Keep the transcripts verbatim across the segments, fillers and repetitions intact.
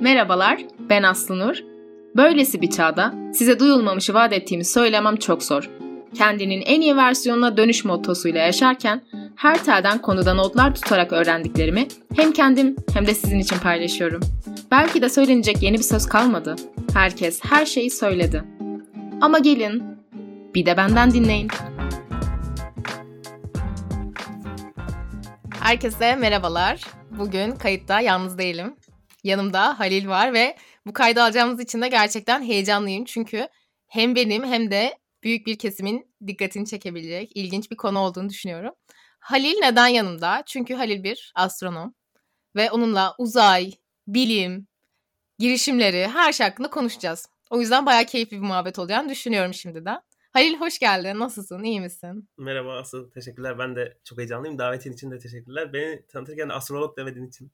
Merhabalar, ben Aslı Nur. Böylesi bir çağda size duyulmamışı vaat ettiğimi söylemem çok zor. Kendinin en iyi versiyonuna dönüş mottosuyla yaşarken her telden konuda notlar tutarak öğrendiklerimi hem kendim hem de sizin için paylaşıyorum. Belki de söylenecek yeni bir söz kalmadı. Herkes her şeyi söyledi. Ama gelin bir de benden dinleyin. Herkese merhabalar. Bugün kayıtta yalnız değilim. Yanımda Halil var ve bu kaydı alacağımız için de gerçekten heyecanlıyım. Çünkü hem benim hem de büyük bir kesimin dikkatini çekebilecek ilginç bir konu olduğunu düşünüyorum. Halil neden yanımda? Çünkü Halil bir astronom ve onunla uzay, bilim, girişimleri, her şey hakkında konuşacağız. O yüzden bayağı keyifli bir muhabbet olacağını düşünüyorum şimdiden. Halil hoş geldin. Nasılsın? İyi misin? Merhaba Aslı. Teşekkürler. Ben de çok heyecanlıyım. Davetin için de teşekkürler. Beni tanıtırken astrolog demediğin için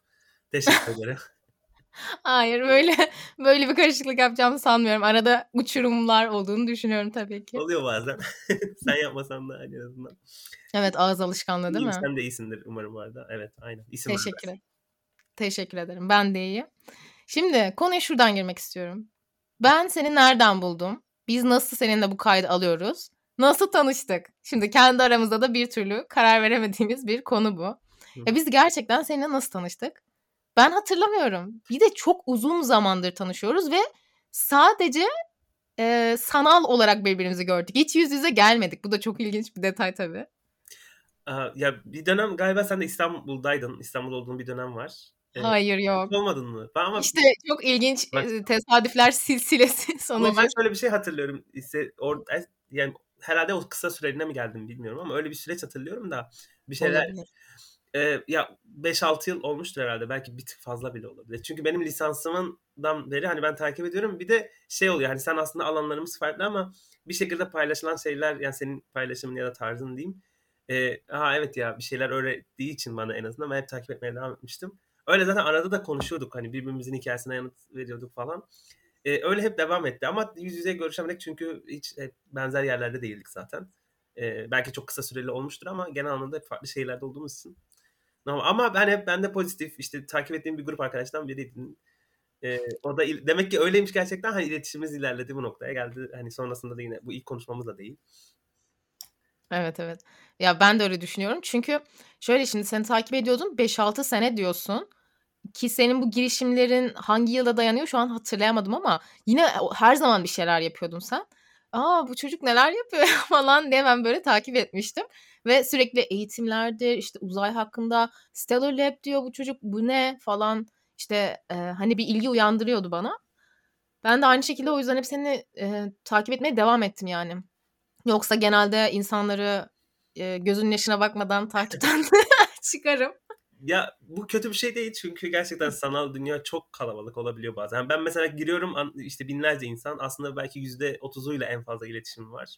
teşekkür ederim. Hayır, böyle böyle bir karışıklık yapacağımı sanmıyorum. Arada uçurumlar olduğunu düşünüyorum tabii ki. Oluyor bazen. Sen yapmasan da en azından. Evet, ağız alışkanlığı değil mi? Sen de iyisindir umarım arada. Evet, aynen. İsim Teşekkür ederim. Teşekkür ederim. Ben de iyiyim. Şimdi konuya şuradan girmek istiyorum. Ben seni nereden buldum? Biz nasıl seninle bu kaydı alıyoruz? Nasıl tanıştık? Şimdi kendi aramızda da bir türlü karar veremediğimiz bir konu bu. Ya biz gerçekten seninle nasıl tanıştık? Ben hatırlamıyorum. Bir de çok uzun zamandır tanışıyoruz ve sadece e, sanal olarak birbirimizi gördük. Hiç yüz yüze gelmedik. Bu da çok ilginç bir detay tabii. Aha, ya bir dönem galiba sen de İstanbul'daydın. İstanbul'da olduğun bir dönem var. Evet. Hayır yok. Olmadın mı? Ben ama... İşte çok ilginç bak, tesadüfler silsilesi sonucu. Ben şöyle bir şey hatırlıyorum. İşte or... yani herhalde o kısa süreliğine mi geldim bilmiyorum ama öyle bir süreç hatırlıyorum da bir şeyler... Olabilir. Ee, ya beş altı yıl olmuştur herhalde. Belki bir tık fazla bile olabilir. Çünkü benim lisansımdan beri hani ben takip ediyorum. Bir de şey oluyor hani sen aslında alanlarımız farklı ama bir şekilde paylaşılan şeyler yani senin paylaşımın ya da tarzın diyeyim. Ee, ha evet ya bir şeyler öğrettiği için bana en azından ben hep takip etmeye devam etmiştim. Öyle zaten arada da konuşuyorduk hani birbirimizin hikayesine yanıt veriyorduk falan. Ee, öyle hep devam etti ama yüz yüze görüşemedik çünkü hiç benzer yerlerde değildik zaten. Ee, belki çok kısa süreli olmuştur ama genel anlamda hep farklı şehirlerde olduğumuz için. Ama ben hep ben de pozitif işte takip ettiğim bir grup arkadaştan biriydim. Ee, o da il- demek ki öyleymiş gerçekten hani iletişimimiz ilerledi bu noktaya geldi. Hani sonrasında da yine bu ilk konuşmamız da değil. Evet evet. Ya ben de öyle düşünüyorum. Çünkü şöyle şimdi seni takip ediyordun beş altı sene diyorsun ki senin bu girişimlerin hangi yıla dayanıyor şu an hatırlayamadım ama yine her zaman bir şeyler yapıyordun sen. Aa bu çocuk neler yapıyor falan diye ben böyle takip etmiştim. Ve sürekli eğitimlerde işte uzay hakkında Stellar Lab diyor bu çocuk bu ne falan işte e, hani bir ilgi uyandırıyordu bana. Ben de aynı şekilde o yüzden hep seni e, takip etmeye devam ettim yani. Yoksa genelde insanları e, gözünün yaşına bakmadan takipten çıkarım. Ya bu kötü bir şey değil çünkü gerçekten sanal dünya çok kalabalık olabiliyor bazen. Yani ben mesela giriyorum işte binlerce insan aslında belki yüzde otuzuyla en fazla iletişim var.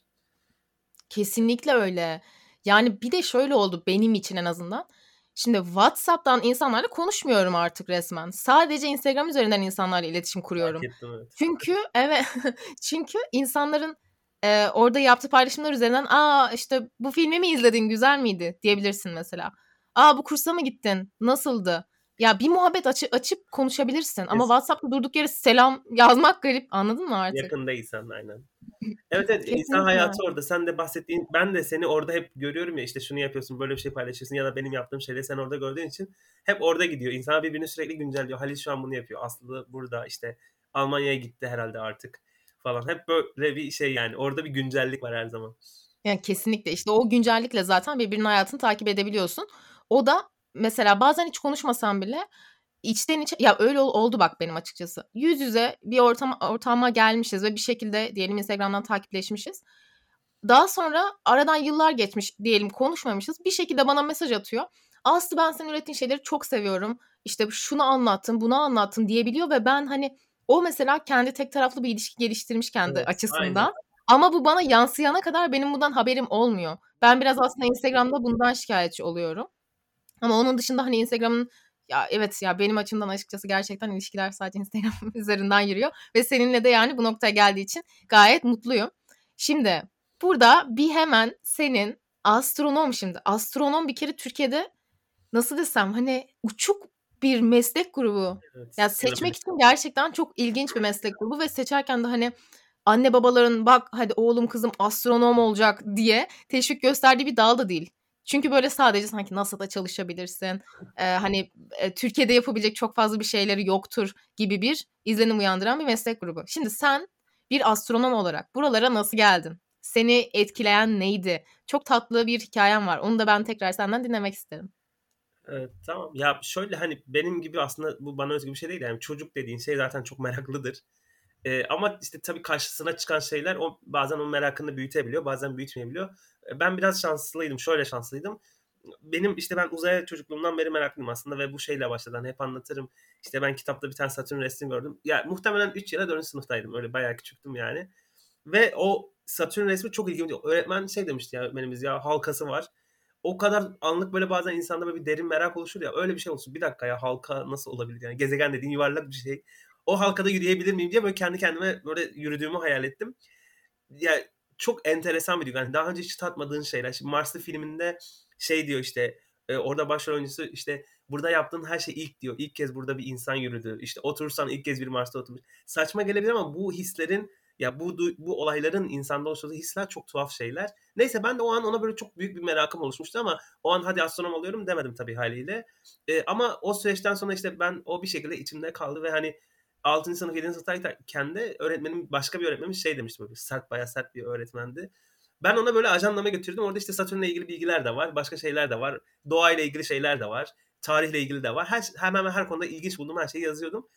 Kesinlikle öyle. Yani bir de şöyle oldu benim için en azından. Şimdi WhatsApp'tan insanlarla konuşmuyorum artık resmen. Sadece Instagram üzerinden insanlarla iletişim kuruyorum. Ettim, evet. Çünkü evet çünkü insanların e, orada yaptığı paylaşımlar üzerinden aa işte bu filmi mi izledin güzel miydi diyebilirsin mesela. Aa bu kursa mı gittin? Nasıldı? Ya bir muhabbet açı, açıp konuşabilirsin. Ama kesinlikle. WhatsApp'ta durduk yere selam yazmak garip. Anladın mı artık? Yakındaysan aynen. Evet evet insan hayatı orada. Sen de bahsettiğin ben de seni orada hep görüyorum ya işte şunu yapıyorsun böyle bir şey paylaşıyorsun ya da benim yaptığım şeyleri sen orada gördüğün için hep orada gidiyor. İnsan birbirini sürekli güncelliyor. Halil şu an bunu yapıyor. Aslı burada işte Almanya'ya gitti herhalde artık falan. Hep böyle bir şey yani orada bir güncellik var her zaman. Yani kesinlikle işte o güncellikle zaten birbirinin hayatını takip edebiliyorsun. O da mesela bazen hiç konuşmasam bile içten içe ya öyle oldu bak benim açıkçası. Yüz yüze bir ortama, ortama gelmişiz ve bir şekilde diyelim Instagram'dan takipleşmişiz. Daha sonra aradan yıllar geçmiş diyelim konuşmamışız. Bir şekilde bana mesaj atıyor. Aslı ben senin ürettiğin şeyleri çok seviyorum. İşte şunu anlattın, bunu anlattın diyebiliyor ve ben hani o mesela kendi tek taraflı bir ilişki geliştirmiş kendi evet, açısından. Aynen. Ama bu bana yansıyana kadar benim bundan haberim olmuyor. Ben biraz aslında Instagram'da bundan şikayetçi oluyorum. Ama onun dışında hani Instagram'ın ya evet ya benim açımdan açıkçası gerçekten ilişkiler sadece Instagram üzerinden yürüyor. Ve seninle de yani bu noktaya geldiği için gayet mutluyum. Şimdi burada bir hemen senin astronom şimdi. Astronom bir kere Türkiye'de nasıl desem hani uçuk bir meslek grubu. Evet. Yani seçmek evet. için gerçekten çok ilginç bir meslek grubu ve seçerken de hani anne babaların bak hadi oğlum kızım astronom olacak diye teşvik gösterdiği bir dal da değil. Çünkü böyle sadece sanki NASA'da çalışabilirsin, e, hani e, Türkiye'de yapabilecek çok fazla bir şeyleri yoktur gibi bir izlenim uyandıran bir meslek grubu. Şimdi sen bir astronom olarak buralara nasıl geldin? Seni etkileyen neydi? Çok tatlı bir hikayen var. Onu da ben tekrar senden dinlemek isterim. Evet, tamam. Ya şöyle hani benim gibi aslında bu bana özgü bir şey değil. Yani çocuk dediğin şey zaten çok meraklıdır. Ee, ama işte tabii karşısına çıkan şeyler o bazen onun merakını büyütebiliyor, bazen büyütmeyebiliyor. Ben biraz şanslıydım. Şöyle şanslıydım. Benim işte ben uzaya çocukluğumdan beri meraklıyım aslında ve bu şeyle başladım. Hep anlatırım. İşte ben kitapta bir tane Satürn resmi gördüm. Ya muhtemelen üç ya da dördüncü sınıftaydım. Öyle bayağı küçüktüm yani. Ve o Satürn resmi çok ilgimdi. Öğretmen şey demişti ya öğretmenimiz ya halkası var. O kadar anlık böyle bazen insanda böyle bir derin merak oluşur ya. Öyle bir şey olsun. Bir dakika ya halka nasıl olabilir? Yani gezegen dediğin yuvarlak bir şey. O halkada yürüyebilir miyim diye böyle kendi kendime böyle yürüdüğümü hayal ettim. Yani çok enteresan bir duygu. Yani daha önce hiç tatmadığın şeyler. Şimdi Marslı filminde şey diyor işte e, orada başrol oyuncusu işte burada yaptığın her şey ilk diyor. İlk kez burada bir insan yürüdü. İşte otursan ilk kez bir Mars'ta oturmuş. Saçma gelebilir ama bu hislerin ya bu bu olayların insanda oluşturduğu hisler çok tuhaf şeyler. Neyse ben de o an ona böyle çok büyük bir merakım oluşmuştu ama o an hadi astronom oluyorum demedim tabii haliyle. E, ama o süreçten sonra işte ben o bir şekilde içimde kaldı ve hani altıncı sınıf yedinci sınıftayken de öğretmenim başka bir öğretmenim şey demişti böyle sert bayağı sert bir öğretmendi. Ben ona böyle ajandama götürdüm. Orada işte Satürn'le ilgili bilgiler de var. Başka şeyler de var. Doğayla ilgili şeyler de var. Tarihle ilgili de var. Her, hemen hemen her konuda ilginç bulduğum her şeyi yazıyordum.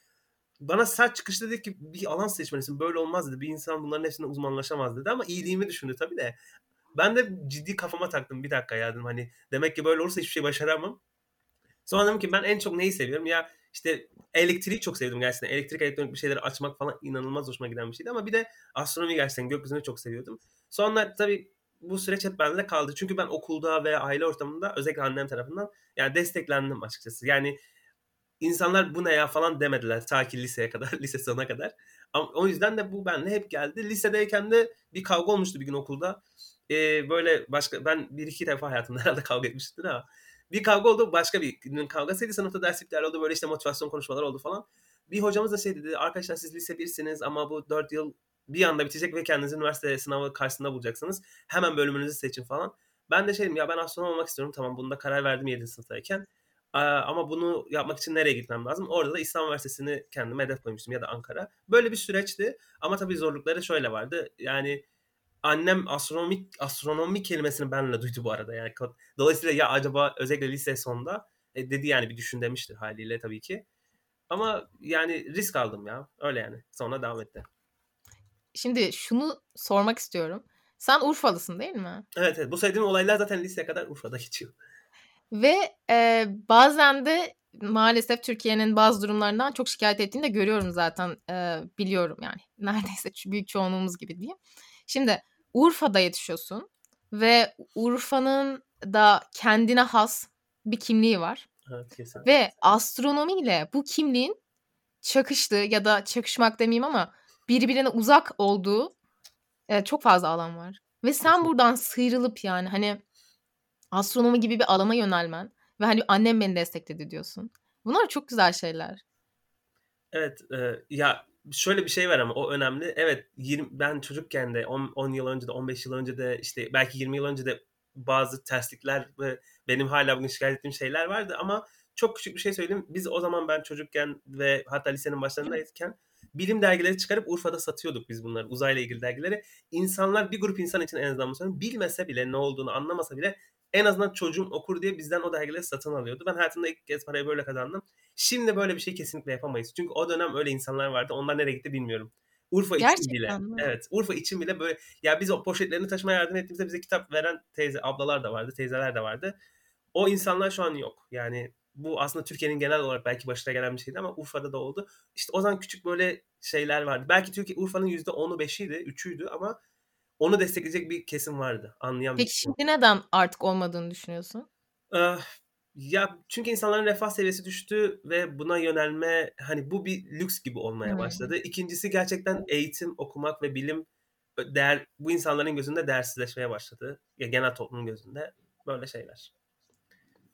Bana sert çıkışta dedi ki bir alan seçmelisin. Böyle olmaz dedi. Bir insan bunların hepsinde uzmanlaşamaz dedi. Ama iyiliğimi düşündü tabii de. Ben de ciddi kafama taktım. Bir dakika ya dedim. Hani demek ki böyle olursa hiçbir şey başaramam. Sonra dedim ki ben en çok neyi seviyorum? Ya işte elektriği çok sevdim gerçekten. Elektrik, elektronik bir şeyleri açmak falan inanılmaz hoşuma giden bir şeydi. Ama bir de astronomi gerçekten gökyüzünü çok seviyordum. Sonra tabii bu süreç hep bende kaldı. Çünkü ben okulda veya aile ortamında özellikle annem tarafından yani desteklendim açıkçası. Yani insanlar bu ne ya falan demediler ta ki liseye kadar, lise sonuna kadar. Ama o yüzden de bu benimle hep geldi. Lisedeyken de bir kavga olmuştu bir gün okulda. Ee, böyle başka ben bir iki defa hayatımda herhalde kavga etmiştim ama bir kavga oldu, başka birinin kavgasıydı. Sınıfta ders iptal oldu, böyle işte motivasyon konuşmaları oldu falan. Bir hocamız da şey dedi, arkadaşlar siz lise birsiniz ama bu dört yıl bir anda bitecek ve kendinizi üniversite sınavı karşısında bulacaksınız. Hemen bölümünüzü seçin falan. Ben de şeyim ya ben astronom olmak istiyorum, tamam bunu da karar verdim yedinci sınıftayken. Aa, ama bunu yapmak için nereye gitmem lazım? Orada da İstanbul Üniversitesi'ni kendime hedef koymuştum ya da Ankara. Böyle bir süreçti ama tabii zorlukları şöyle vardı yani... Annem astronomik astronomi kelimesini benimle duydu bu arada. Yani dolayısıyla ya acaba özellikle lise sonunda e, dedi yani bir düşün demiştir haliyle tabii ki. Ama yani risk aldım ya. Öyle yani. Sonra devam etti. Şimdi şunu sormak istiyorum. Sen Urfalısın değil mi? Evet evet. Bu söylediğim olaylar zaten liseye kadar Urfa'da geçiyor. Ve e, bazen de maalesef Türkiye'nin bazı durumlarından çok şikayet ettiğini de görüyorum zaten. E, biliyorum yani. Neredeyse büyük çoğunluğumuz gibi diyeyim. Şimdi Urfa'da yetişiyorsun ve Urfa'nın da kendine has bir kimliği var. Evet, kesinlikle. Ve astronomiyle bu kimliğin çakıştığı ya da çakışmak demeyeyim ama birbirine uzak olduğu e, çok fazla alan var. Ve sen buradan sıyrılıp yani hani astronomi gibi bir alana yönelmen ve hani annem beni destekledi diyorsun. Bunlar çok güzel şeyler. Evet e, ya... Şöyle bir şey var ama o önemli. Evet yirmi, ben çocukken de on, on yıl önce de on beş yıl önce de işte belki yirmi yıl önce de bazı terslikler ve benim hala bugün şikayet ettiğim şeyler vardı ama çok küçük bir şey söyleyeyim. Biz o zaman ben çocukken ve hatta lisenin başlarındayken bilim dergileri çıkarıp Urfa'da satıyorduk biz bunları. Uzayla ilgili dergileri. İnsanlar bir grup insan için en azından söyleyeyim, bilmese bile ne olduğunu anlamasa bile en azından çocuğum okur diye bizden o dergileri satın alıyordu. Ben hayatımda ilk kez parayı böyle kazandım. Şimdi böyle bir şey kesinlikle yapamayız. Çünkü o dönem öyle insanlar vardı. Onlar nereye gitti bilmiyorum. Urfa gerçekten için bile. Mi? Evet. Urfa için bile böyle. Ya biz o poşetlerini taşımaya yardım ettiğimizde bize kitap veren teyze, ablalar da vardı. Teyzeler de vardı. O insanlar şu an yok. Yani bu aslında Türkiye'nin genel olarak belki başına gelen bir şeydi ama Urfa'da da oldu. İşte o zaman küçük böyle şeyler vardı. Belki Türkiye Urfa'nın yüzde onu beşiydi, üçüydü ama onu destekleyecek bir kesim vardı. Anlayan peki bir şimdi şey. Neden artık olmadığını düşünüyorsun? Ee, ya çünkü insanların refah seviyesi düştü ve buna yönelme hani bu bir lüks gibi olmaya hmm. başladı. İkincisi gerçekten eğitim, okumak ve bilim değer, bu insanların gözünde değersizleşmeye başladı. Ya genel toplumun gözünde böyle şeyler.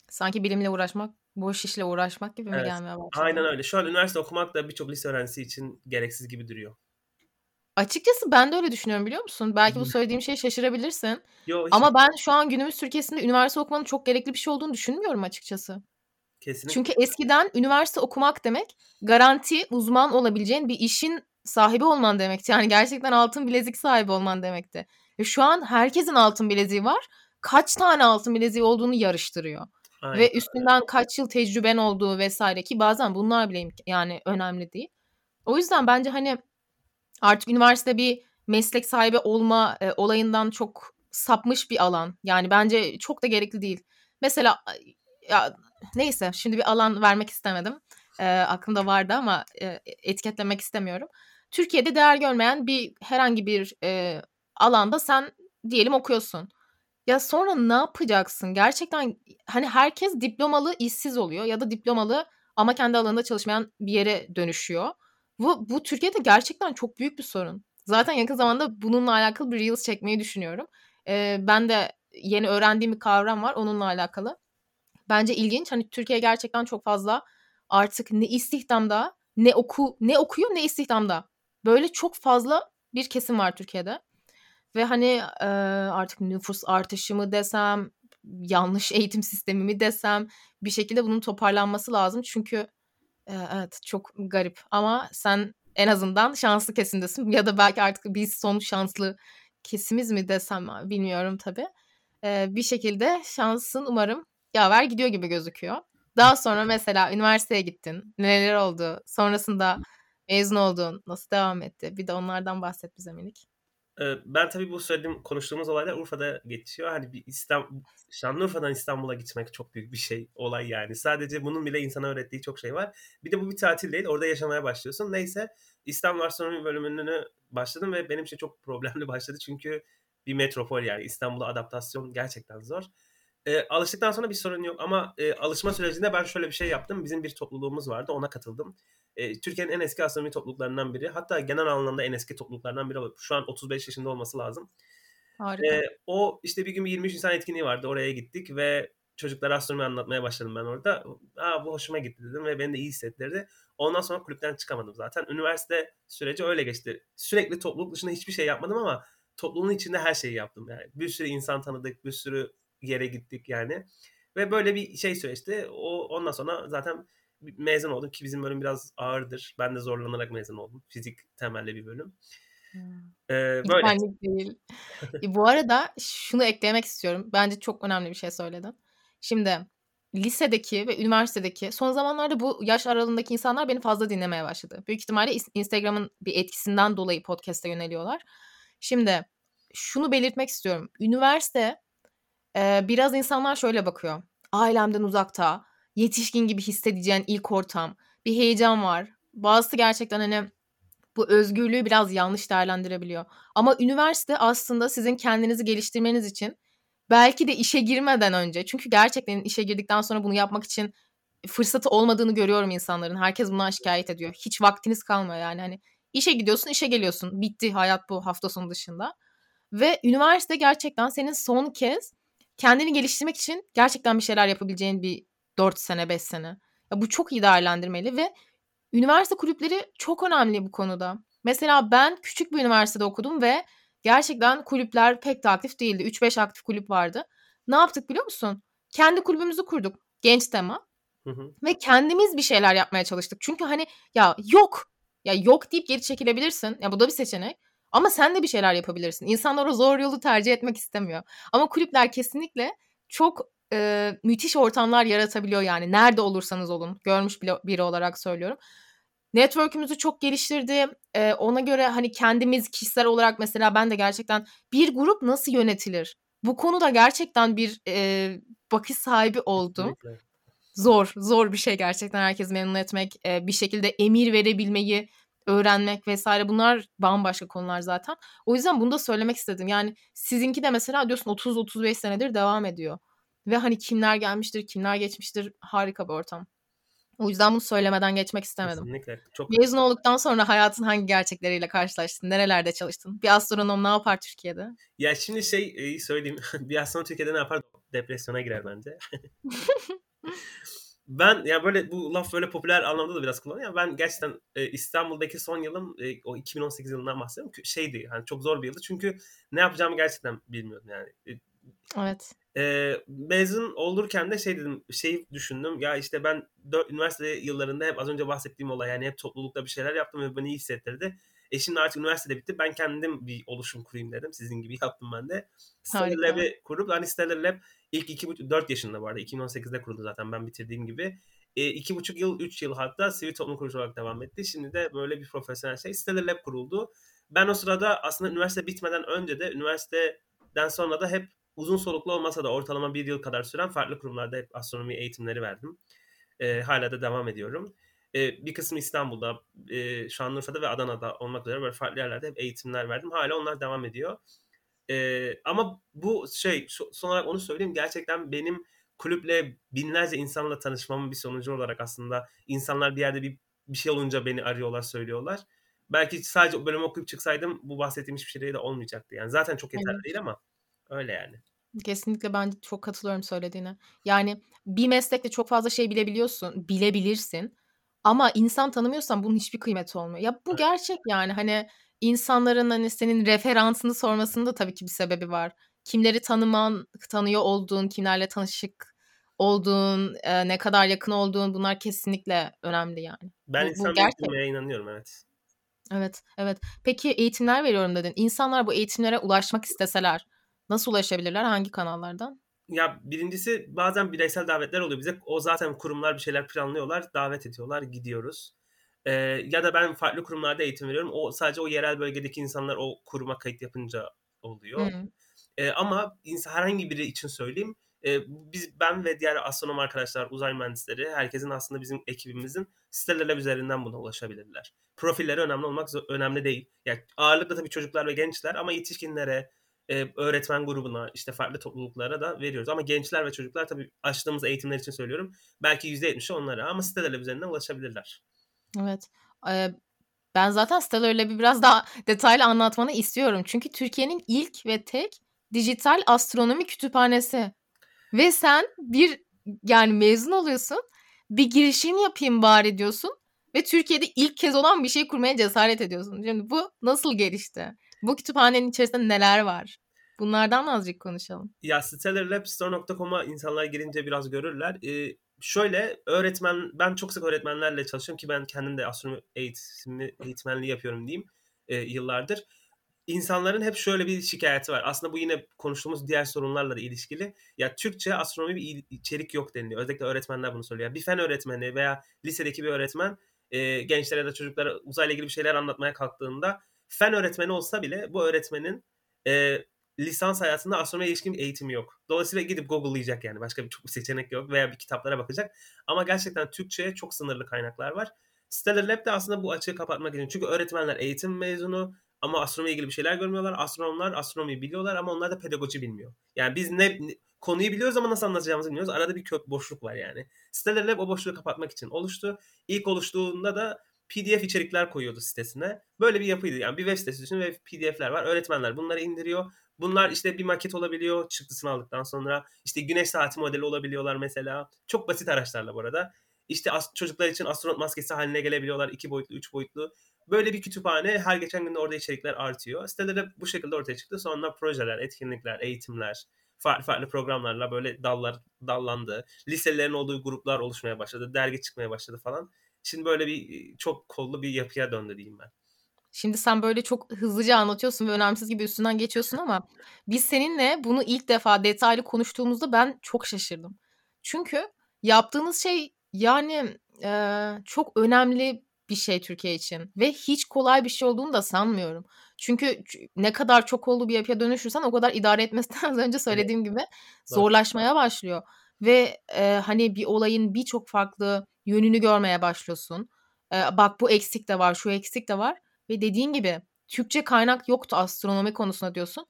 Sanki bilimle uğraşmak Boş işle uğraşmak gibi evet. mi gelmeye başladı? Aynen öyle. Şu an üniversite okumak da birçok lise öğrencisi için gereksiz gibi duruyor. Açıkçası ben de öyle düşünüyorum, biliyor musun? Belki bu söylediğim şeye şaşırabilirsin. Yo, hiç... Ama ben şu an günümüz Türkiye'sinde üniversite okumanın çok gerekli bir şey olduğunu düşünmüyorum açıkçası. Kesinlikle. Çünkü eskiden üniversite okumak demek garanti uzman olabileceğin bir işin sahibi olman demekti. Yani gerçekten altın bilezik sahibi olman demekti. Ve şu an herkesin altın bileziği var. Kaç tane altın bileziği olduğunu yarıştırıyor. Aynen. Ve üstünden kaç yıl tecrüben olduğu vesaire, ki bazen bunlar bile yani önemli değil. O yüzden bence hani artık üniversite bir meslek sahibi olma e, olayından çok sapmış bir alan. Yani bence çok da gerekli değil. Mesela ya, neyse şimdi bir alan vermek istemedim. E, aklımda vardı ama e, etiketlemek istemiyorum. Türkiye'de değer görmeyen bir herhangi bir e, alanda sen diyelim okuyorsun. Ya sonra ne yapacaksın? Gerçekten hani herkes diplomalı işsiz oluyor ya da diplomalı ama kendi alanında çalışmayan bir yere dönüşüyor. Bu, bu Türkiye'de gerçekten çok büyük bir sorun. Zaten yakın zamanda bununla alakalı bir Reels çekmeyi düşünüyorum. Ee, ben de yeni öğrendiğim bir kavram var onunla alakalı. Bence ilginç. Hani Türkiye gerçekten çok fazla artık ne istihdamda, ne oku ne okuyor ne istihdamda. Böyle çok fazla bir kesim var Türkiye'de. Ve hani e, artık nüfus artışı mı desem, yanlış eğitim sistemi mi desem, bir şekilde bunun toparlanması lazım. Çünkü e, evet çok garip ama sen en azından şanslı kesimdesin ya da belki artık biz son şanslı kesimiz mi desem bilmiyorum tabii. E, bir şekilde şansın umarım yaver gidiyor gibi gözüküyor. Daha sonra mesela üniversiteye gittin, neler oldu, sonrasında mezun oldun, nasıl devam etti, bir de onlardan bahset bize minik. Ben tabii bu söylediğim, konuştuğumuz olaylar Urfa'da geçiyor. Hani bir İstanbul, Şanlıurfa'dan İstanbul'a gitmek çok büyük bir şey, olay yani. Sadece bunun bile insana öğrettiği çok şey var. Bir de bu bir tatil değil, orada yaşamaya başlıyorsun. Neyse, İstanbul Astronomi bölümünü başladım ve benim için çok problemli başladı. Çünkü bir metropol yani, İstanbul'a adaptasyon gerçekten zor. E, alıştıktan sonra bir sorun yok ama e, alışma sürecinde ben şöyle bir şey yaptım. Bizim bir topluluğumuz vardı, ona katıldım. E, Türkiye'nin en eski astronomi topluluklarından biri. Hatta genel anlamda en eski topluluklardan biri. Şu an otuz beş yaşında olması lazım. Harika. E, o işte bir gün bir yirmi üç Nisan etkinliği vardı. Oraya gittik ve çocuklara astronomi anlatmaya başladım ben orada. Aa, bu hoşuma gitti dedim ve beni de iyi hissettirdi. Ondan sonra kulüpten çıkamadım zaten. Üniversite süreci öyle geçti. Sürekli topluluk dışında hiçbir şey yapmadım ama topluluğun içinde her şeyi yaptım. Yani bir sürü insan tanıdık, bir sürü yere gittik yani. Ve böyle bir şey süreçti. O, ondan sonra zaten mezun oldum ki bizim bölüm biraz ağırdır. Ben de zorlanarak mezun oldum. Fizik temelli bir bölüm. Hmm. Ee, böyle. Değil. Bu arada şunu eklemek istiyorum. Bence çok önemli bir şey söyledin. Şimdi lisedeki ve üniversitedeki, son zamanlarda bu yaş aralığındaki insanlar beni fazla dinlemeye başladı. Büyük ihtimalle Instagram'ın bir etkisinden dolayı podcast'a yöneliyorlar. Şimdi şunu belirtmek istiyorum. Üniversite e, biraz insanlar şöyle bakıyor. Ailemden uzakta, yetişkin gibi hissedeceğin ilk ortam, bir heyecan var. Bazısı gerçekten hani bu özgürlüğü biraz yanlış değerlendirebiliyor. Ama üniversite aslında sizin kendinizi geliştirmeniz için, belki de işe girmeden önce, çünkü gerçekten işe girdikten sonra bunu yapmak için fırsatı olmadığını görüyorum insanların. Herkes bundan şikayet ediyor. Hiç vaktiniz kalmıyor yani. Hani işe gidiyorsun, işe geliyorsun. Bitti hayat bu hafta sonu dışında. Ve üniversite gerçekten senin son kez kendini geliştirmek için gerçekten bir şeyler yapabileceğin bir dört sene, beş sene. Ya bu çok iyi değerlendirmeli ve üniversite kulüpleri çok önemli bu konuda. Mesela ben küçük bir üniversitede okudum ve gerçekten kulüpler pek de aktif değildi. üç beş aktif kulüp vardı. Ne yaptık biliyor musun? Kendi kulübümüzü kurduk. Genç tema. Hı hı. Ve kendimiz bir şeyler yapmaya çalıştık. Çünkü hani ya yok. Ya yok deyip geri çekilebilirsin. Ya bu da bir seçenek. Ama sen de bir şeyler yapabilirsin. İnsanlar o zor yolu tercih etmek istemiyor. Ama kulüpler kesinlikle çok Ee, müthiş ortamlar yaratabiliyor yani. Nerede olursanız olun. Görmüş biri olarak söylüyorum. Network'ümüzü çok geliştirdi. Ee, ona göre hani kendimiz kişisel olarak mesela ben de gerçekten bir grup nasıl yönetilir? Bu konuda gerçekten bir e, bakış sahibi oldum. Kesinlikle. Zor. Zor bir şey gerçekten herkesi memnun etmek. E, bir şekilde emir verebilmeyi öğrenmek vesaire. Bunlar bambaşka konular zaten. O yüzden bunu da söylemek istedim. Yani sizinki de mesela diyorsun otuz otuz beş senedir devam ediyor. Ve hani kimler gelmiştir, kimler geçmiştir, harika bir ortam. O yüzden bunu söylemeden geçmek istemedim. Kesinlikle. Çok... Mezun olduktan sonra hayatın hangi gerçekleriyle karşılaştın? Nerelerde çalıştın? Bir astronom ne yapar Türkiye'de? Ya şimdi şey söyleyeyim. Bir astronom Türkiye'de ne yapar? Depresyona girer bence. ben yani böyle bu laf böyle popüler anlamda da biraz kullanılıyor. Ben gerçekten e, İstanbul'daki son yılım e, o iki bin on sekiz yılından bahsediyorum. Şeydi hani çok zor bir yıldı çünkü ne yapacağımı gerçekten bilmiyordum yani. Evet. E, mezun olurken de şey dedim, şey düşündüm ya işte ben dört, üniversite yıllarında hep az önce bahsettiğim olay yani hep toplulukta bir şeyler yaptım ve beni iyi hissettirdi. E şimdi artık üniversitede bitti. Ben kendim bir oluşum kurayım dedim. Sizin gibi yaptım ben de. Stellar Lab'ı kurup, hani Stellar Lab ilk iki buçuk dört yaşında bu arada. iki bin on sekizde kuruldu zaten ben bitirdiğim gibi. E, iki buçuk yıl, üç yıl hatta sivil toplum kuruluşu olarak devam etti. Şimdi de böyle bir profesyonel şey. Stellar Lab kuruldu. Ben o sırada aslında üniversite bitmeden önce de, üniversiteden sonra da hep uzun soluklu olmasa da ortalama bir yıl kadar süren farklı kurumlarda hep astronomi eğitimleri verdim. E, hala da devam ediyorum. Bir kısmı İstanbul'da, Şanlıurfa'da ve Adana'da olmak üzere böyle farklı yerlerde hep eğitimler verdim. Hala onlar devam ediyor. Ama bu şey, son olarak onu söyleyeyim. Gerçekten benim kulüple binlerce insanla tanışmamın bir sonucu olarak aslında insanlar bir yerde bir, bir şey olunca beni arıyorlar, söylüyorlar. Belki sadece bölümü okuyup çıksaydım bu bahsettiğim hiçbir şey de olmayacaktı. Yani zaten çok yeterli evet. değil ama öyle yani. Kesinlikle ben çok katılıyorum söylediğine. Yani bir meslekte çok fazla şey bilebiliyorsun, bilebilirsin. Ama insan tanımıyorsan bunun hiçbir kıymeti olmuyor. Ya bu gerçek yani hani insanların hani senin referansını sormasının da tabii ki bir sebebi var. Kimleri tanıman, tanıyor olduğun, kimlerle tanışık olduğun, e, ne kadar yakın olduğun bunlar kesinlikle önemli yani. Ben bu, insan eğitimlere inanıyorum evet. Evet, evet. Peki eğitimler veriyorum dedin. İnsanlar bu eğitimlere ulaşmak isteseler nasıl ulaşabilirler? Hangi kanallardan? Ya birincisi bazen bireysel davetler oluyor bize. O zaten kurumlar bir şeyler planlıyorlar, davet ediyorlar, gidiyoruz. Ee, ya da ben farklı kurumlarda eğitim veriyorum. O sadece o yerel bölgedeki insanlar o kuruma kayıt yapınca oluyor. Ee, ama insan, herhangi biri için söyleyeyim. Ee, biz, ben ve diğer astronom arkadaşlar, uzay mühendisleri, herkesin aslında bizim ekibimizin Stellar Lab üzerinden buna ulaşabilirler. Profilleri önemli olmak önemli değil. Yani ağırlıkla tabii çocuklar ve gençler ama yetişkinlere, Ee, öğretmen grubuna, işte farklı topluluklara da veriyoruz. Ama gençler ve çocuklar tabii açtığımız eğitimler için söylüyorum. Belki yüzde yetmişi onlara ama Stellar Lab üzerinden ulaşabilirler. Evet. Ee, ben zaten Stellar Lab'i biraz daha detaylı anlatmanı istiyorum. Çünkü Türkiye'nin ilk ve tek dijital astronomi kütüphanesi. Ve sen bir yani mezun oluyorsun. Bir girişim yapayım bari diyorsun. Ve Türkiye'de ilk kez olan bir şey kurmaya cesaret ediyorsun. Şimdi bu nasıl gelişti? Bu kütüphanenin içerisinde neler var? Bunlardan azıcık konuşalım. Ya stellar lab store nokta com'a insanlar girince biraz görürler. Ee, şöyle öğretmen, ben çok sık öğretmenlerle çalışıyorum ki ben kendim de astronomi eğitimi, eğitmenliği yapıyorum diyeyim e, yıllardır. İnsanların hep şöyle bir şikayeti var. Aslında bu yine konuştuğumuz diğer sorunlarla da ilişkili. Ya Türkçe astronomi bir içerik yok deniliyor. Özellikle öğretmenler bunu söylüyor. Yani bir fen öğretmeni veya lisedeki bir öğretmen e, gençlere ya da çocuklara uzayla ilgili bir şeyler anlatmaya kalktığında fen öğretmeni olsa bile bu öğretmenin e, lisans hayatında astronomiye ilişkin bir eğitimi yok. Dolayısıyla gidip Google'layacak yani. Başka bir, çok bir seçenek yok veya bir kitaplara bakacak. Ama gerçekten Türkçe'ye çok sınırlı kaynaklar var. Stellar Lab de aslında bu açığı kapatmak için. Çünkü öğretmenler eğitim mezunu ama astronomiye ilgili bir şeyler görmüyorlar. Astronomlar astronomiyi biliyorlar ama onlar da pedagoji bilmiyor. Yani biz ne, ne konuyu biliyoruz ama nasıl anlatacağımızı bilmiyoruz. Arada bir kök boşluk var yani. Stellar Lab o boşluğu kapatmak için oluştu. İlk oluştuğunda da P D F içerikler koyuyordu sitesine. Böyle bir yapıydı. Yani bir web sitesi için web P D F'ler var. Öğretmenler bunları indiriyor. Bunlar işte bir maket olabiliyor çıktısını aldıktan sonra. İşte güneş saati modeli olabiliyorlar mesela. Çok basit araçlarla bu arada. İşte çocuklar için astronot maskesi haline gelebiliyorlar. iki boyutlu, üç boyutlu. Böyle bir kütüphane. Her geçen gün orada içerikler artıyor. Siteler de bu şekilde ortaya çıktı. Sonra projeler, etkinlikler, eğitimler, farklı farklı programlarla böyle dallar dallandı. Liselerin olduğu gruplar oluşmaya başladı. Dergi çıkmaya başladı falan. Şimdi böyle bir çok kollu bir yapıya döndü diyeyim ben. Şimdi sen böyle çok hızlıca anlatıyorsun ve önemsiz gibi üstünden geçiyorsun ama biz seninle bunu ilk defa detaylı konuştuğumuzda ben çok şaşırdım. Çünkü yaptığınız şey yani e, çok önemli bir şey Türkiye için ve hiç kolay bir şey olduğunu da sanmıyorum. Çünkü ne kadar çok kollu bir yapıya dönüşürsen o kadar idare etmesinden az önce söylediğim gibi zorlaşmaya başlıyor. Ve e, hani bir olayın birçok farklı yönünü görmeye başlıyorsun. E, bak bu eksik de var, şu eksik de var. Ve dediğin gibi Türkçe kaynak yoktu astronomi konusunda diyorsun.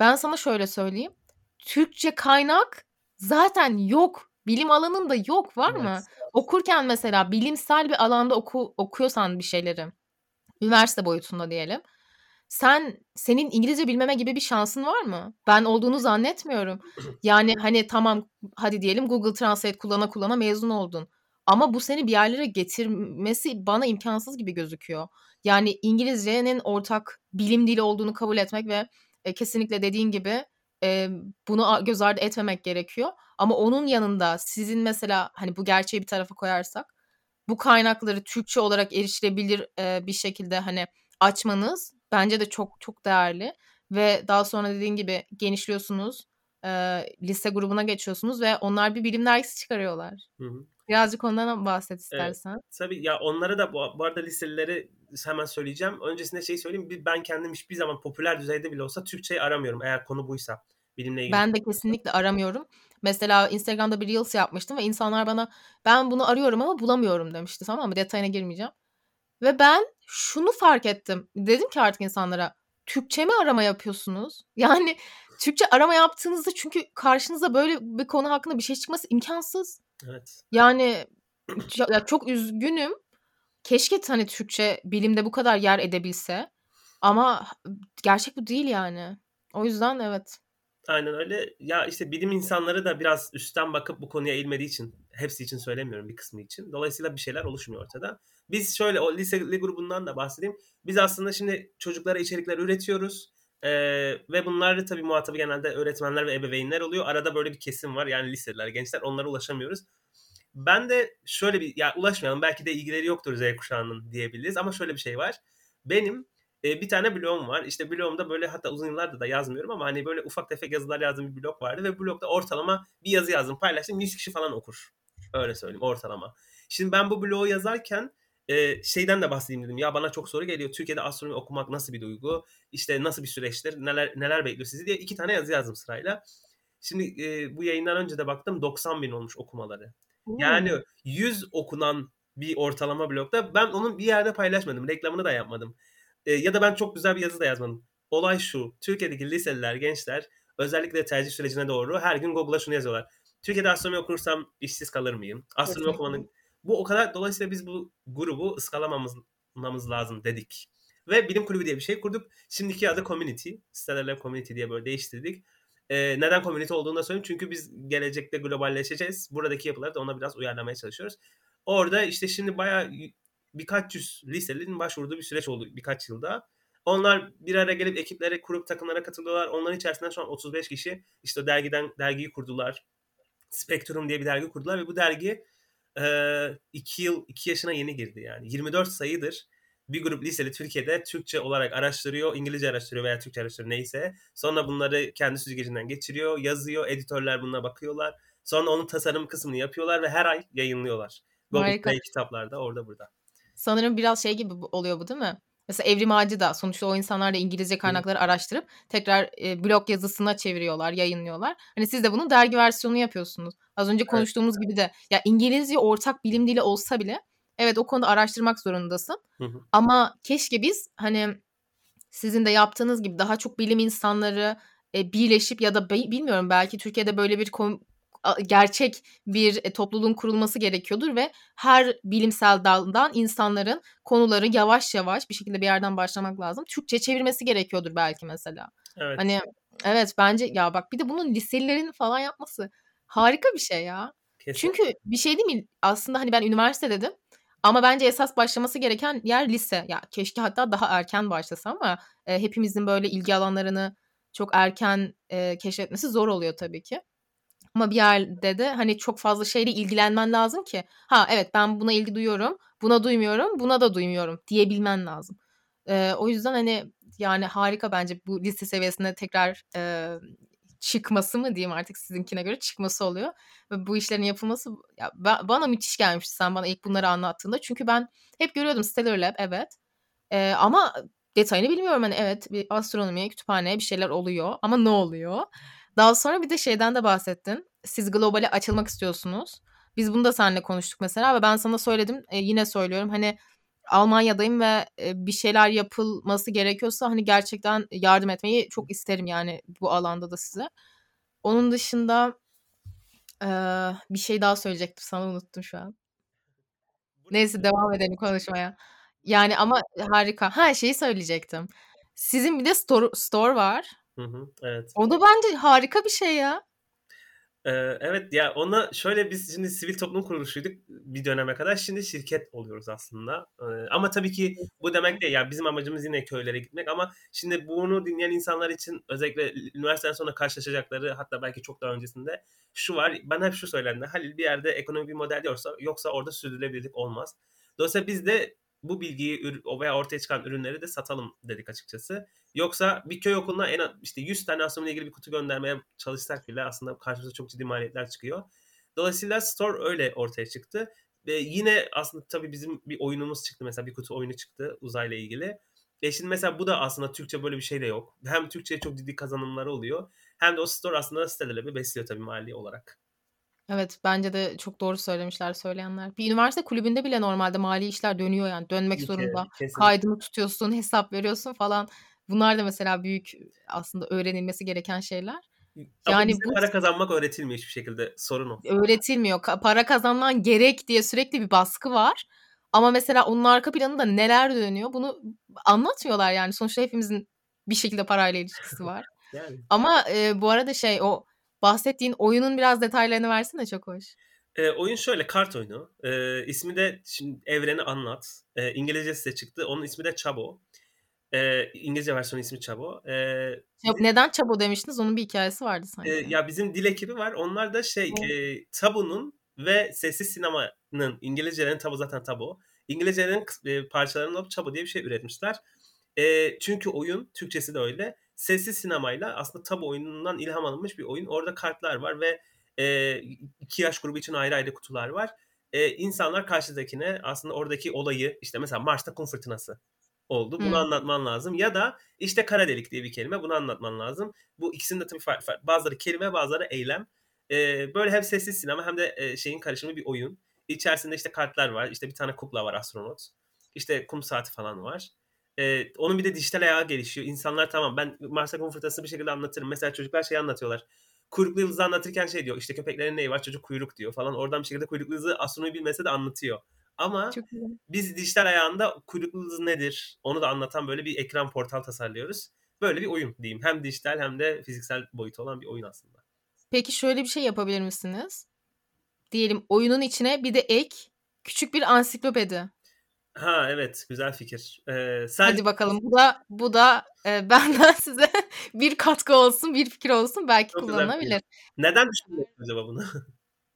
Ben sana şöyle söyleyeyim. Türkçe kaynak zaten yok. Bilim alanında yok var evet. mı? Okurken mesela bilimsel bir alanda oku, okuyorsan bir şeyleri. Üniversite boyutunda diyelim. sen senin İngilizce bilmeme gibi bir şansın var mı? Ben olduğunu zannetmiyorum. Yani hani tamam hadi diyelim Google Translate kullana kullana mezun oldun. Ama bu seni bir yerlere getirmesi bana imkansız gibi gözüküyor. Yani İngilizcenin ortak bilim dili olduğunu kabul etmek ve e, kesinlikle dediğin gibi e, bunu göz ardı etmemek gerekiyor. Ama onun yanında sizin mesela hani bu gerçeği bir tarafa koyarsak bu kaynakları Türkçe olarak erişilebilir e, bir şekilde hani açmanız bence de çok çok değerli. Ve daha sonra dediğin gibi genişliyorsunuz, e, lise grubuna geçiyorsunuz ve onlar bir bilim dergisi çıkarıyorlar. Hı hı. Birazcık ondan bahset istersen. Evet, tabii ya onlara da bu arada liselileri hemen söyleyeceğim. Öncesinde şey söyleyeyim. Ben kendim hiçbir zaman popüler düzeyde bile olsa Türkçeyi aramıyorum eğer konu buysa. Bilimle ilgili. Ben de kesinlikle aramıyorum. Mesela Instagram'da bir Reels yapmıştım ve insanlar bana ben bunu arıyorum ama bulamıyorum demişti. Tamam mı? Detayına girmeyeceğim. Ve ben şunu fark ettim. Dedim ki artık insanlara Türkçe mi arama yapıyorsunuz? Yani Türkçe arama yaptığınızda çünkü karşınıza böyle bir konu hakkında bir şey çıkması imkansız. Evet. Yani ya çok üzgünüm. Keşke hani Türkçe bilimde bu kadar yer edebilse. Ama gerçek bu değil yani. O yüzden evet. Aynen öyle. Ya işte bilim insanları da biraz üstten bakıp bu konuya eğilmediği için, hepsi için söylemiyorum, bir kısmı için. Dolayısıyla bir şeyler oluşmuyor ortada. Biz şöyle o liseli grubundan da bahsedeyim. Biz aslında şimdi çocuklara içerikler üretiyoruz. Ee, ve bunlar tabii muhatabı genelde öğretmenler ve ebeveynler oluyor. Arada böyle bir kesim var. Yani liseler, gençler, onlara ulaşamıyoruz. Ben de şöyle bir, ya ulaşmayalım belki de ilgileri yoktur Z kuşağının diyebiliriz. Ama şöyle bir şey var. Benim e, bir tane blogum var. İşte blogumda böyle hatta uzun yıllardır da yazmıyorum ama hani böyle ufak tefek yazılar yazdığım bir blog vardı. Ve blogda ortalama bir yazı yazdım, paylaştım. yüz kişi falan okur. Öyle söyleyeyim ortalama. Şimdi ben bu blogu yazarken Ee, şeyden de bahsedeyim dedim. Ya bana çok soru geliyor. Türkiye'de astronomi okumak nasıl bir duygu? İşte nasıl bir süreçtir? Neler neler bekliyor sizi diye iki tane yazı yazdım sırayla. Şimdi e, bu yayından önce de baktım doksan bin olmuş okumaları. Hmm. Yani yüz okunan bir ortalama blogda ben onun bir yerde paylaşmadım. Reklamını da yapmadım. E, ya da ben çok güzel bir yazı da yazmadım. Olay şu. Türkiye'deki liseliler, gençler özellikle tercih sürecine doğru her gün Google'a şunu yazıyorlar. Türkiye'de astronomi okursam işsiz kalır mıyım? Astronomi okumanın Bu o kadar, dolayısıyla biz bu grubu ıskalamamız lazım dedik. Ve bilim kulübü diye bir şey kurduk. Şimdiki adı Community. Stellar Lab Community diye böyle değiştirdik. Ee, neden Community olduğunu da söyleyeyim. Çünkü biz gelecekte globalleşeceğiz. Buradaki yapıları da ona biraz uyarlamaya çalışıyoruz. Orada işte şimdi bayağı birkaç yüz liselerin başvurduğu bir süreç oldu birkaç yılda. Onlar bir araya gelip ekiplere kurup takımlara katılıyorlar. Onların içerisinden şu an otuz beş kişi işte dergiden dergiyi kurdular. Spektrum diye bir dergi kurdular ve bu dergi iki yıl, iki yaşına yeni girdi yani. yirmi dört sayıdır bir grup liseli Türkiye'de Türkçe olarak araştırıyor, İngilizce araştırıyor veya Türkçe araştırıyor neyse. Sonra bunları kendi süzgecinden geçiriyor, yazıyor, editörler bununla bakıyorlar. Sonra onun tasarım kısmını yapıyorlar ve her ay yayınlıyorlar. Coldplay kitaplarda, orada burada. Sanırım biraz şey gibi oluyor bu değil mi? Mesela Evrim Ağacı da sonuçta o insanlar da İngilizce kaynakları Hı. araştırıp tekrar e, blog yazısına çeviriyorlar, yayınlıyorlar. Hani siz de bunun dergi versiyonunu yapıyorsunuz. Az önce konuştuğumuz evet. gibi de ya İngilizce ortak bilim dili olsa bile evet o konuda araştırmak zorundasın. Hı hı. Ama keşke biz hani sizin de yaptığınız gibi daha çok bilim insanları e, birleşip ya da be, bilmiyorum belki Türkiye'de böyle bir kom- gerçek bir topluluğun kurulması gerekiyordur ve her bilimsel daldan insanların konuları yavaş yavaş bir şekilde bir yerden başlamak lazım. Türkçe çevirmesi gerekiyordur belki mesela. Evet. Hani evet bence ya bak bir de bunun liselilerin falan yapması harika bir şey ya. Kesinlikle. Çünkü bir şey değil mi? Aslında hani ben üniversite dedim ama bence esas başlaması gereken yer lise. Ya keşke hatta daha erken başlasa ama e, hepimizin böyle ilgi alanlarını çok erken e, keşfetmesi zor oluyor tabii ki. Ama bir yerde de hani çok fazla şeyle ilgilenmen lazım ki ha evet ben buna ilgi duyuyorum, buna duymuyorum, buna da duymuyorum diyebilmen lazım. Ee, o yüzden hani yani harika bence bu lise seviyesinde tekrar e, çıkması mı diyeyim artık sizinkine göre çıkması oluyor. Ve bu işlerin yapılması ya, ba- bana müthiş gelmişti sen bana ilk bunları anlattığında. Çünkü ben hep görüyordum Stellar Lab evet e, ama detayını bilmiyorum. Hani evet bir astronomiye, kütüphaneye bir şeyler oluyor ama ne oluyor? Daha sonra bir de şeyden de bahsettin. Siz globale açılmak istiyorsunuz. Biz bunu da seninle konuştuk mesela ve ben sana söyledim. E, yine söylüyorum hani Almanya'dayım ve e, bir şeyler yapılması gerekiyorsa hani gerçekten yardım etmeyi çok isterim yani bu alanda da size. Onun dışında e, bir şey daha söyleyecektim sana unuttum şu an. Neyse devam edelim konuşmaya. Yani ama harika. Ha şeyi söyleyecektim. Sizin bir de store, store var. Hı hı, evet. O da bence harika bir şey ya. Ee, evet ya, ona şöyle, biz şimdi sivil toplum kuruluşuyduk bir döneme kadar. Şimdi şirket oluyoruz aslında. Ee, ama tabii ki bu demek değil. Yani bizim amacımız yine köylere gitmek ama şimdi bunu dinleyen insanlar için özellikle üniversiteden sonra karşılaşacakları, hatta belki çok daha öncesinde şu var. Bana hep şu söylendi. Halil, bir yerde ekonomik bir model yoksa, yoksa orada sürdürülebilirlik olmaz. Dolayısıyla biz de bu bilgiyi veya ortaya çıkan ürünleri de satalım dedik açıkçası. Yoksa bir köy okuluna en az işte yüz tane astronomiyle ilgili bir kutu göndermeye çalışsak bile aslında karşımıza çok ciddi maliyetler çıkıyor. Dolayısıyla store öyle ortaya çıktı. Ve yine aslında tabii bizim bir oyunumuz çıktı. Mesela bir kutu oyunu çıktı uzayla ilgili. Ve şimdi mesela bu da aslında Türkçe böyle bir şey de yok. Hem Türkçe'ye çok ciddi kazanımları oluyor. Hem de o store aslında Stellar Lab'i besliyor tabii mali olarak. Evet, bence de çok doğru söylemişler söyleyenler. Bir üniversite kulübünde bile normalde mali işler dönüyor yani. Dönmek zorunda. Kesinlikle. Kaydını tutuyorsun, hesap veriyorsun falan. Bunlar da mesela büyük aslında öğrenilmesi gereken şeyler. Ama yani bu... para kazanmak öğretilmiyor hiçbir şekilde. Sorun o. Öğretilmiyor. Para kazanman gerek diye sürekli bir baskı var. Ama mesela onun arka planında neler dönüyor bunu anlatmıyorlar yani. Sonuçta hepimizin bir şekilde parayla ilişkisi var. Yani. Ama e, bu arada şey, o bahsettiğin oyunun biraz detaylarını versene, çok hoş. E, oyun şöyle, kart oyunu. E, ismi de şimdi Evren'i Anlat. E, İngilizcesi de çıktı. Onun ismi de Chabu. E, İngilizce versiyonu ismi Chabu. E, Neden Chabu demiştiniz? Onun bir hikayesi vardı sanki. E, ya bizim dil ekibi var. Onlar da şey, e, Tabu'nun ve sessiz sinemanın, İngilizce'nin Tabu zaten Tabu. İngilizce'nin e, parçalarının alıp Chabu diye bir şey üretmişler. E, çünkü oyun, Türkçesi de öyle. Sessiz sinemayla aslında Tabu oyunundan ilham alınmış bir oyun. Orada kartlar var ve e, iki yaş grubu için ayrı ayrı kutular var. E, insanlar karşıdakine aslında oradaki olayı, işte mesela Mars'ta kum fırtınası oldu. Bunu hmm. anlatman lazım. Ya da işte kara delik diye bir kelime. Bunu anlatman lazım. Bu ikisinde tabii farklı farklı. Bazıları kelime, bazıları eylem. E, böyle hem sessiz sinema hem de e, şeyin karışımı bir oyun. İçerisinde işte kartlar var. İşte bir tane kukla var, astronot. İşte kum saati falan var. Ee, onun bir de dijital ayağı gelişiyor. İnsanlar tamam, ben Mars'a kum fırtınasını bir şekilde anlatırım. Mesela çocuklar şey anlatıyorlar. Kuyruklu yıldızı anlatırken şey diyor. İşte köpeklerin neyi var? Çocuk kuyruk diyor falan. Oradan bir şekilde kuyruklu yıldızı astronomi bilmese de anlatıyor. Ama biz dijital ayağında kuyruklu yıldız nedir? Onu da anlatan böyle bir ekran portal tasarlıyoruz. Böyle bir oyun diyeyim. Hem dijital hem de fiziksel boyutu olan bir oyun aslında. Peki şöyle bir şey yapabilir misiniz? Diyelim oyunun içine bir de ek küçük bir ansiklopedi. Ha evet, güzel fikir. Ee, sen... Hadi bakalım, bu da bu da e, benden size bir katkı olsun, bir fikir olsun, belki çok kullanılabilir. Neden düşünüyorsun acaba bunu?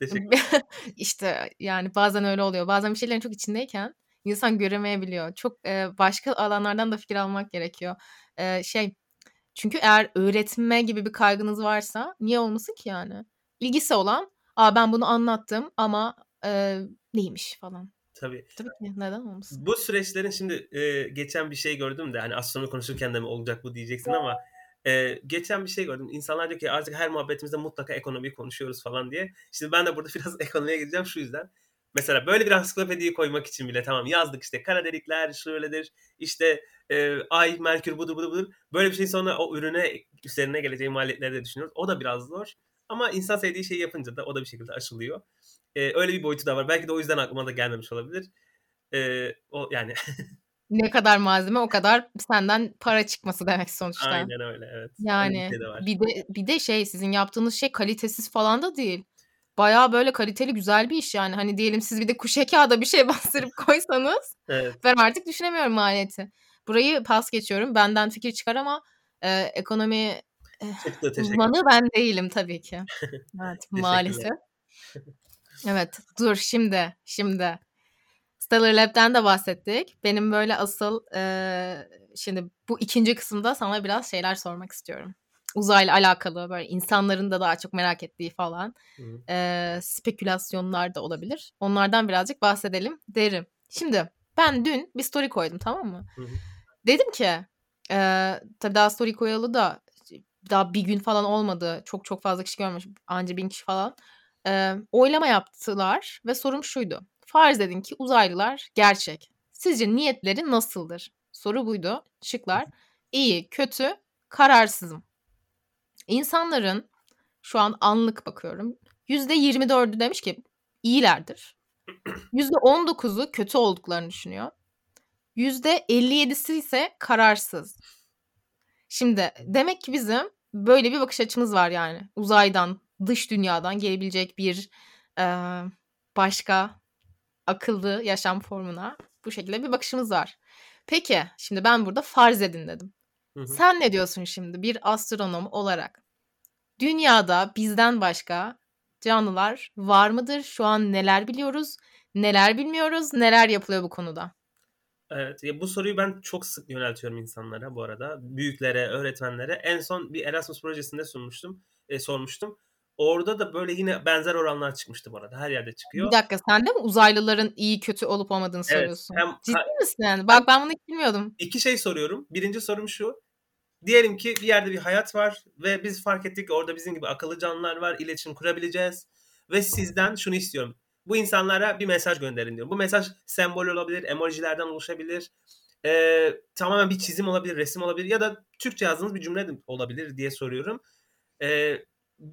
Teşekkürler. İşte yani bazen öyle oluyor. Bazen bir şeylerin çok içindeyken insan göremeyebiliyor. Çok e, başka alanlardan da fikir almak gerekiyor. E, şey çünkü eğer öğretme gibi bir kaygınız varsa niye olmasın ki yani? İlgisi olan, aa ben bunu anlattım ama e, neymiş falan. Tabii. Tabii ki. Neden olmasın? Bu süreçlerin şimdi e, geçen bir şey gördüm de, hani astronomi konuşurken de mi olacak bu diyeceksin ama e, geçen bir şey gördüm. İnsanlar diyor ki artık her muhabbetimizde mutlaka ekonomiyi konuşuyoruz falan diye. Şimdi ben de burada biraz ekonomiye gideceğim şu yüzden. Mesela böyle bir ansiklopediyi koymak için bile tamam yazdık işte kara delikler şöyledir, işte e, ay, merkür budur budur budur. Böyle bir şeyin sonra o ürüne üzerine geleceği maliyetleri de düşünüyoruz. O da biraz zor ama insan sevdiği şeyi yapınca da o da bir şekilde aşılıyor. Ee, öyle bir boyutu da var. Belki de o yüzden aklıma da gelmemiş olabilir. Ee, o yani. Ne kadar malzeme o kadar senden para çıkması demek sonuçta. Aynen öyle, evet. Yani bir de, bir de bir de şey, sizin yaptığınız şey kalitesiz falan da değil. Bayağı böyle kaliteli, güzel bir iş yani. Hani diyelim siz bir de kuşe kağıda bir şey bastırıp koysanız evet. Ben artık düşünemiyorum maliyeti. Burayı pas geçiyorum. Benden fikir çıkar ama e, ekonomi uzmanı ben değilim tabii ki. Evet, maalesef. Evet, dur şimdi, şimdi Stellar Lab'den de bahsettik. Benim böyle asıl e, şimdi bu ikinci kısımda sana biraz şeyler sormak istiyorum. Uzayla alakalı, böyle insanların da daha çok merak ettiği falan e, spekülasyonlar da olabilir. Onlardan birazcık bahsedelim derim. Şimdi ben dün bir story koydum, tamam mı? Hı-hı. Dedim ki e, tabii daha story koyalı da daha bir gün falan olmadı. Çok çok fazla kişi görmüş, anca bin kişi falan. E, oylama yaptılar ve sorum şuydu. Farz edin ki uzaylılar gerçek. Sizce niyetleri nasıldır? Soru buydu. Şıklar: iyi, kötü, kararsızım. İnsanların şu an anlık bakıyorum. yüzde yirmi dördü demiş ki iyilerdir. yüzde on dokuzu kötü olduklarını düşünüyor. yüzde elli yedisi ise kararsız. Şimdi demek ki bizim böyle bir bakış açımız var yani. Uzaydan, dış dünyadan gelebilecek bir e, başka akıllı yaşam formuna bu şekilde bir bakışımız var. Peki şimdi ben burada farz edin dedim. Hı hı. Sen ne diyorsun şimdi bir astronom olarak? Dünyada bizden başka canlılar var mıdır? Şu an neler biliyoruz, neler bilmiyoruz, neler yapılıyor bu konuda? Evet, ya bu soruyu ben çok sık yöneltiyorum insanlara bu arada. Büyüklere, öğretmenlere. En son bir Erasmus projesinde sunmuştum, e, sormuştum. Orada da böyle yine benzer oranlar çıkmıştı bu arada. Her yerde çıkıyor. Bir dakika, sen de mi uzaylıların iyi kötü olup olmadığını evet, soruyorsun? Hem, Ciddi ha, misin yani? Bak ben bunu hiç bilmiyordum. İki şey soruyorum. Birinci sorum şu. Diyelim ki bir yerde bir hayat var ve biz fark ettik orada bizim gibi akıllı canlılar var, iletişim kurabileceğiz ve sizden şunu istiyorum. Bu insanlara bir mesaj gönderin diyorum. Bu mesaj sembol olabilir, emojilerden oluşabilir, ee, tamamen bir çizim olabilir, resim olabilir ya da Türkçe yazdığınız bir cümle olabilir diye soruyorum. Ee,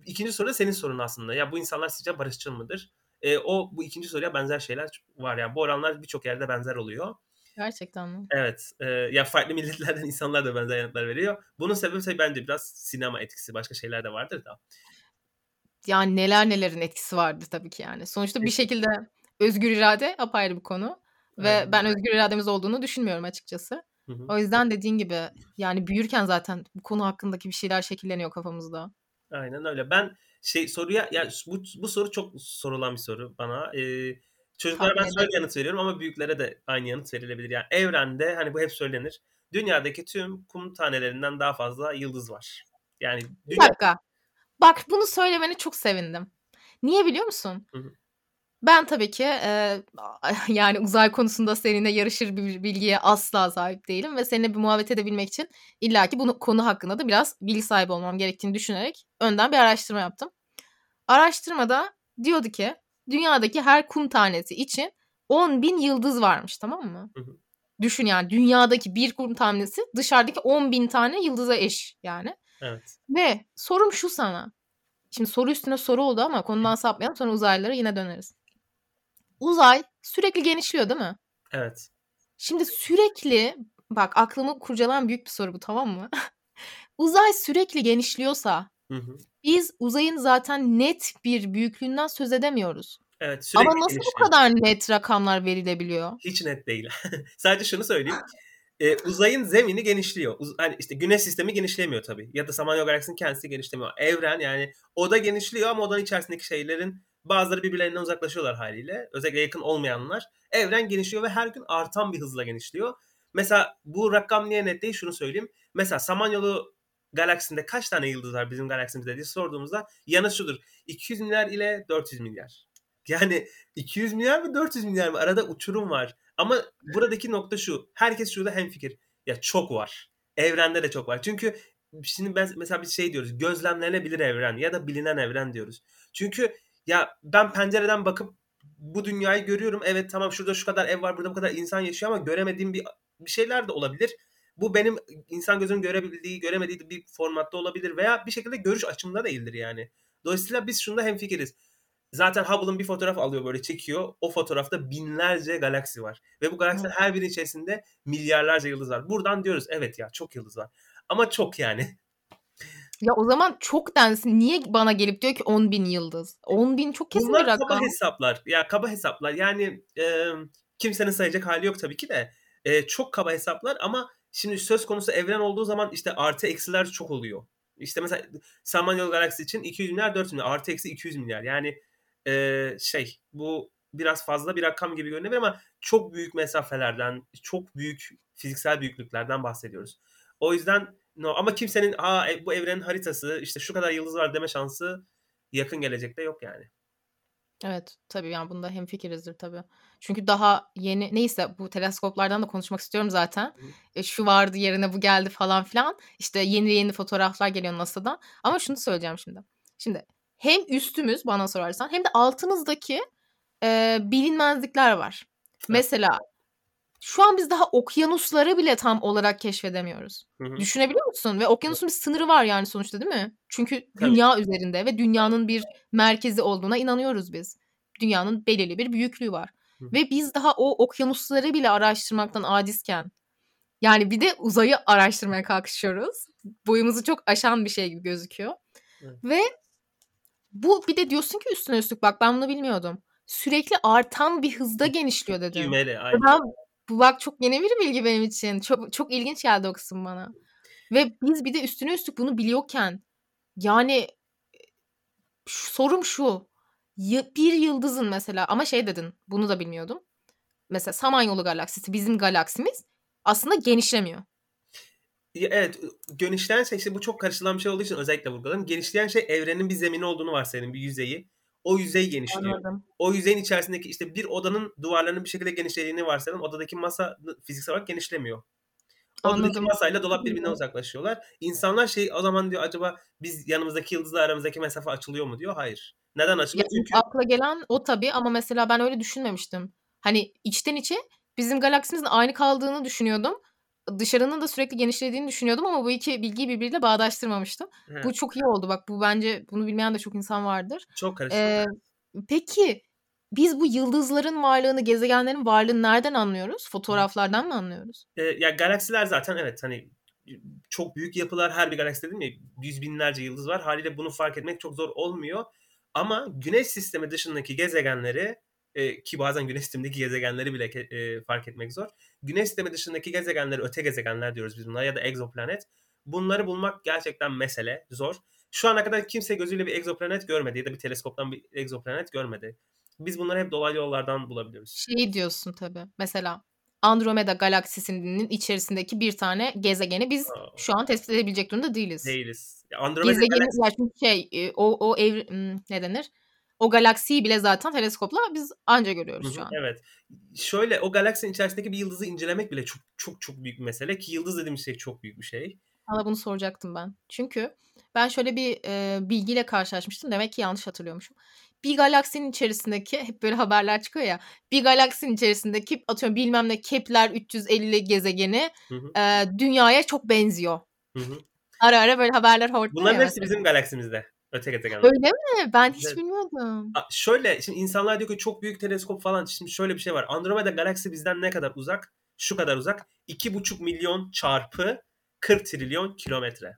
ikinci soru da senin sorun aslında. Ya bu insanlar sizce barışçıl mıdır? Ee, o bu ikinci soruya benzer şeyler var ya. Bu oranlar birçok yerde benzer oluyor. Gerçekten mi? Evet. E, ya farklı milletlerden insanlar da benzer yanıtlar veriyor. Bunun sebebi bence biraz sinema etkisi, başka şeyler de vardır da. Yani neler nelerin etkisi vardır tabii ki yani. Sonuçta bir şekilde özgür irade apayrı bir konu. Ve evet, ben özgür irademiz olduğunu düşünmüyorum açıkçası. Hı hı. O yüzden dediğin gibi yani büyürken zaten bu konu hakkındaki bir şeyler şekilleniyor kafamızda. Aynen öyle. Ben şey soruya, yani bu, bu soru çok sorulan bir soru bana. Ee, Çocuklara ben şöyle yanıt veriyorum ama büyüklere de aynı yanıt verilebilir. Yani evrende hani bu hep söylenir. Dünyadaki tüm kum tanelerinden daha fazla yıldız var. Yani dünya... Bir dakika. Bak bunu söylemene çok sevindim. Niye biliyor musun? Hı hı. Ben tabii ki e, yani uzay konusunda seninle yarışır bir bilgiye asla sahip değilim. Ve seninle bir muhabbet edebilmek için illaki bunu konu hakkında da biraz bilgi sahibi olmam gerektiğini düşünerek önden bir araştırma yaptım. Araştırmada diyordu ki dünyadaki her kum tanesi için on bin yıldız varmış, tamam mı? Hı hı. Düşün yani dünyadaki bir kum tanesi dışarıdaki on bin tane yıldıza eş yani. Evet. Ve sorum şu sana. Şimdi soru üstüne soru oldu ama konudan sapmayalım, sonra uzaylılara yine döneriz. Uzay sürekli genişliyor değil mi? Evet. Şimdi sürekli bak aklımı kurcalayan büyük bir soru bu, tamam mı? Uzay sürekli genişliyorsa... Hı hı. Biz uzayın zaten net bir büyüklüğünden söz edemiyoruz. Evet, sürekli ama nasıl bu kadar net rakamlar verilebiliyor? Hiç net değil. Sadece şunu söyleyeyim. Ee, uzayın zemini genişliyor. Uz- hani işte güneş sistemi genişlemiyor tabii. Ya da Samanyolu galaksinin kendisi genişlemiyor. Evren yani o da genişliyor ama odanın içerisindeki şeylerin bazıları birbirlerinden uzaklaşıyorlar haliyle. Özellikle yakın olmayanlar. Evren genişliyor ve her gün artan bir hızla genişliyor. Mesela bu rakam niye net değil? Şunu söyleyeyim. Mesela Samanyolu galaksinde kaç tane yıldız var bizim galaksimizde diye sorduğumuzda yanıt şudur. iki yüz milyar ile dört yüz milyar. Yani iki yüz milyar mı dört yüz milyar mı? Arada uçurum var. Ama buradaki nokta şu. Herkes şurada hemfikir. Ya çok var. Evrende de çok var. Çünkü şimdi ben mesela bir şey diyoruz. Gözlemlenebilir evren ya da bilinen evren diyoruz. Çünkü ya ben pencereden bakıp bu dünyayı görüyorum. Evet tamam şurada şu kadar ev var, burada bu kadar insan yaşıyor ama göremediğim bir, bir şeyler de olabilir. Bu benim insan gözünün görebildiği, göremediği bir formatta olabilir veya bir şekilde görüş açımda değildir yani. Dolayısıyla biz şunda hemfikiriz. Zaten Hubble'ın bir fotoğraf alıyor, böyle çekiyor. O fotoğrafta binlerce galaksi var. Ve bu galaksilerin her birinin içerisinde milyarlarca yıldız var. Buradan diyoruz evet ya çok yıldız var. Ama çok yani. Ya o zaman çok densin. Niye bana gelip diyor ki on bin yıldız? on bin çok kesin bunlar bir rakam. Bunlar kaba hesaplar. Ya kaba hesaplar. Yani e, kimsenin sayacak hali yok tabii ki de. E, çok kaba hesaplar ama şimdi söz konusu evren olduğu zaman işte artı eksiler çok oluyor. İşte mesela Samanyolu galaksisi için iki yüz milyar, dört yüz milyar. Artı eksi iki yüz milyar. Yani e, şey bu biraz fazla bir rakam gibi görünebilir ama çok büyük mesafelerden, çok büyük fiziksel büyüklüklerden bahsediyoruz. O yüzden no, ama kimsenin aa bu evrenin haritası işte şu kadar yıldız var deme şansı yakın gelecekte yok yani. Evet tabii yani bunda hemfikirizdir tabii. Çünkü daha yeni neyse bu teleskoplardan da konuşmak istiyorum zaten. E, şu vardı yerine bu geldi falan filan. İşte yeni yeni fotoğraflar geliyor NASA'dan. Ama şunu söyleyeceğim şimdi. Şimdi hem üstümüz bana sorarsan hem de altımızdaki e, bilinmezlikler var. Mesela şu an biz daha okyanusları bile tam olarak keşfedemiyoruz. Hı hı. Düşünebiliyor musun? Ve okyanusun bir sınırı var yani sonuçta değil mi? Çünkü dünya evet, üzerinde ve dünyanın bir merkezi olduğuna inanıyoruz biz. Dünyanın belirli bir büyüklüğü var. Hı hı. Ve biz daha o okyanusları bile araştırmaktan acizken Yani bir de uzayı araştırmaya kalkışıyoruz. Boyumuzu çok aşan bir şey gibi gözüküyor. Evet. Ve bu bir de diyorsun ki üstüne üstlük bak ben bunu bilmiyordum. Sürekli artan bir hızda genişliyor dedim. Gümeli, aynen. Bu bak çok yeni bir bilgi benim için. Çok çok ilginç geldi o kısım bana. Ve biz bir de üstüne üstlük bunu biliyorken yani sorum şu. Bir yıldızın mesela ama şey dedin bunu da bilmiyordum. Mesela Samanyolu galaksisi bizim galaksimiz aslında genişlemiyor. Evet, genişleyen şey işte bu çok karışılan bir şey olduğu için özellikle vurguladım. Genişleyen şey evrenin bir zemini olduğunu varsayalım, bir yüzeyi. O yüzey genişliyor. Anladım. O yüzeyin içerisindeki işte bir odanın duvarlarının bir şekilde genişlediğini varsayalım. Odadaki masa fiziksel olarak genişlemiyor. Odadaki Anladım. Masayla dolap birbirinden uzaklaşıyorlar. İnsanlar şey o zaman diyor acaba biz yanımızdaki yıldızla aramızdaki mesafe açılıyor mu diyor. Hayır. Neden açılıyor? Ya, çünkü akla gelen o tabii ama mesela ben öyle düşünmemiştim. Hani içten içe bizim galaksimizin aynı kaldığını düşünüyordum. Dışarının da sürekli genişlediğini düşünüyordum ama bu iki bilgiyi birbiriyle bağdaştırmamıştım. He. Bu çok iyi oldu. Bak bu bence bunu bilmeyen de çok insan vardır. Çok karışık. Ee, peki biz bu yıldızların varlığını, gezegenlerin varlığını nereden anlıyoruz? Fotoğraflardan mı anlıyoruz? Ee, ya galaksiler zaten evet hani çok büyük yapılar her bir galaksi dedim ya yüz binlerce yıldız var. Haliyle bunu fark etmek çok zor olmuyor. Ama güneş sistemi dışındaki gezegenleri e, ki bazen güneş sistemindeki gezegenleri bile e, fark etmek zor. Güneş sistemi dışındaki gezegenleri öte gezegenler diyoruz biz bunlara ya da egzoplanet. Bunları bulmak gerçekten mesele, zor. Şu ana kadar kimse gözüyle bir egzoplanet görmedi ya da bir teleskoptan bir egzoplanet görmedi. Biz bunları hep dolaylı yollardan bulabiliyoruz. Şey diyorsun tabii. Mesela Andromeda galaksisinin içerisindeki bir tane gezegeni biz Aa. şu an tespit edebilecek durumda değiliz. Değiliz. Andromeda galaksisi yani şey o o ev ne denir? O galaksiyi bile zaten teleskopla biz anca görüyoruz Hı-hı, şu an. Evet. Şöyle o galaksinin içerisindeki bir yıldızı incelemek bile çok çok çok büyük bir mesele ki yıldız dediğimiz şey çok büyük bir şey. Sana bunu soracaktım ben. Çünkü ben şöyle bir e, bilgiyle karşılaşmıştım. Demek ki yanlış hatırlıyormuşum. Bir galaksinin içerisindeki hep böyle haberler çıkıyor ya. Bir galaksinin içerisindeki atıyorum bilmem ne Kepler üç yüz elli gezegeni Hı-hı. E, dünyaya çok benziyor. Hı-hı. Ara ara böyle haberler hortluyor. Bunların hepsi mesela. Bizim galaksimizde. Öte gezegenler. Öyle mi? Ben hiç evet. bilmiyordum. Şöyle, şimdi insanlar diyor ki çok büyük teleskop falan. Şimdi şöyle bir şey var. Andromeda galaksisi bizden ne kadar uzak? Şu kadar uzak. iki buçuk milyon çarpı kırk trilyon kilometre.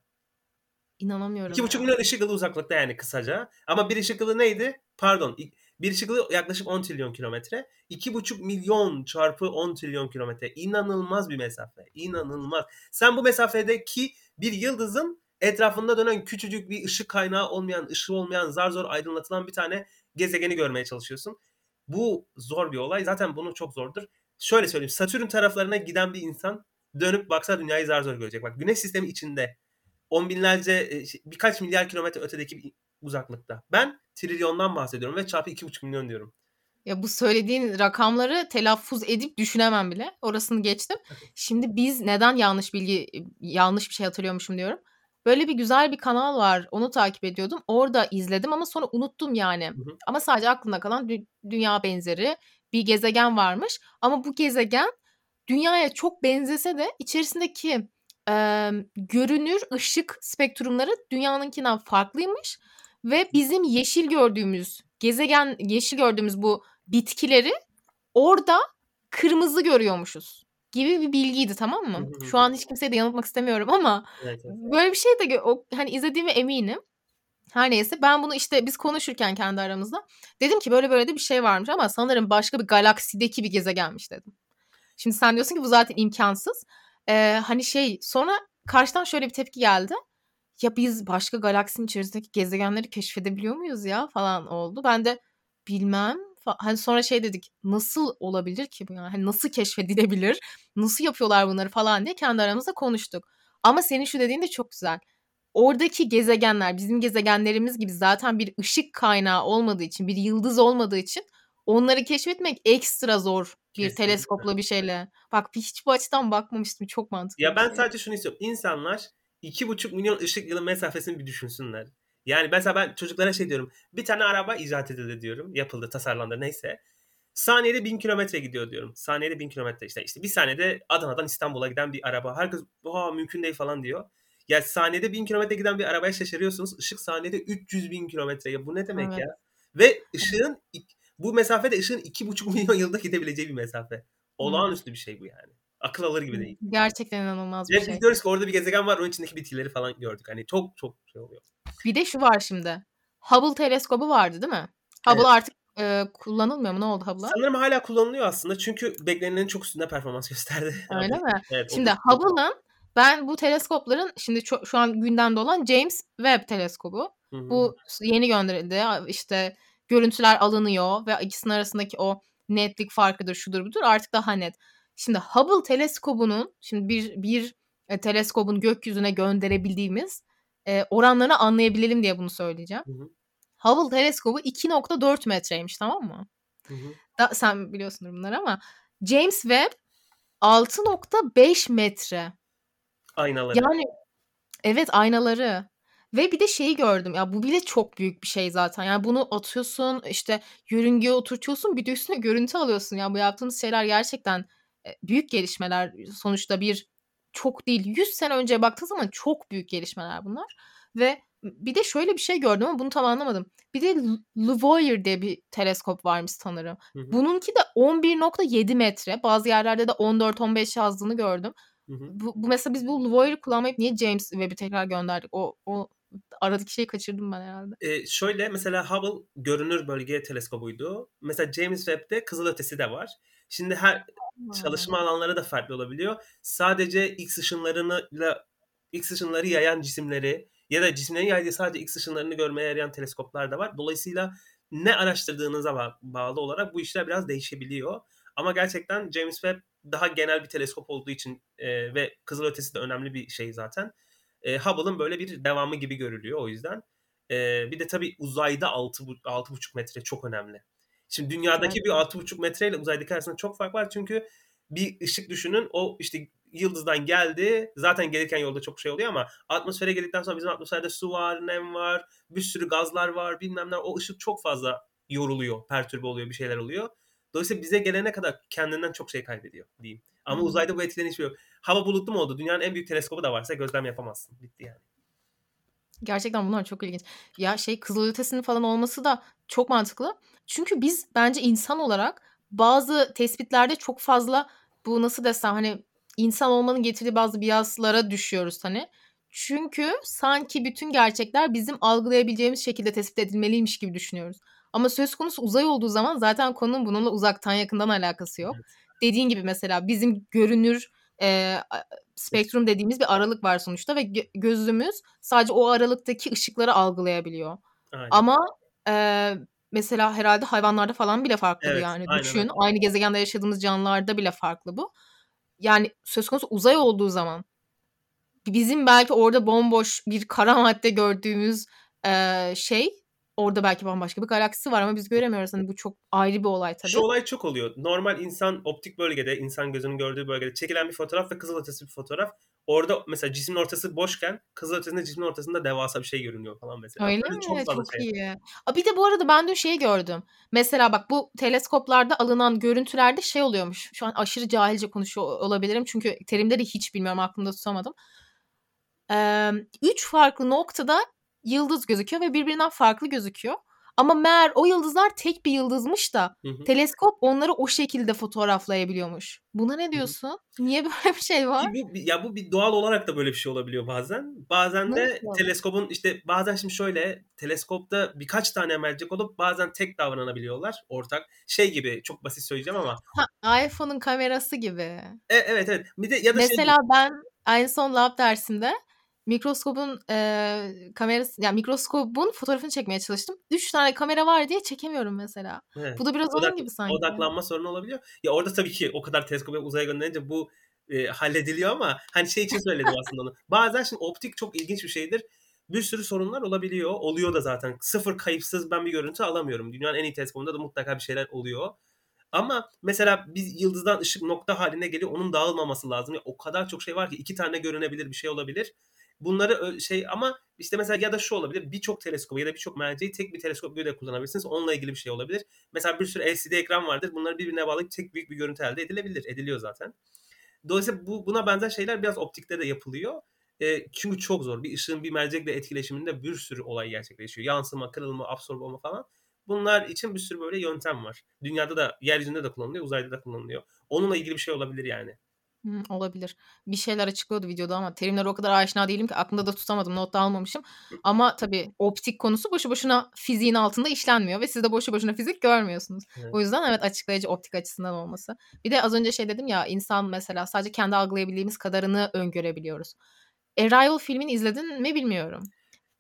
İnanamıyorum. iki buçuk milyon ışık yılı uzaklıkta yani kısaca. Ama bir ışık yılı neydi? Pardon. Bir ışık yılı yaklaşık on trilyon kilometre. iki buçuk milyon çarpı on trilyon kilometre. İnanılmaz bir mesafe. İnanılmaz. Sen bu mesafedeki bir yıldızın etrafında dönen küçücük bir ışık kaynağı olmayan, ışığı olmayan, zar zor aydınlatılan bir tane gezegeni görmeye çalışıyorsun. Bu zor bir olay. Zaten bunu çok zordur. Şöyle söyleyeyim. Satürn taraflarına giden bir insan dönüp baksa dünyayı zar zor görecek. Bak güneş sistemi içinde on binlerce, birkaç milyar kilometre ötedeki bir uzaklıkta. Ben trilyondan bahsediyorum ve çarpı iki buçuk milyon diyorum. Ya bu söylediğin rakamları telaffuz edip düşünemem bile. Orasını geçtim. Şimdi biz neden yanlış bilgi, yanlış bir şey hatırlıyormuşum diyorum. Böyle bir güzel bir kanal var. Onu takip ediyordum. Orada izledim ama sonra unuttum yani. Hı hı. Ama sadece aklımda kalan dü- dünya benzeri bir gezegen varmış. Ama bu gezegen dünyaya çok benzese de içerisindeki e, görünür ışık spektrumları dünyanınkinden farklıymış. Ve bizim yeşil gördüğümüz gezegen, yeşil gördüğümüz bu bitkileri orada kırmızı görüyormuşuz. Gibi bir bilgiydi, tamam mı? Hı hı. Şu an hiç kimseyi de yanıltmak istemiyorum ama evet, evet. böyle bir şey de gö- o, hani izlediğime eminim. Her neyse ben bunu işte biz konuşurken kendi aramızda dedim ki böyle böyle de bir şey varmış ama sanırım başka bir galaksideki bir gezegenmiş dedim. Şimdi sen diyorsun ki bu zaten imkansız. Ee, hani şey sonra karşıdan şöyle bir tepki geldi. Ya biz başka galaksinin içerisindeki gezegenleri keşfedebiliyor muyuz ya falan oldu. Ben de bilmem. Hani sonra şey dedik, nasıl olabilir ki bu yani? Hani nasıl keşfedilebilir? Nasıl yapıyorlar bunları falan diye kendi aramızda konuştuk. Ama senin şu dediğin de çok güzel. Oradaki gezegenler bizim gezegenlerimiz gibi zaten bir ışık kaynağı olmadığı için, bir yıldız olmadığı için onları keşfetmek ekstra zor. Bir Kesinlikle. Teleskopla bir şeyle. Bak hiç bu açıdan bakmamıştım. Çok mantıklı. Ya ben şey. Sadece şunu istiyorum. İnsanlar iki buçuk milyon ışık yılı mesafesini bir düşünsünler. Yani mesela ben çocuklara şey diyorum. Bir tane araba icat edildi diyorum. Yapıldı, tasarlandı neyse. Saniyede bin kilometre gidiyor diyorum. Saniyede bin kilometre işte. İşte bir saniyede Adana'dan İstanbul'a giden bir araba. Herkes oha mümkün değil falan diyor. Ya saniyede bin kilometre giden bir arabaya şaşırıyorsunuz. Işık saniyede üç yüz bin kilometre. Ya bu ne demek evet. ya? Ve ışığın bu mesafede ışığın iki buçuk milyon yılda gidebileceği bir mesafe. Olağanüstü bir şey bu yani. Akıl alır gibi değil. Gerçekten inanılmaz bir şey. Biz diyoruz ki orada bir gezegen var, onun içindeki bitkileri falan gördük. Hani çok çok şey oluyor. Bir de şu var şimdi. Hubble teleskobu vardı değil mi? Hubble evet. artık e, kullanılmıyor mu? Ne oldu Hubble'a? Sanırım hala kullanılıyor aslında. Çünkü beklenenin çok üstünde performans gösterdi. Öyle mi? Evet, şimdi Hubble'ın, ben bu teleskopların, şimdi ço- şu an gündemde olan James Webb teleskobu. Hı-hı. Bu yeni gönderildi. İşte görüntüler alınıyor ve ikisinin arasındaki o netlik farkıdır, şudur budur. Artık daha net. Şimdi Hubble teleskobunun, şimdi bir bir e, teleskobun gökyüzüne gönderebildiğimiz e, oranlarını anlayabilelim diye bunu söyleyeceğim. Hı hı. Hubble teleskobu iki virgül dört metreymiş, tamam mı? Hı hı. Da, sen biliyorsundur bunları ama James Webb altı virgül beş metre. Aynaları. Yani evet, aynaları. Ve bir de şeyi gördüm. Ya bu bile çok büyük bir şey zaten. Yani bunu atıyorsun, işte yörüngeye oturtuyorsun, bir de üstüne görüntü alıyorsun. Ya bu yaptığımız şeyler gerçekten büyük gelişmeler. Sonuçta bir çok değil, yüz sene önceye baktığın zaman çok büyük gelişmeler bunlar. Ve bir de şöyle bir şey gördüm ama bunu tam anlamadım. Bir de Lavoyer diye bir teleskop varmış sanırım. Hı hı. Bununki de on bir virgül yedi metre. Bazı yerlerde de on dört on beş yazdığını gördüm. Hı hı. Bu, bu mesela biz bu Lavoyer'ı kullanmayıp niye James Webb'i tekrar gönderdik? O, o aradaki şeyi kaçırdım ben herhalde. Ee, şöyle mesela Hubble görünür bölge teleskobuydu. Mesela James Webb'de kızılötesi de var. Şimdi her çalışma alanları da farklı olabiliyor. Sadece X ışınlarıyla X ışınları yayan cisimleri ya da cisimlerin yaydığı sadece X ışınlarını görmeye yarayan teleskoplar da var. Dolayısıyla ne araştırdığınıza bağlı olarak bu işler biraz değişebiliyor. Ama gerçekten James Webb daha genel bir teleskop olduğu için e, ve kızılötesi de önemli bir şey zaten. E, Hubble'ın böyle bir devamı gibi görülüyor o yüzden. E, bir de tabii uzayda altı buçuk metre çok önemli. Şimdi dünyadaki bir altı buçuk metreyle uzaydaki arasında çok fark var. Çünkü bir ışık düşünün, o işte yıldızdan geldi. Zaten gelirken yolda çok şey oluyor ama atmosfere geldikten sonra bizim atmosferde su var, nem var, bir sürü gazlar var, bilmem ne. O ışık çok fazla yoruluyor, pertürbe oluyor, bir şeyler oluyor. Dolayısıyla bize gelene kadar kendinden çok şey kaybediyor diyeyim. Ama hmm. uzayda bu etkilen hiçbir yok. Hava bulutlu mu oldu? Dünyanın en büyük teleskobu da varsa gözlem yapamazsın. Bitti yani. Gerçekten bunlar çok ilginç. Ya şey, kızılötesinin falan olması da çok mantıklı. Çünkü biz bence insan olarak bazı tespitlerde çok fazla, bu nasıl desem, hani insan olmanın getirdiği bazı biaslara düşüyoruz hani. Çünkü sanki bütün gerçekler bizim algılayabileceğimiz şekilde tespit edilmeliymiş gibi düşünüyoruz. Ama söz konusu uzay olduğu zaman zaten konunun bununla uzaktan yakından alakası yok. Evet. Dediğin gibi mesela bizim görünür e, spektrum dediğimiz bir aralık var sonuçta ve gö- gözümüz sadece o aralıktaki ışıkları algılayabiliyor. Aynen. Ama e, mesela herhalde hayvanlarda falan bile farklı, evet, yani düşün. Aynen. Aynı gezegende yaşadığımız canlılarda bile farklı bu. Yani söz konusu uzay olduğu zaman bizim belki orada bomboş bir kara madde gördüğümüz e, şey, orada belki bambaşka bir galaksi var ama biz göremiyoruz. Hani bu çok ayrı bir olay tabii. Şu olay çok oluyor. Normal insan optik bölgede, insan gözünün gördüğü bölgede çekilen bir fotoğraf ve kızılötesi bir fotoğraf. Orada mesela cismin ortası boşken kızılötesinde cismin ortasında devasa bir şey görünüyor falan mesela. Öyle yani mi? Çok, çok şey. iyi. Aa, bir de bu arada ben de şeyi gördüm. Mesela bak, bu teleskoplarda alınan görüntülerde şey oluyormuş. Şu an aşırı cahilce konuşuyor olabilirim. Çünkü terimleri hiç bilmiyorum. Aklımda tutamadım. Ee, üç farklı noktada yıldız gözüküyor ve birbirinden farklı gözüküyor. Ama meğer o yıldızlar tek bir yıldızmış da hı hı. teleskop onları o şekilde fotoğraflayabiliyormuş. Buna ne diyorsun? Hı hı. Niye böyle bir şey var? Bu, ya bu bir doğal olarak da böyle bir şey olabiliyor bazen. Bazen ne de oluyor? Teleskopun işte bazen şimdi şöyle teleskopta birkaç tane mercek olup bazen tek davranabiliyorlar ortak. Şey gibi, çok basit söyleyeceğim ama. Ha, iPhone'un kamerası gibi. E, evet evet. Bir de, ya da mesela şey... ben en son lab dersimde mikroskopun e, kamerası, yani mikroskopun fotoğrafını çekmeye çalıştım. Üç tane kamera var diye çekemiyorum mesela. Evet. Bu da biraz Odak, onun gibi sanki. Odaklanma sorunu olabiliyor. Ya orada tabii ki o kadar teleskopu uzaya gönderince bu e, hallediliyor ama hani şey için söyledim aslında onu. Bazen şimdi optik çok ilginç bir şeydir. Bir sürü sorunlar olabiliyor. Oluyor da zaten. Sıfır kayıpsız ben bir görüntü alamıyorum. Dünyanın en iyi teleskopunda da mutlaka bir şeyler oluyor. Ama mesela biz yıldızdan ışık nokta haline geliyor. Onun dağılmaması lazım. Ya o kadar çok şey var ki iki tane görünebilir bir şey olabilir. Bunları şey ama işte mesela ya da şu olabilir, birçok teleskobu ya da birçok merceği tek bir teleskop böyle kullanabilirsiniz. Onunla ilgili bir şey olabilir. Mesela bir sürü L C D ekran vardır. Bunları birbirine bağlayıp tek büyük bir görüntü elde edilebilir. Ediliyor zaten. Dolayısıyla bu, buna benzer şeyler biraz optikte de yapılıyor. E, çünkü çok zor. Bir ışığın bir mercekle etkileşiminde bir sürü olay gerçekleşiyor. Yansıma, kırılma, absorbe olma falan. Bunlar için bir sürü böyle yöntem var. Dünyada da, yeryüzünde de kullanılıyor, uzayda da kullanılıyor. Onunla ilgili bir şey olabilir yani. Hmm, olabilir. Bir şeyler açıklıyordu videoda ama terimlere o kadar aşina değilim ki aklımda da tutamadım. Not da almamışım. Ama tabii optik konusu boşu boşuna fiziğin altında işlenmiyor ve siz de boşu boşuna fizik görmüyorsunuz. Evet. O yüzden evet, açıklayıcı optik açısından olması. Bir de az önce şey dedim ya, insan mesela sadece kendi algılayabildiğimiz kadarını öngörebiliyoruz. Arrival filmini izledin mi bilmiyorum.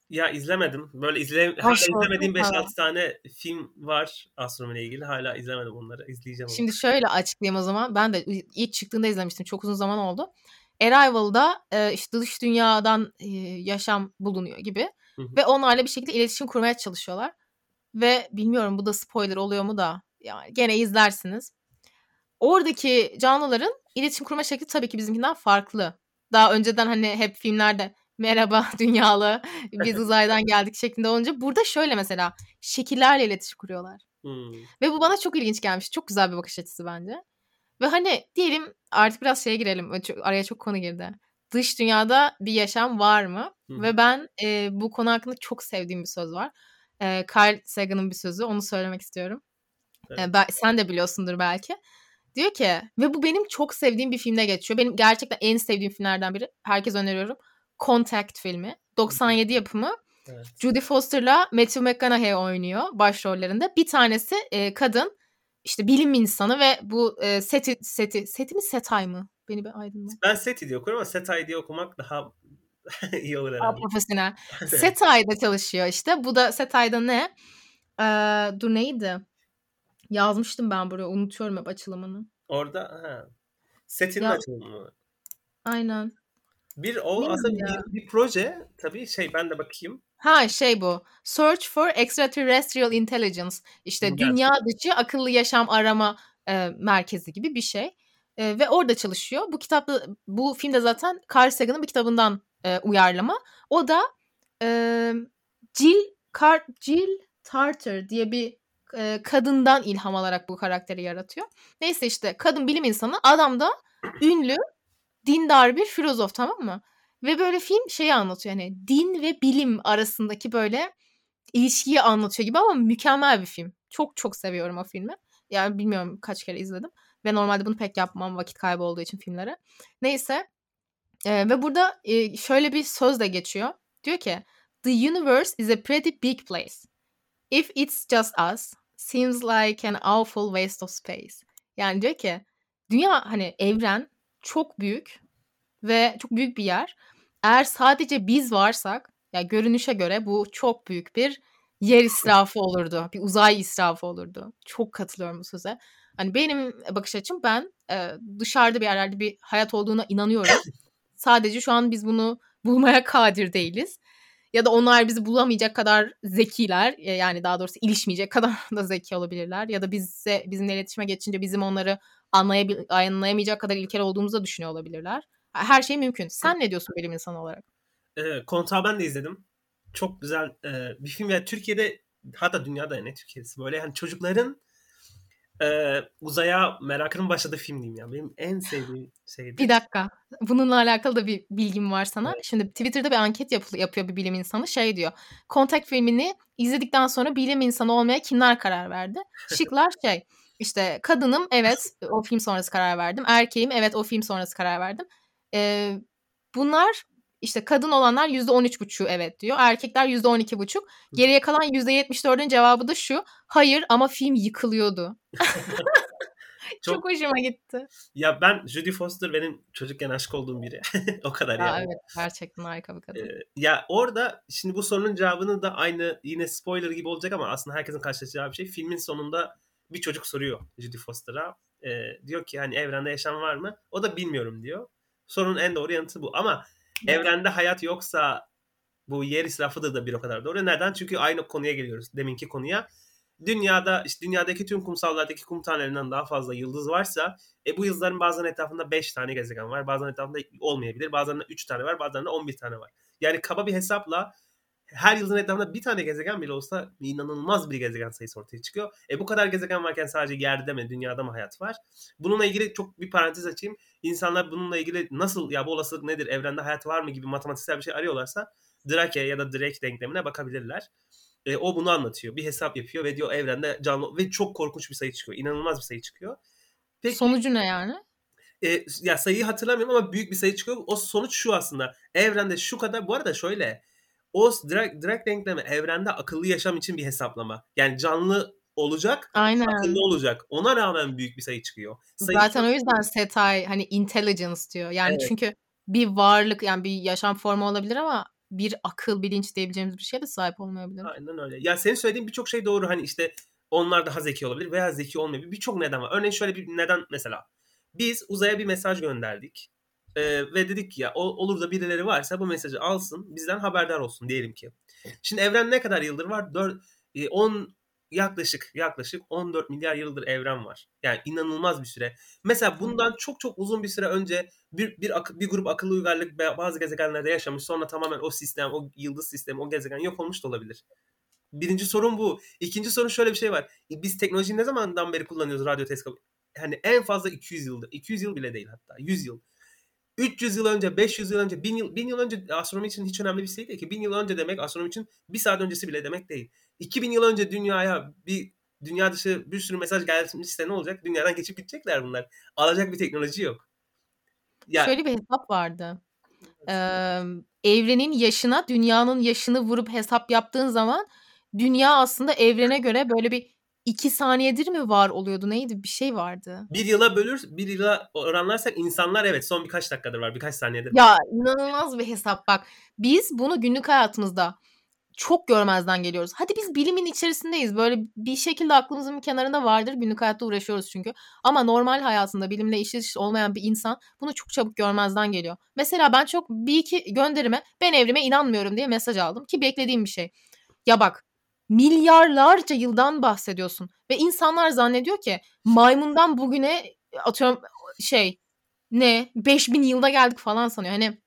Ya izlemedim. Böyle izle... hala izlemediğim beş altı tane film var astronomiyle ilgili. Hala izlemedim onları. İzleyeceğim onu. Şimdi şöyle açıklayayım o zaman. Ben de ilk çıktığında izlemiştim. Çok uzun zaman oldu. Arrival'da işte dış dünyadan yaşam bulunuyor gibi. Hı hı. Ve onlarla bir şekilde iletişim kurmaya çalışıyorlar. Ve bilmiyorum bu da spoiler oluyor mu da. Yani gene izlersiniz. Oradaki canlıların iletişim kurma şekli tabii ki bizimkinden farklı. Daha önceden hani hep filmlerde... merhaba dünyalı, biz uzaydan geldik şeklinde olunca burada şöyle mesela şekillerle iletişim kuruyorlar. Hmm. Ve bu bana çok ilginç gelmiş. Çok güzel bir bakış açısı bence. Ve hani diyelim artık biraz şeye girelim. Araya çok konu girdi. Dış dünyada bir yaşam var mı? Hmm. Ve ben e, bu konu hakkında çok sevdiğim bir söz var. E, Carl Sagan'ın bir sözü. Onu söylemek istiyorum. Evet. E, ben, sen de biliyorsundur belki. Diyor ki, ve bu benim çok sevdiğim bir filmde geçiyor. Benim gerçekten en sevdiğim filmlerden biri. Herkes öneriyorum. Contact filmi. doksan yedi yapımı. Evet. Judy Foster'la Matthew McConaughey oynuyor başrollerinde. Bir tanesi e, kadın, işte bilim insanı ve bu e, SETI, SETI, SETI mi SETI mi? Beni bir aydınlat. Ben SETI diye okuyorum ama SETI diye okumak daha iyi olur herhalde. Daha profesyonel. SETI'de çalışıyor işte. Bu da SETI'de ne? Ee, dur neydi? Yazmıştım ben buraya. Unutuyorum hep açılımını. Orada ha. SETI'nin açılımı mı? Aynen. Bir o aslında bir, bir proje tabii şey ben de bakayım. Ha şey bu. Search for Extraterrestrial Intelligence. İşte gerçekten. Dünya dışı akıllı yaşam arama e, merkezi gibi bir şey. E, ve orada çalışıyor. Bu kitapta bu filmde zaten Carl Sagan'ın bir kitabından e, uyarlama. O da e, Jill, Car- Jill Tarter diye bir e, kadından ilham alarak bu karakteri yaratıyor. Neyse işte kadın bilim insanı, adam da ünlü dindar bir filozof, tamam mı? Ve böyle film şeyi anlatıyor, yani din ve bilim arasındaki böyle ilişkiyi anlatıyor gibi ama mükemmel bir film. Çok çok seviyorum o filmi. Yani bilmiyorum kaç kere izledim. Ve normalde bunu pek yapmam vakit kaybı olduğu için filmlere. Neyse. Ee, ve burada e, şöyle bir söz de geçiyor. Diyor ki, "The universe is a pretty big place. If it's just us, seems like an awful waste of space." Yani diyor ki, dünya hani evren çok büyük ve çok büyük bir yer. Eğer sadece biz varsak, ya yani görünüşe göre bu çok büyük bir yer israfı olurdu. Bir uzay israfı olurdu. Çok katılıyorum bu söze. Hani benim bakış açım, ben e, dışarıda bir yerlerde bir hayat olduğuna inanıyorum. Sadece şu an biz bunu bulmaya kadir değiliz. Ya da onlar bizi bulamayacak kadar zekiler. Yani daha doğrusu ilişmeyecek kadar da zeki olabilirler. Ya da bize, bizimle iletişime geçince bizim onları anlayabil- anlayamayacak kadar ilkel olduğumuzu da düşünüyor olabilirler. Her şey mümkün. Sen ne diyorsun bilim insanı olarak? E, Kontağı ben de izledim. Çok güzel e, bir film. Yani Türkiye'de, hatta dünyada, ne Türkiye'si böyle. Yani çocukların e, uzaya merakının başladığı film diyeyim ya. Benim en sevdiğim şeydi. Bir dakika. Bununla alakalı da bir bilgim var sana. Evet. Şimdi Twitter'da bir anket yap- yapıyor bir bilim insanı. Şey diyor. Contact filmini izledikten sonra bilim insanı olmaya kimler karar verdi? Şıklar şey... İşte kadınım, evet o film sonrası karar verdim. Erkeğim, evet o film sonrası karar verdim. Ee, bunlar işte kadın olanlar yüzde on üç buçuk evet diyor. Erkekler yüzde on iki buçuk. Geriye kalan yüzde yetmiş dördün cevabı da şu. Hayır ama film yıkılıyordu. Çok, çok hoşuma gitti. Ya ben Judy Foster benim çocukken aşık olduğum biri. O kadar ya yani. Evet, gerçekten harika bir kadın. Ee, ya orada şimdi bu sorunun cevabını da aynı yine spoiler gibi olacak ama aslında herkesin karşılaşacağı bir şey. Filmin sonunda bir çocuk soruyor Judy Foster'a. E, diyor ki hani evrende yaşam var mı? O da bilmiyorum diyor. Sorunun en doğru yanıtı bu. Ama evet, evrende hayat yoksa bu yer israfı da, da bir o kadar doğru. Neden? Çünkü aynı konuya geliyoruz. Deminki konuya. Dünyada işte dünyadaki tüm kumsallardaki kum tanelerinden daha fazla yıldız varsa e, bu yıldızların bazen etrafında beş tane gezegen var. Bazen etrafında olmayabilir. Bazen de üç tane var. Bazen de on bir tane var. Yani kaba bir hesapla her yıldızın etrafında bir tane gezegen bile olsa inanılmaz bir gezegen sayısı ortaya çıkıyor. E bu kadar gezegen varken sadece yerde mi, dünyada mı hayat var? Bununla ilgili çok bir parantez açayım. İnsanlar bununla ilgili nasıl, ya bu olasılık nedir, evrende hayat var mı gibi matematiksel bir şey arıyorlarsa Drake ya da Drake denklemine bakabilirler. E, o bunu anlatıyor. Bir hesap yapıyor ve diyor evrende canlı, ve çok korkunç bir sayı çıkıyor. İnanılmaz bir sayı çıkıyor. Peki, sonucu ne yani? e, ya sayıyı hatırlamıyorum ama büyük bir sayı çıkıyor. O sonuç şu aslında. Evrende şu kadar, bu arada şöyle, o Drake, Drake denklemi evrende akıllı yaşam için bir hesaplama. Yani canlı olacak, aynen, akıllı olacak. Ona rağmen büyük bir sayı çıkıyor. Sayı zaten çıkıyor. O yüzden SETI hani intelligence diyor. Yani evet. Çünkü bir varlık, yani bir yaşam formu olabilir ama bir akıl, bilinç diyebileceğimiz bir şeye de sahip olmayabilir. Aynen öyle. Ya senin söylediğin birçok şey doğru. Hani işte onlar daha zeki olabilir veya zeki olmayabilir. Birçok neden var. Örneğin şöyle bir neden mesela. Biz uzaya bir mesaj gönderdik. Ee, ve dedik ki ya olur da birileri varsa bu mesajı alsın, bizden haberdar olsun diyelim ki. Şimdi evren ne kadar yıldır var? dört, on yaklaşık yaklaşık on dört milyar yıldır evren var. Yani inanılmaz bir süre. Mesela bundan çok çok uzun bir süre önce bir bir, ak- bir grup akıllı uygarlık bazı gezegenlerde yaşamış. Sonra tamamen o sistem, o yıldız sistemi, o gezegen yok olmuş da olabilir. Birinci sorun bu. İkinci sorun şöyle bir şey var. E, biz teknolojiyi ne zamandan beri kullanıyoruz, radyo teleskop? Hani en fazla iki yüz yıldır. iki yüz yıl bile değil hatta. yüz yıl. üç yüz yıl önce, beş yüz yıl önce, bin yıl, bin yıl önce astronomi için hiç önemli bir şey değil ki. bin yıl önce demek astronomi için bir saat öncesi bile demek değil. iki bin yıl önce dünyaya bir dünya dışı bir sürü mesaj gelmişse ne olacak? Dünyadan geçip gidecekler bunlar. Alacak bir teknoloji yok. Yani... Şöyle bir hesap vardı. Ee, evrenin yaşına dünyanın yaşını vurup hesap yaptığın zaman dünya aslında evrene göre böyle bir iki saniyedir mi var oluyordu, neydi, bir şey vardı. Bir yıla bölür, bir yıla oranlarsak insanlar evet son birkaç dakikadır var, birkaç saniyedir. Ya inanılmaz bir hesap bak. Biz bunu günlük hayatımızda çok görmezden geliyoruz. Hadi biz bilimin içerisindeyiz. Böyle bir şekilde aklımızın bir kenarında vardır. Günlük hayatta uğraşıyoruz çünkü. Ama normal hayatında bilimle işi iş olmayan bir insan bunu çok çabuk görmezden geliyor. Mesela ben çok bir iki gönderime ben evrime inanmıyorum diye mesaj aldım ki beklediğim bir şey. Ya bak, milyarlarca yıldan bahsediyorsun ve insanlar zannediyor ki maymundan bugüne atıyorum şey ne beş bin yılda geldik falan sanıyor. Hani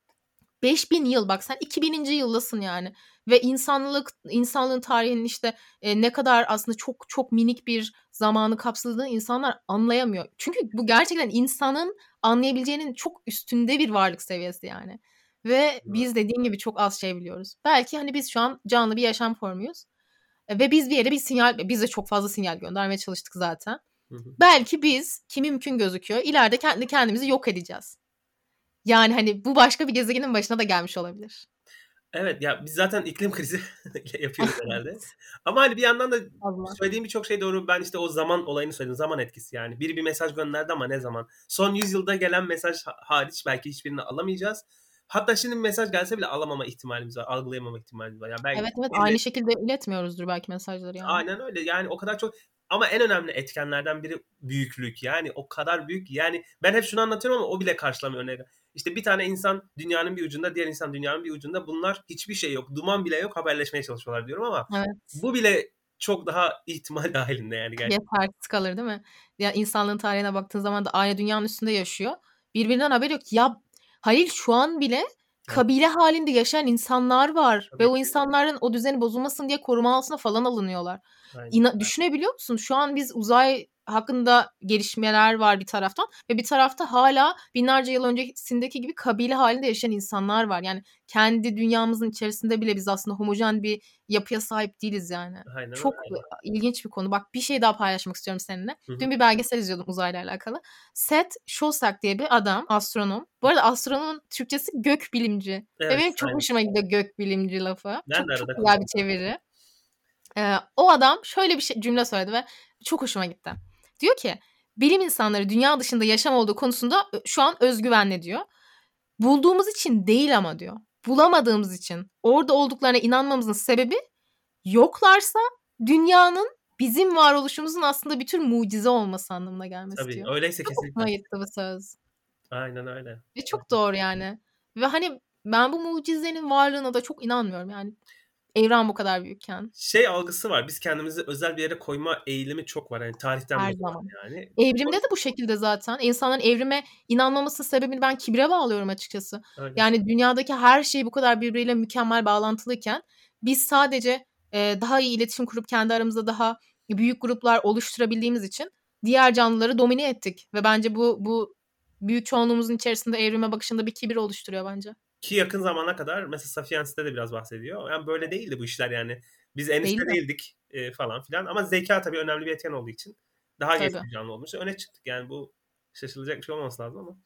beş bin yıl, bak sen iki bininci yıldasın yani ve insanlık insanlığın tarihinin işte e, ne kadar aslında çok çok minik bir zamanı kapsadığını insanlar anlayamıyor. Çünkü bu gerçekten insanın anlayabileceğinin çok üstünde bir varlık seviyesi yani. Ve biz dediğin gibi çok az şey biliyoruz. Belki hani biz şu an canlı bir yaşam formuyuz. Ve biz bir yere bir sinyal, biz de çok fazla sinyal göndermeye çalıştık zaten. Hı hı. Belki biz, kimi mümkün gözüküyor, ileride kendi kendimizi yok edeceğiz. Yani hani bu başka bir gezegenin başına da gelmiş olabilir. Evet ya, biz zaten iklim krizi yapıyoruz herhalde. Ama hani bir yandan da Allah, söylediğim birçok şey doğru. Ben işte o zaman olayını söyledim. Zaman etkisi yani. Biri bir mesaj gönderdi ama ne zaman? Son yüz yılda gelen mesaj hariç belki hiçbirini alamayacağız. Hatta şimdi mesaj gelse bile alamama ihtimalimiz var. Algılayamama ihtimalimiz var. Yani belki evet evet aynı şekilde iletmiyoruzdur belki mesajları yani. Aynen öyle yani, o kadar çok. Ama en önemli etkenlerden biri büyüklük. Yani o kadar büyük. Yani ben hep şunu anlatıyorum ama o bile karşılamıyor. Örneğin İşte bir tane insan dünyanın bir ucunda, diğer insan dünyanın bir ucunda. Bunlar hiçbir şey yok. Duman bile yok. Haberleşmeye çalışıyorlar diyorum ama evet, bu bile çok daha ihtimal dahilinde yani gerçekten. Yetersiz kalır değil mi? Ya insanlığın tarihine baktığın zaman da aynı dünyanın üstünde yaşıyor. Birbirinden haberi yok. Ya Halil, şu an bile kabile halinde yaşayan insanlar var. Tabii. Ve o insanların o düzeni bozulmasın diye koruma altına falan alınıyorlar. İna- düşünebiliyor musun? Şu an biz uzay hakkında gelişmeler var bir taraftan ve bir tarafta hala binlerce yıl öncesindeki gibi kabile halinde yaşayan insanlar var. Yani kendi dünyamızın içerisinde bile biz aslında homojen bir yapıya sahip değiliz yani. Aynen, çok aynen. İlginç bir konu. Bak bir şey daha paylaşmak istiyorum seninle. Hı-hı. Dün bir belgesel izliyordum uzayla alakalı. Seth Shostak diye bir adam, astronom. Bu arada astronomun Türkçesi gökbilimci. Evet, ve benim çok aynen. hoşuma gidiyor gökbilimci lafı. Ben çok çok güzel bir çeviri. Ee, o adam şöyle bir şey, cümle söyledi ve çok hoşuma gitti. Diyor ki bilim insanları dünya dışında yaşam olduğu konusunda şu an özgüvenli diyor. Bulduğumuz için değil ama diyor. Bulamadığımız için, orada olduklarına inanmamızın sebebi yoklarsa dünyanın bizim varoluşumuzun aslında bir tür mucize olması anlamına gelmesi Tabii, diyor. Tabii öyleyse çok kesinlikle. Çok hoşuma gitti bu söz. Aynen öyle. Ve çok doğru yani. Ve hani ben bu mucizenin varlığına da çok inanmıyorum yani. Evren bu kadar büyükken. Şey algısı var. Biz kendimizi özel bir yere koyma eğilimi çok var. Yani tarihten her zaman. Yani. Evrimde de bu şekilde zaten. İnsanların evrime inanmamasının sebebini ben kibre bağlıyorum açıkçası. Aynen. Yani dünyadaki her şey bu kadar birbiriyle mükemmel bağlantılıyken biz sadece e, daha iyi iletişim kurup kendi aramızda daha büyük gruplar oluşturabildiğimiz için diğer canlıları domine ettik. Ve bence bu bu büyük çoğunluğumuzun içerisinde evrime bakışında bir kibir oluşturuyor bence. Ki yakın zamana kadar mesela Sapiens'te de biraz bahsediyor. Yani böyle değildi bu işler yani. Biz en üstte değildik e, falan filan. Ama zeka tabii önemli bir etken olduğu için daha geç canlı olmuş. Öne çıktık yani bu şaşılacak bir şey olmaması lazım ama.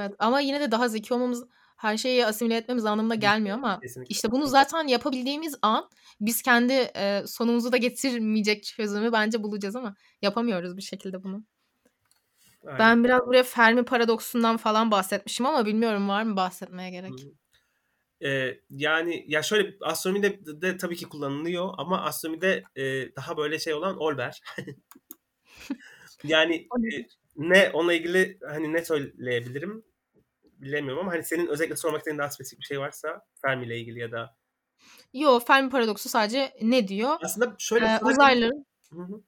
Evet, ama yine de daha zeki olmamız, her şeyi asimile etmemiz anlamına gelmiyor ama kesinlikle. İşte bunu zaten yapabildiğimiz an biz kendi e, sonumuzu da getirmeyecek çözümü bence bulacağız ama yapamıyoruz bir şekilde bunu. Aynen. Ben biraz buraya Fermi paradoksundan falan bahsetmişim ama bilmiyorum var mı bahsetmeye gerek? Ee, yani ya şöyle astronomide de, de tabii ki kullanılıyor ama astronomide e, daha böyle şey olan Olber. Yani e, ne onunla ilgili hani ne söyleyebilirim bilemiyorum ama hani senin özellikle sormak istediğin daha spesifik bir şey varsa Fermi ile ilgili ya da. Yo, Fermi paradoksu sadece ne diyor? Aslında şöyle ee, uzaylıların. Hı-hı.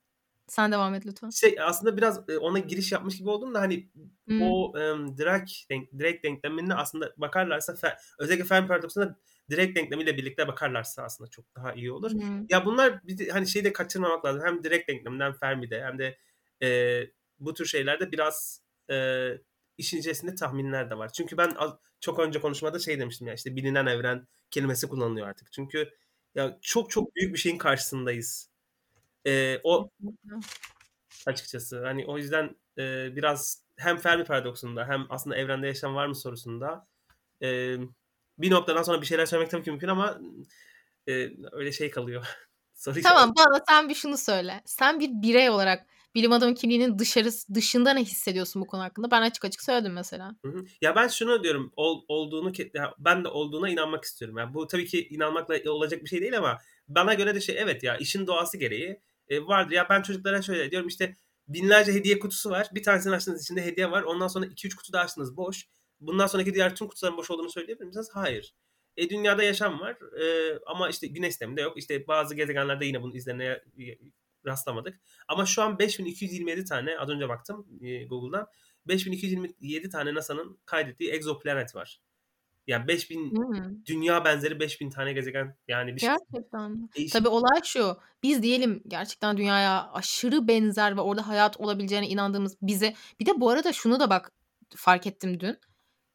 Sen devam et lütfen. Şey aslında biraz ona giriş yapmış gibi oldum da hani hmm. o um, Drake, denk, Drake denklemini aslında bakarlarsa fer, özellikle Fermi paradoksuna Drake denklemiyle birlikte bakarlarsa aslında çok daha iyi olur. Hmm. Ya bunlar bir, hani şeyi de kaçırmamak lazım. Hem Drake denkleminden Fermi'de hem de e, bu tür şeylerde biraz e, işin içerisinde tahminler de var. Çünkü ben az, çok önce konuşmada şey demiştim ya işte bilinen evren kelimesi kullanılıyor artık. Çünkü ya çok çok büyük bir şeyin karşısındayız. Ee, o açıkçası hani o yüzden e, biraz hem Fermi paradoksunda hem aslında evrende yaşam var mı sorusunda e, bir noktadan sonra bir şeyler söylemek tabii ki mümkün ama e, öyle şey kalıyor. Tamam, bana sen bir şunu söyle. Sen bir birey olarak bilim adamı kimliğinin dışarısı dışında ne hissediyorsun bu konu hakkında? Ben açık açık söyledim mesela. Hı hı. Ya ben şunu diyorum ol, olduğunu ben de olduğuna inanmak istiyorum. Yani bu tabii ki inanmakla olacak bir şey değil ama bana göre de şey evet ya işin doğası gereği E, vardır. Ya ben çocuklara şöyle diyorum işte binlerce hediye kutusu var. Bir tanesini açtınız içinde hediye var. Ondan sonra iki üç kutu da açtınız boş. Bundan sonraki diğer tüm kutuların boş olduğunu söyleyebilir misiniz? Hayır. E, dünyada yaşam var e, ama işte güneş sisteminde yok. İşte bazı gezegenlerde yine bunu izlemeye rastlamadık. Ama şu an beş bin iki yüz yirmi yedi tane az önce baktım e, Google'dan. beş bin iki yüz yirmi yedi tane NASA'nın kaydettiği egzoplanet var. Yani beş bin hmm. dünya benzeri beş bin tane gezegen yani bir gerçekten. Şey. Değişim. Tabii olay şu. Biz diyelim gerçekten dünyaya aşırı benzer ve orada hayat olabileceğine inandığımız bize. Bir de bu arada şunu da bak fark ettim dün.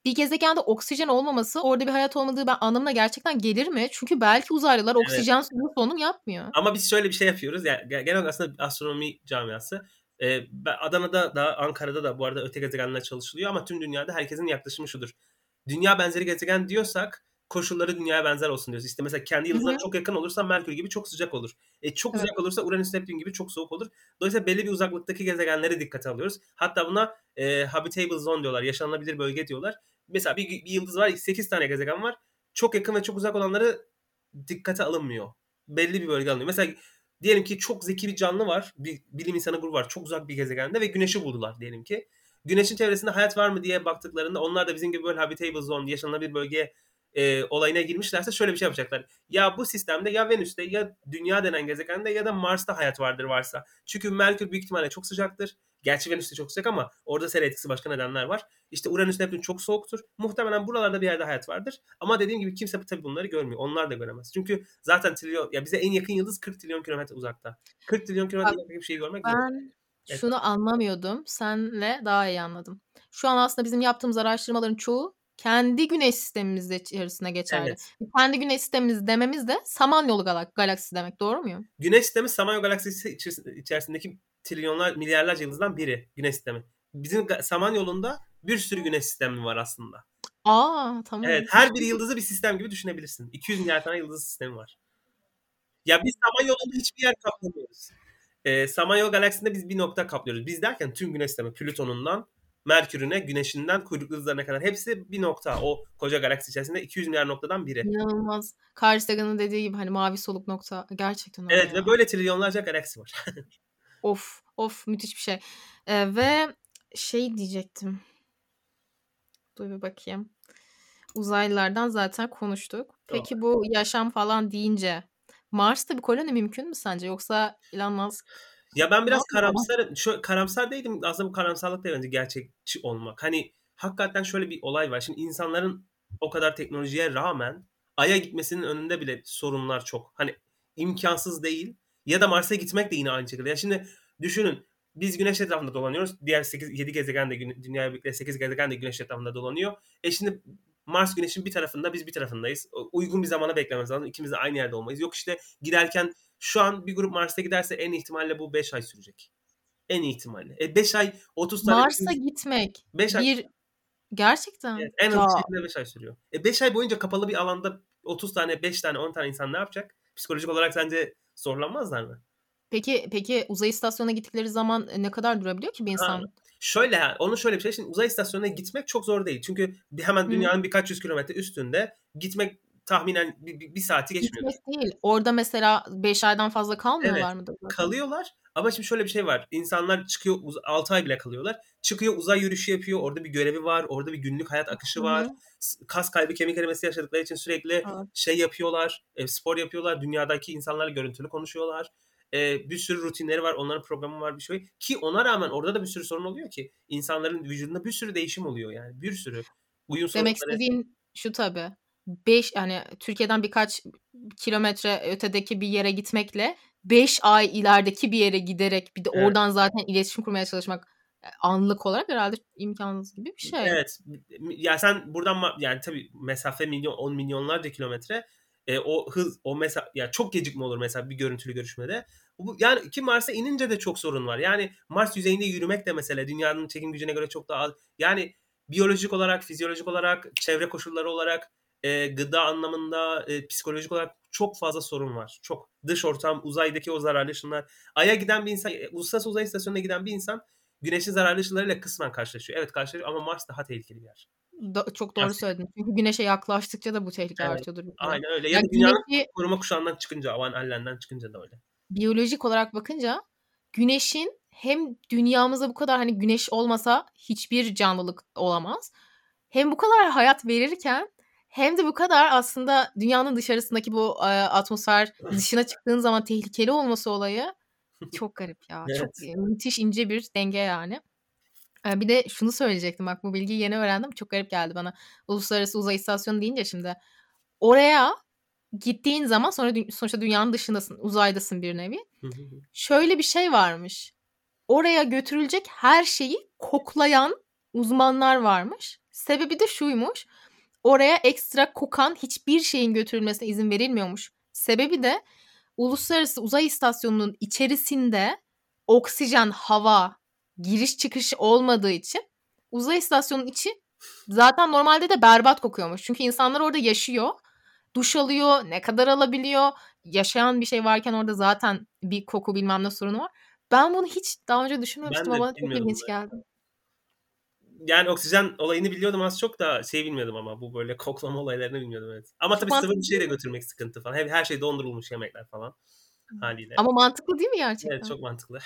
Bir gezegende oksijen olmaması orada bir hayat olmadığı ben anlamına gerçekten gelir mi? Çünkü belki uzaylılar evet. oksijen sonu sonum yapmıyor. Ama biz şöyle bir şey yapıyoruz. Yani genel olarak aslında astronomi camiası. Ee, Adana'da da Ankara'da da bu arada öte gezegenler çalışılıyor ama tüm dünyada herkesin yaklaşımı şudur. Dünya benzeri gezegen diyorsak koşulları dünyaya benzer olsun diyoruz. İşte mesela kendi yıldızlarına çok yakın olursa Merkür gibi çok sıcak olur. E çok evet. sıcak olursa Uranüs Neptün gibi çok soğuk olur. Dolayısıyla belli bir uzaklıktaki gezegenleri dikkate alıyoruz. Hatta buna e, Habitable Zone diyorlar. Yaşanılabilir bölge diyorlar. Mesela bir, bir yıldız var. sekiz tane gezegen var. Çok yakın ve çok uzak olanları dikkate alınmıyor. Belli bir bölge alınıyor. Mesela diyelim ki çok zeki bir canlı var. Bir bilim insanı grubu var. Çok uzak bir gezegende ve Güneş'i buldular diyelim ki. Güneşin çevresinde hayat var mı diye baktıklarında onlar da bizim gibi böyle habitable zone, yaşanılabilir bölge e, olayına girmişlerse şöyle bir şey yapacaklar. Ya bu sistemde ya Venüs'te ya Dünya denen gezegende ya da Mars'ta hayat vardır varsa. Çünkü Merkür büyük ihtimalle çok sıcaktır. Gerçi Venüs'te çok sıcak ama orada sera etkisi başka nedenler var. İşte Uranüs Neptün çok soğuktur. Muhtemelen buralarda bir yerde hayat vardır. Ama dediğim gibi kimse tabii bunları görmüyor. Onlar da göremez. Çünkü zaten trilyon, ya bize en yakın yıldız kırk trilyon kilometre uzakta. kırk trilyon kilometre uzakta bir şey görmek ben... yok. Evet. Şunu anlamıyordum. Senle daha iyi anladım. Şu an aslında bizim yaptığımız araştırmaların çoğu kendi güneş sistemimizde içerisine geçerli. Evet. Kendi güneş sistemimiz dememiz de Samanyolu galak- galaksisi demek. Doğru mu? Güneş sistemi Samanyolu galaksisi içerisindeki trilyonlar, milyarlarca yıldızdan biri. Güneş sistemi. Bizim Samanyolu'nda bir sürü güneş sistemi var aslında. Aa, tamam. Evet, her bir yıldızı bir sistem gibi düşünebilirsin. iki yüz milyar tane yıldız sistemi var. Ya biz Samanyolu'nda hiçbir yer kaplamıyoruz. E, Samanyolu galaksisinde biz bir nokta kaplıyoruz. Biz derken tüm güneş sistemi Plüton'undan Merkür'üne, Güneş'inden kuyruklu yıldızlarına kadar hepsi bir nokta. O koca galaksi içerisinde iki yüz milyar noktadan biri. İnanılmaz. Carl Sagan'ın dediği gibi hani mavi soluk nokta gerçekten öyle. Evet ya. Ve böyle trilyonlarca galaksi var. Of, of müthiş bir şey. E, ve şey diyecektim. Dur bir bakayım. Uzaylılardan zaten konuştuk. Peki tamam. Bu yaşam falan deyince Mars'ta bir koloni mümkün mü sence? Yoksa Elon Musk... Ya ben biraz karamsarım. Şöyle, karamsar değilim. Aslında bu karamsarlık da bence gerçekçi olmak. Hani hakikaten şöyle bir olay var. Şimdi insanların o kadar teknolojiye rağmen Ay'a gitmesinin önünde bile sorunlar çok. Hani imkansız değil. Ya da Mars'a gitmek de yine aynı şekilde. Ya şimdi düşünün. Biz Güneş etrafında dolanıyoruz. Diğer sekiz, yedi gezegen de dünyaya birlikte sekiz gezegen de Güneş etrafında dolanıyor. E şimdi... Mars Güneş'in bir tarafında biz bir tarafındayız. Uygun bir zamana beklememiz lazım. İkimiz de aynı yerde olmayız. Yok işte giderken şu an bir grup Mars'a giderse en ihtimalle bu beş ay sürecek. en ihtimalle. E beş ay otuz tane Mars'a gün... gitmek. beş ay. Bir... Gerçekten. Yani en az şekilde beş ay sürüyor. E beş ay boyunca kapalı bir alanda otuz tane, beş tane, on tane insan ne yapacak? Psikolojik olarak sence zorlanmazlar mı? Peki peki uzay istasyonuna gittikleri zaman ne kadar durabiliyor ki bir insan? Ha, şöyle onu şöyle bir şey. Şimdi uzay istasyonuna gitmek çok zor değil. Çünkü hemen dünyanın hmm. birkaç yüz kilometre üstünde gitmek tahminen bir, bir saati geçmiyor. Gitmek değil. Orada mesela beş aydan fazla kalmıyorlar evet, mı? Evet. Kalıyorlar. Ama şimdi şöyle bir şey var. İnsanlar çıkıyor, altı ay bile kalıyorlar. Çıkıyor, uzay yürüyüşü yapıyor. Orada bir görevi var. Orada bir günlük hayat akışı var. Hı-hı. Kas kaybı, kemik erimesi yaşadıkları için sürekli evet. şey yapıyorlar. Spor yapıyorlar. Dünyadaki insanlarla görüntülü konuşuyorlar. Ee, bir sürü rutinleri var. Onların programı var, bir şey. Ki ona rağmen orada da bir sürü sorun oluyor ki. İnsanların vücudunda bir sürü değişim oluyor yani. Bir sürü. Uyum demek istediğin şu tabii. beş yani Türkiye'den birkaç kilometre ötedeki bir yere gitmekle beş ay ilerideki bir yere giderek bir de evet. oradan zaten iletişim kurmaya çalışmak anlık olarak herhalde imkansız gibi bir şey. Evet. Ya sen buradan yani tabii mesafe milyon on milyonlarca kilometre e, o hız o mesafe ya çok gecikme olur mesela bir görüntülü görüşmede. Bu, yani ki Mars'a inince de çok sorun var. Yani Mars yüzeyinde yürümek de mesela dünyanın çekim gücüne göre çok daha az. Yani biyolojik olarak, fizyolojik olarak, çevre koşulları olarak E, gıda anlamında e, psikolojik olarak çok fazla sorun var. Çok dış ortam, uzaydaki o zararlı ışınlar. Ay'a giden bir insan, e, uluslararası uzay istasyonuna giden bir insan güneşin zararlı ışınlarıyla kısmen karşılaşıyor. Evet karşılaşıyor ama Mars daha tehlikeli bir yer. Da, çok doğru Aslında. Söyledin. Çünkü güneşe yaklaştıkça da bu tehlike evet. artıyordur. Aynen öyle. Ya yani dünyanın güneşi... koruma kuşağından çıkınca, avan allenden çıkınca da öyle. Biyolojik olarak bakınca güneşin hem dünyamıza bu kadar hani güneş olmasa hiçbir canlılık olamaz. Hem bu kadar hayat verirken hem de bu kadar aslında dünyanın dışarısındaki bu e, atmosfer dışına çıktığın zaman tehlikeli olması olayı çok garip ya. Evet. Çok müthiş ince bir denge yani. E, bir de şunu söyleyecektim bak bu bilgiyi yeni öğrendim. Çok garip geldi bana. Uluslararası Uzay İstasyonu deyince şimdi oraya gittiğin zaman sonra sonuçta dünyanın dışındasın, uzaydasın bir nevi. Şöyle bir şey varmış. Oraya götürülecek her şeyi koklayan uzmanlar varmış. Sebebi de şuymuş. Oraya ekstra kokan hiçbir şeyin götürülmesine izin verilmiyormuş. Sebebi de Uluslararası Uzay İstasyonu'nun içerisinde oksijen, hava, giriş çıkış olmadığı için uzay istasyonunun içi zaten normalde de berbat kokuyormuş. Çünkü insanlar orada yaşıyor, duş alıyor, ne kadar alabiliyor. Yaşayan bir şey varken orada zaten bir koku bilmem ne sorunu var. Ben bunu hiç daha önce düşünmemiştim ama bana çok ilginç geldi. Yani oksijen olayını biliyordum az çok da şey bilmiyordum ama bu böyle koklama olaylarını bilmiyordum evet. Ama tabii sıvı bir şey de götürmek sıkıntı falan. Her şey dondurulmuş yemekler falan haliyle. Ama mantıklı değil mi gerçekten? Evet çok mantıklı.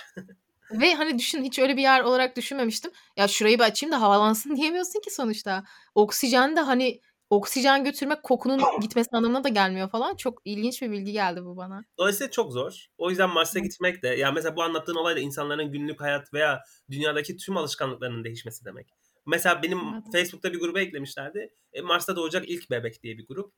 Ve hani düşün hiç öyle bir yer olarak düşünmemiştim. Ya şurayı bir açayım da havalansın diyemiyorsun ki sonuçta. Oksijen de hani oksijen götürmek kokunun gitmesi anlamına da gelmiyor falan. Çok ilginç bir bilgi geldi bu bana. Dolayısıyla çok zor. O yüzden Mars'a gitmek de ya mesela bu anlattığın olay da insanların günlük hayat veya dünyadaki tüm alışkanlıklarının değişmesi demek. Mesela benim evet. Facebook'ta bir gruba eklemişlerdi. E, Mars'ta doğacak ilk bebek diye bir grup.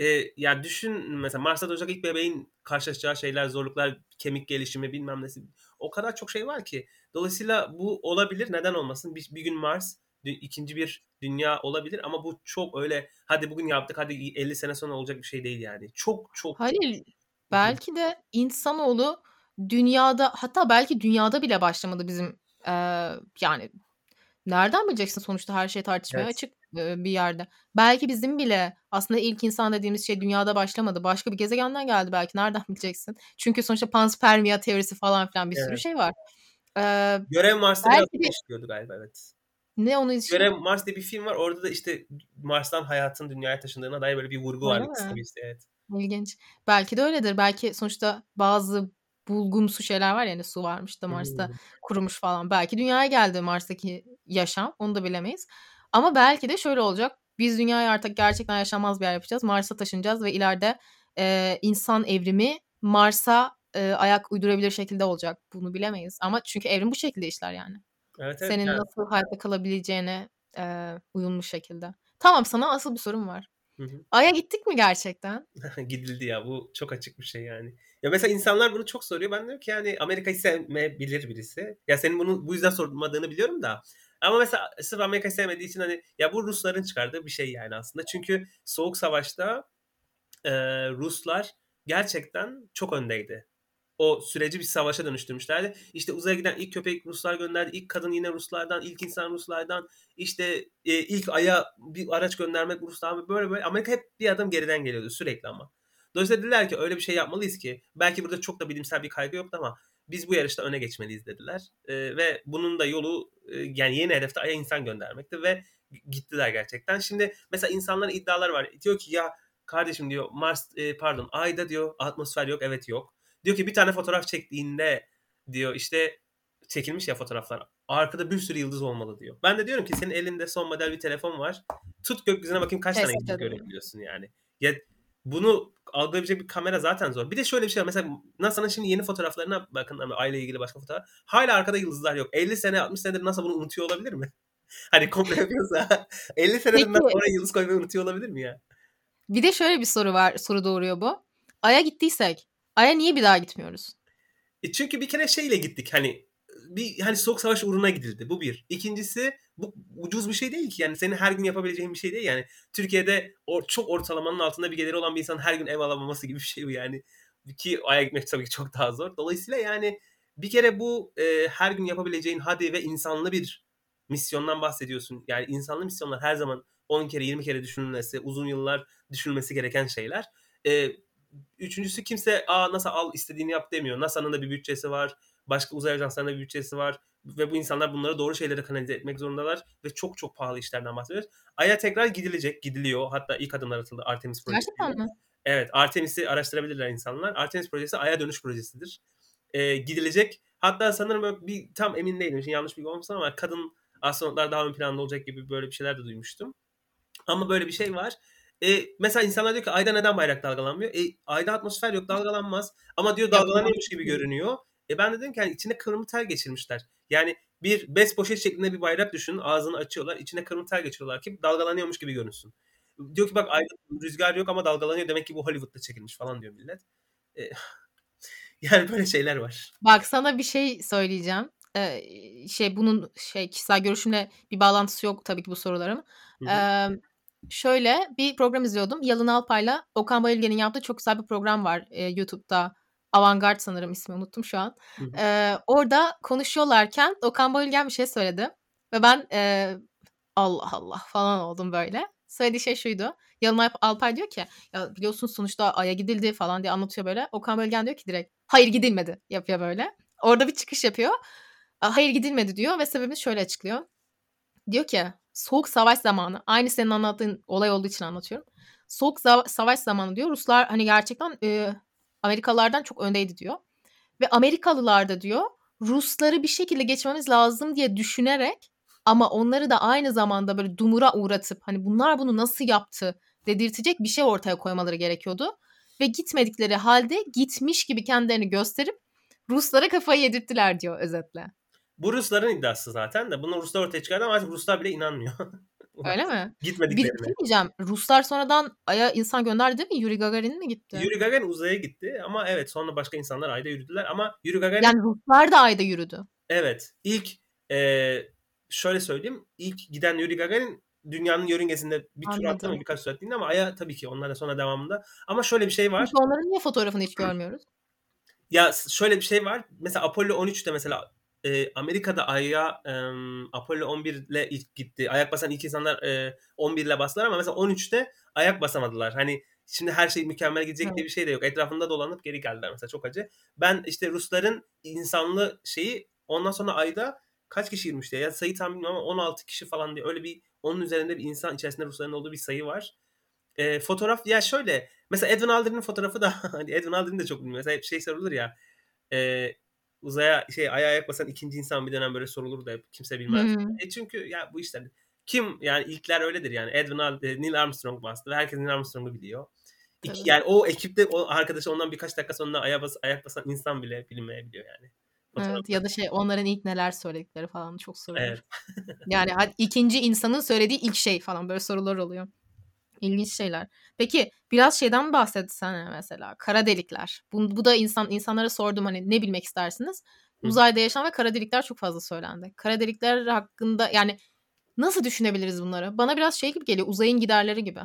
E, ya düşün mesela Mars'ta doğacak ilk bebeğin karşılaşacağı şeyler, zorluklar, kemik gelişimi bilmem nesi. O kadar çok şey var ki. Dolayısıyla bu olabilir. Neden olmasın? Bir, bir gün Mars ikinci bir dünya olabilir ama bu çok öyle hadi bugün yaptık hadi elli sene sonra olacak bir şey değil yani. Çok çok. Halil belki de insanoğlu dünyada hatta belki dünyada bile başlamadı bizim e, yani nereden bileceksin sonuçta her şey tartışmaya evet. açık bir yerde. Belki bizim bile aslında ilk insan dediğimiz şey dünyada başlamadı. Başka bir gezegenden geldi belki nereden bileceksin. Çünkü sonuçta panspermia teorisi falan filan bir evet. sürü şey var. E, Görev Mars'ta başlıyordu galiba evet. Ne onu izliyor? Görev Mars diye bir film var. Orada da işte Mars'tan hayatın dünyaya taşındığına dair böyle bir vurgu var. İşte, evet. İlginç. Belki de öyledir. Belki sonuçta bazı bulgumsu şeyler var yani su varmış da Mars'ta hmm. kurumuş falan. Belki dünyaya geldi Mars'taki yaşam. Onu da bilemeyiz. Ama belki de şöyle olacak. Biz dünyayı artık gerçekten yaşanmaz bir yer yapacağız. Mars'a taşınacağız ve ileride e, insan evrimi Mars'a e, ayak uydurabilir şekilde olacak. Bunu bilemeyiz. Ama çünkü evrim bu şekilde işler yani. Evet, evet, senin yani. Nasıl hayatta kalabileceğine e, uyumlu şekilde. Tamam sana asıl bir sorum var. Hı hı. Ay'a gittik mi gerçekten? Gidildi ya bu çok açık bir şey yani. Ya mesela insanlar bunu çok soruyor. Ben diyorum ki yani Amerika'yı sevmeyebilir birisi. Ya senin bunu bu yüzden sormadığını biliyorum da. Ama mesela sırf Amerika'yı sevmediği için hani ya bu Rusların çıkardığı bir şey yani aslında. Çünkü Soğuk Savaş'ta e, Ruslar gerçekten çok öndeydi. o süreci bir savaşa dönüştürmüşlerdi. İşte uzaya giden ilk köpek Ruslar gönderdi. İlk kadın yine Ruslardan. İlk insan Ruslardan. İşte e, ilk Ay'a bir araç göndermek Ruslardan. Böyle böyle. Amerika hep bir adım geriden geliyordu sürekli ama. Dolayısıyla dediler ki öyle bir şey yapmalıyız ki. Belki burada çok da bilimsel bir kaygı yoktu ama biz bu yarışta öne geçmeliyiz dediler. E, ve bunun da yolu e, yani yeni hedefte Ay'a insan göndermekti ve gittiler gerçekten. Şimdi mesela insanların iddiaları var. Diyor ki ya kardeşim diyor Mars e, pardon Ay'da diyor atmosfer yok. Evet yok. Diyor ki bir tane fotoğraf çektiğinde diyor işte çekilmiş ya fotoğraflar. Arkada bir sürü yıldız olmalı diyor. Ben de diyorum ki senin elinde son model bir telefon var. Tut gökyüzüne bakayım kaç tane yıldız görebiliyorsun yani. Ya bunu algılayabilecek bir kamera zaten zor. Bir de şöyle bir şey var. Mesela NASA'nın şimdi yeni fotoğraflarına bakın ama Ay'la ilgili başka fotoğraf. Hala arkada yıldızlar yok. elli sene altmış senedir NASA bunu unutuyor olabilir mi? Hani komple yapıyorsa elli seneden sonra yıldız koymayı unutuyor olabilir mi ya? Bir de şöyle bir soru var. Soru doğuruyor bu. Ay'a gittiysek Ay'a niye bir daha gitmiyoruz? E çünkü bir kere şeyle gittik hani bir hani soğuk savaş uğruna gidildi. Bu bir. İkincisi bu ucuz bir şey değil ki. Yani senin her gün yapabileceğin bir şey değil. Yani Türkiye'de or- çok ortalamanın altında bir geliri olan bir insan her gün ev alamaması gibi bir şey bu yani. Ki Ay'a gitmek tabii ki çok daha zor. Dolayısıyla yani bir kere bu e, her gün yapabileceğin hadi ve insanlı bir misyondan bahsediyorsun. Yani insanlı misyonlar her zaman on kere yirmi kere düşünülmesi, uzun yıllar düşünülmesi gereken şeyler. E, Üçüncüsü kimse aa NASA al istediğini yap demiyor. NASA'nın da bir bütçesi var. Başka uzay ajanslarının da bir bütçesi var. Ve bu insanlar bunları doğru şeylere kanalize etmek zorundalar. Ve çok çok pahalı işlerden bahsediyoruz. Ay'a tekrar gidilecek. Gidiliyor. Hatta ilk adımlar atıldı. Artemis projesi. Gerçekten mi? Evet. Artemis'i araştırabilirler insanlar. Artemis projesi Ay'a dönüş projesidir. Ee, gidilecek. Hatta sanırım bir tam emin değilim. Şimdi yanlış bilgi olmasın ama kadın astronotlar daha ön planda olacak gibi böyle bir şeyler de duymuştum. Ama böyle bir şey var. E, mesela insanlar diyor ki Ay'da neden bayrak dalgalanmıyor? E, Ay'da atmosfer yok, dalgalanmaz. Ama diyor dalgalanıyormuş gibi görünüyor. E ben de dedim ki yani içine kırmızı tel geçirmişler. Yani bir bez poşet şeklinde bir bayrak düşünün. Ağzını açıyorlar. İçine kırmızı tel geçiriyorlar ki dalgalanıyormuş gibi görünsün. Diyor ki bak Ay'da rüzgar yok ama dalgalanıyor. Demek ki bu Hollywood'da çekilmiş falan diyor millet. E, yani böyle şeyler var. Bak sana bir şey söyleyeceğim. Ee, şey bunun şey kişisel görüşümle bir bağlantısı yok tabii ki bu sorularım. Eee Şöyle bir program izliyordum. Yalın Alpay'la Okan Bayülgen'in yaptığı çok güzel bir program var e, YouTube'da. Avantgarde sanırım ismi unuttum şu an. E, orada konuşuyorlarken Okan Bayülgen bir şey söyledi. Ve ben e, Allah Allah falan oldum böyle. Söylediği şey şuydu. Yalın Alpay diyor ki ya biliyorsunuz sonuçta Ay'a gidildi falan diye anlatıyor böyle. Okan Bayülgen diyor ki direkt hayır gidilmedi yapıyor böyle. Orada bir çıkış yapıyor. Hayır gidilmedi diyor ve sebebini şöyle açıklıyor. Diyor ki soğuk savaş zamanı, aynı senin anlattığın olay olduğu için anlatıyorum. Soğuk za- savaş zamanı diyor. Ruslar hani gerçekten e, Amerikalılardan çok öndeydi diyor. Ve Amerikalılar da diyor Rusları bir şekilde geçmemiz lazım diye düşünerek ama onları da aynı zamanda böyle dumura uğratıp hani bunlar bunu nasıl yaptı dedirtecek bir şey ortaya koymaları gerekiyordu. Ve gitmedikleri halde gitmiş gibi kendilerini gösterip Ruslara kafayı yedirttiler diyor özetle. Bu Rusların iddiası zaten de. Bunu Ruslar ortaya çıkardı ama artık Ruslar bile inanmıyor. Öyle mi? Gitmediklerine. Bir şey diyeceğim. Ruslar sonradan Ay'a insan gönderdi değil mi? Yuri Gagarin mi gitti? Yuri Gagarin uzaya gitti ama evet sonra başka insanlar Ay'da yürüdüler ama Yuri Gagarin... Yani Ruslar da Ay'da yürüdü. Evet. İlk e, şöyle söyleyeyim. İlk giden Yuri Gagarin dünyanın yörüngesinde bir tur attı mı birkaç sürat değil ama Ay'a tabii ki onlara sonra devamında. Ama şöyle bir şey var. Çünkü onların niye fotoğrafını hiç görmüyoruz? Ya şöyle bir şey var. Mesela Apollo on üçte mesela Amerika'da Ay'a um, Apollo on bir ile ilk gitti. Ayak basan ilk insanlar e, on bir ile bastılar ama mesela on üçte ayak basamadılar. Hani şimdi her şey mükemmel gidecek evet. diye bir şey de yok. Etrafında dolanıp geri geldiler mesela çok acı. Ben işte Rusların insanlı şeyi ondan sonra Ay'da kaç kişi girmiş diye ya sayı tam bilmiyorum ama on altı kişi falan diye öyle bir onun üzerinde bir insan içerisinde Rusların olduğu bir sayı var. E, fotoğraf ya şöyle mesela Edwin Aldrin'in fotoğrafı da hani Edwin Aldrin de çok bilmiyor. Mesela hep şey sorulur ya eee uzaya şey Ay'a ayak basan ikinci insan bir dönem böyle sorulur da kimse bilmez. Hmm. E çünkü ya bu işler kim yani ilkler öyledir yani. Edwin Aldrin, Neil Armstrong bastı ve herkes Neil Armstrong'u biliyor. İki, yani o ekipte o arkadaşı ondan birkaç dakika sonra ayak bas, ayak basan insan bile bilinmeyebiliyor yani. Evet, ya da şey onların ilk neler söyledikleri falan çok sorulur. Evet. Yani ikinci insanın söylediği ilk şey falan böyle sorular oluyor. İlginç şeyler. Peki biraz şeyden bahsetsene mesela kara delikler. Bu, bu da insan insanlara sordum hani ne bilmek istersiniz? Uzayda yaşam ve kara delikler çok fazla söylendi. Kara delikler hakkında yani nasıl düşünebiliriz bunları? Bana biraz şey gibi geliyor uzayın giderleri gibi.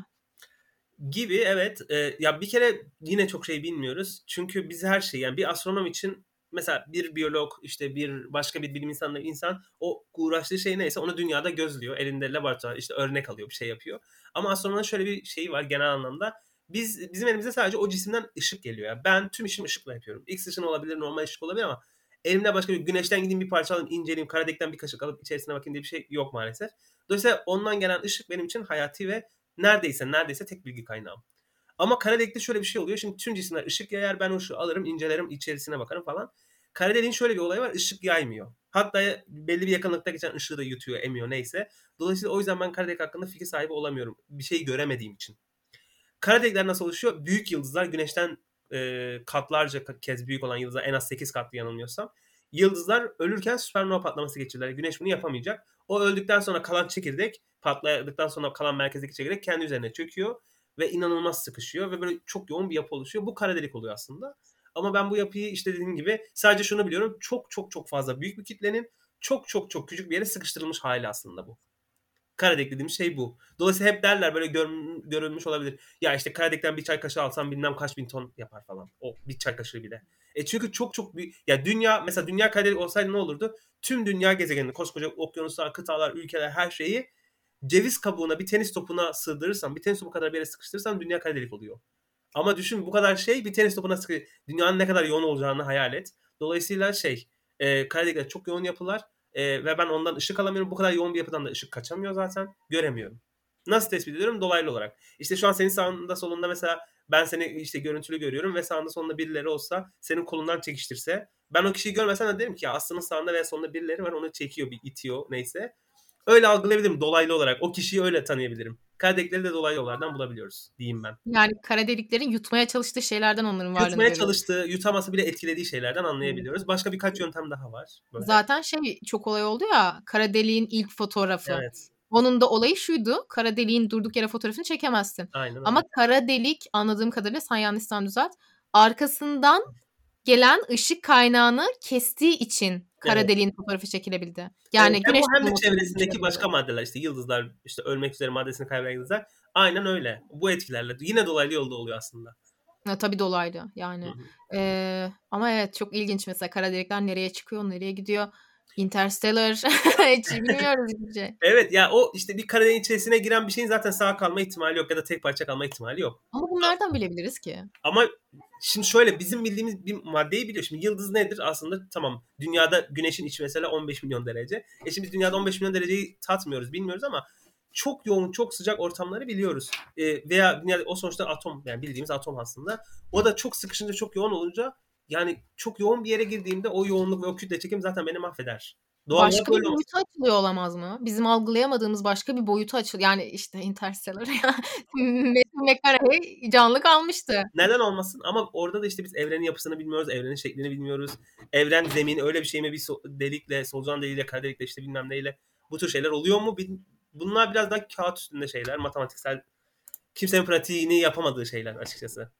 Gibi evet. E, ya bir kere yine çok şey bilmiyoruz. Çünkü biz her şey, yani bir astronom için mesela bir biyolog, işte bir başka bir bilim insanı, insan o uğraştığı şey neyse onu dünyada gözlüyor. Elinde laboratuvar, işte örnek alıyor, bir şey yapıyor. Ama astronomun şöyle bir şeyi var genel anlamda. Biz bizim elimize sadece o cisimden ışık geliyor. Yani ben tüm işimi ışıkla yapıyorum. X ışın olabilir, normal ışık olabilir ama elimde başka bir güneşten gideyim bir parça alayım, inceleyeyim, karadelikten bir kaşık alıp içerisine bakayım diye bir şey yok maalesef. Dolayısıyla ondan gelen ışık benim için hayati ve neredeyse neredeyse tek bilgi kaynağım. Ama karadelikte şöyle bir şey oluyor. Şimdi tüm cisimler ışık yayar, ben o ışığı alırım, incelerim, içerisine bakarım falan. Karadeliğin şöyle bir olayı var, ışık yaymıyor. Hatta belli bir yakınlıkta geçen ışığı da yutuyor, emiyor, neyse. Dolayısıyla o yüzden ben karadelik hakkında fikir sahibi olamıyorum. Bir şey göremediğim için. Karadelikler nasıl oluşuyor? Büyük yıldızlar, güneşten e, katlarca kez büyük olan yıldızlar, en az sekiz katlı yanılmıyorsam. Yıldızlar ölürken süpernova patlaması geçirirler. Güneş bunu yapamayacak. O öldükten sonra kalan çekirdek, patladıktan sonra kalan merkezdeki çekirdek kendi üzerine çöküyor ve inanılmaz sıkışıyor ve böyle çok yoğun bir yapı oluşuyor. Bu kara delik oluyor aslında. Ama ben bu yapıyı işte dediğim gibi sadece şunu biliyorum. Çok çok çok fazla büyük bir kitlenin çok çok çok küçük bir yere sıkıştırılmış hali aslında bu. Kara delik dediğim şey bu. Dolayısıyla hep derler böyle gör, görülmüş olabilir. Ya işte kara delikten bir çay kaşığı alsam bilmem kaç bin ton yapar falan. O bir çay kaşığı bile. E çünkü çok çok büyük. Ya dünya mesela dünya kara delik olsaydı ne olurdu? Tüm dünya gezegenini, koskoca okyanuslar, kıtalar, ülkeler, her şeyi ceviz kabuğuna, bir tenis topuna sığdırırsan, bir tenis topu kadar bir yere sıkıştırırsan dünya kara delik oluyor. Ama düşün bu kadar şey bir tenis topuna sıkıştır. Dünyanın ne kadar yoğun olacağını hayal et. Dolayısıyla şey, e, kara delikler çok yoğun yapılar. Ee, ve ben ondan ışık alamıyorum. Bu kadar yoğun bir yapıdan da ışık kaçamıyor zaten. Göremiyorum. Nasıl tespit ediyorum? Dolaylı olarak. İşte şu an senin sağında solunda mesela ben seni işte görüntülü görüyorum ve sağında solunda birileri olsa senin kolundan çekiştirse, ben o kişiyi görmesem de derim ki ya Aslı'nın sağında veya solunda birileri var, onu çekiyor, bir itiyor, neyse. Öyle algılayabilirim dolaylı olarak. O kişiyi öyle tanıyabilirim. Kara delikleri de dolaylı yollardan bulabiliyoruz diyeyim ben. Yani kara deliklerin yutmaya çalıştığı şeylerden onların varlığını Yutmaya görüyoruz. çalıştığı, yutaması bile etkilediği şeylerden anlayabiliyoruz. Başka birkaç yöntem daha var. Böyle. Zaten şey çok olay oldu ya, kara deliğin ilk fotoğrafı. Evet. Onun da olayı şuydu, kara deliğin durduk yere fotoğrafını çekemezsin. Aynen, Ama öyle. Kara delik anladığım kadarıyla, sen yanlışsam düzelt, arkasından gelen ışık kaynağını kestiği için kara evet. deliğin fotoğrafı çekilebildi. Yani evet, güneş hem de çevresindeki başka maddeler, işte yıldızlar, işte ölmek üzere maddesini kaybeden yıldızlar, aynen öyle. Bu etkilerle yine dolaylı yolda oluyor aslında. Ya, tabii dolaylı yani. Ee, ama evet çok ilginç mesela kara delikler nereye çıkıyor, nereye gidiyor? Interstellar hiç bilmiyoruz hiçbir şey. Evet ya o işte bir kara deliğin içerisine giren bir şeyin zaten sağ kalma ihtimali yok ya da tek parça kalma ihtimali yok. Ama bunu nereden bilebiliriz ki? Ama şimdi şöyle bizim bildiğimiz bir maddeyi biliyor. Şimdi yıldız nedir aslında? Tamam, dünyada güneşin içi mesela on beş milyon derece. E şimdi biz dünyada on beş milyon dereceyi tatmıyoruz, bilmiyoruz ama çok yoğun, çok sıcak ortamları biliyoruz. E, veya dünyada o sonuçta atom, yani bildiğimiz atom aslında. O da çok sıkışınca, çok yoğun olunca, yani çok yoğun bir yere girdiğimde o yoğunluk ve o kütle çekim zaten beni mahveder. Doğal başka bir boyuta açılıyor olamaz mı? Bizim algılayamadığımız başka bir boyuta açılıyor. Yani işte Interstellar ya. Metin McCarthy canlı kalmıştı. Neden olmasın? Ama orada da işte biz evrenin yapısını bilmiyoruz. Evrenin şeklini bilmiyoruz. Evren zemini öyle bir şey mi? Bir delikle, solucan deliğiyle, kara delikle, işte bilmem neyle bu tür şeyler oluyor mu? Bunlar biraz daha kağıt üstünde şeyler. Matematiksel, kimsenin pratiğini yapamadığı şeyler açıkçası.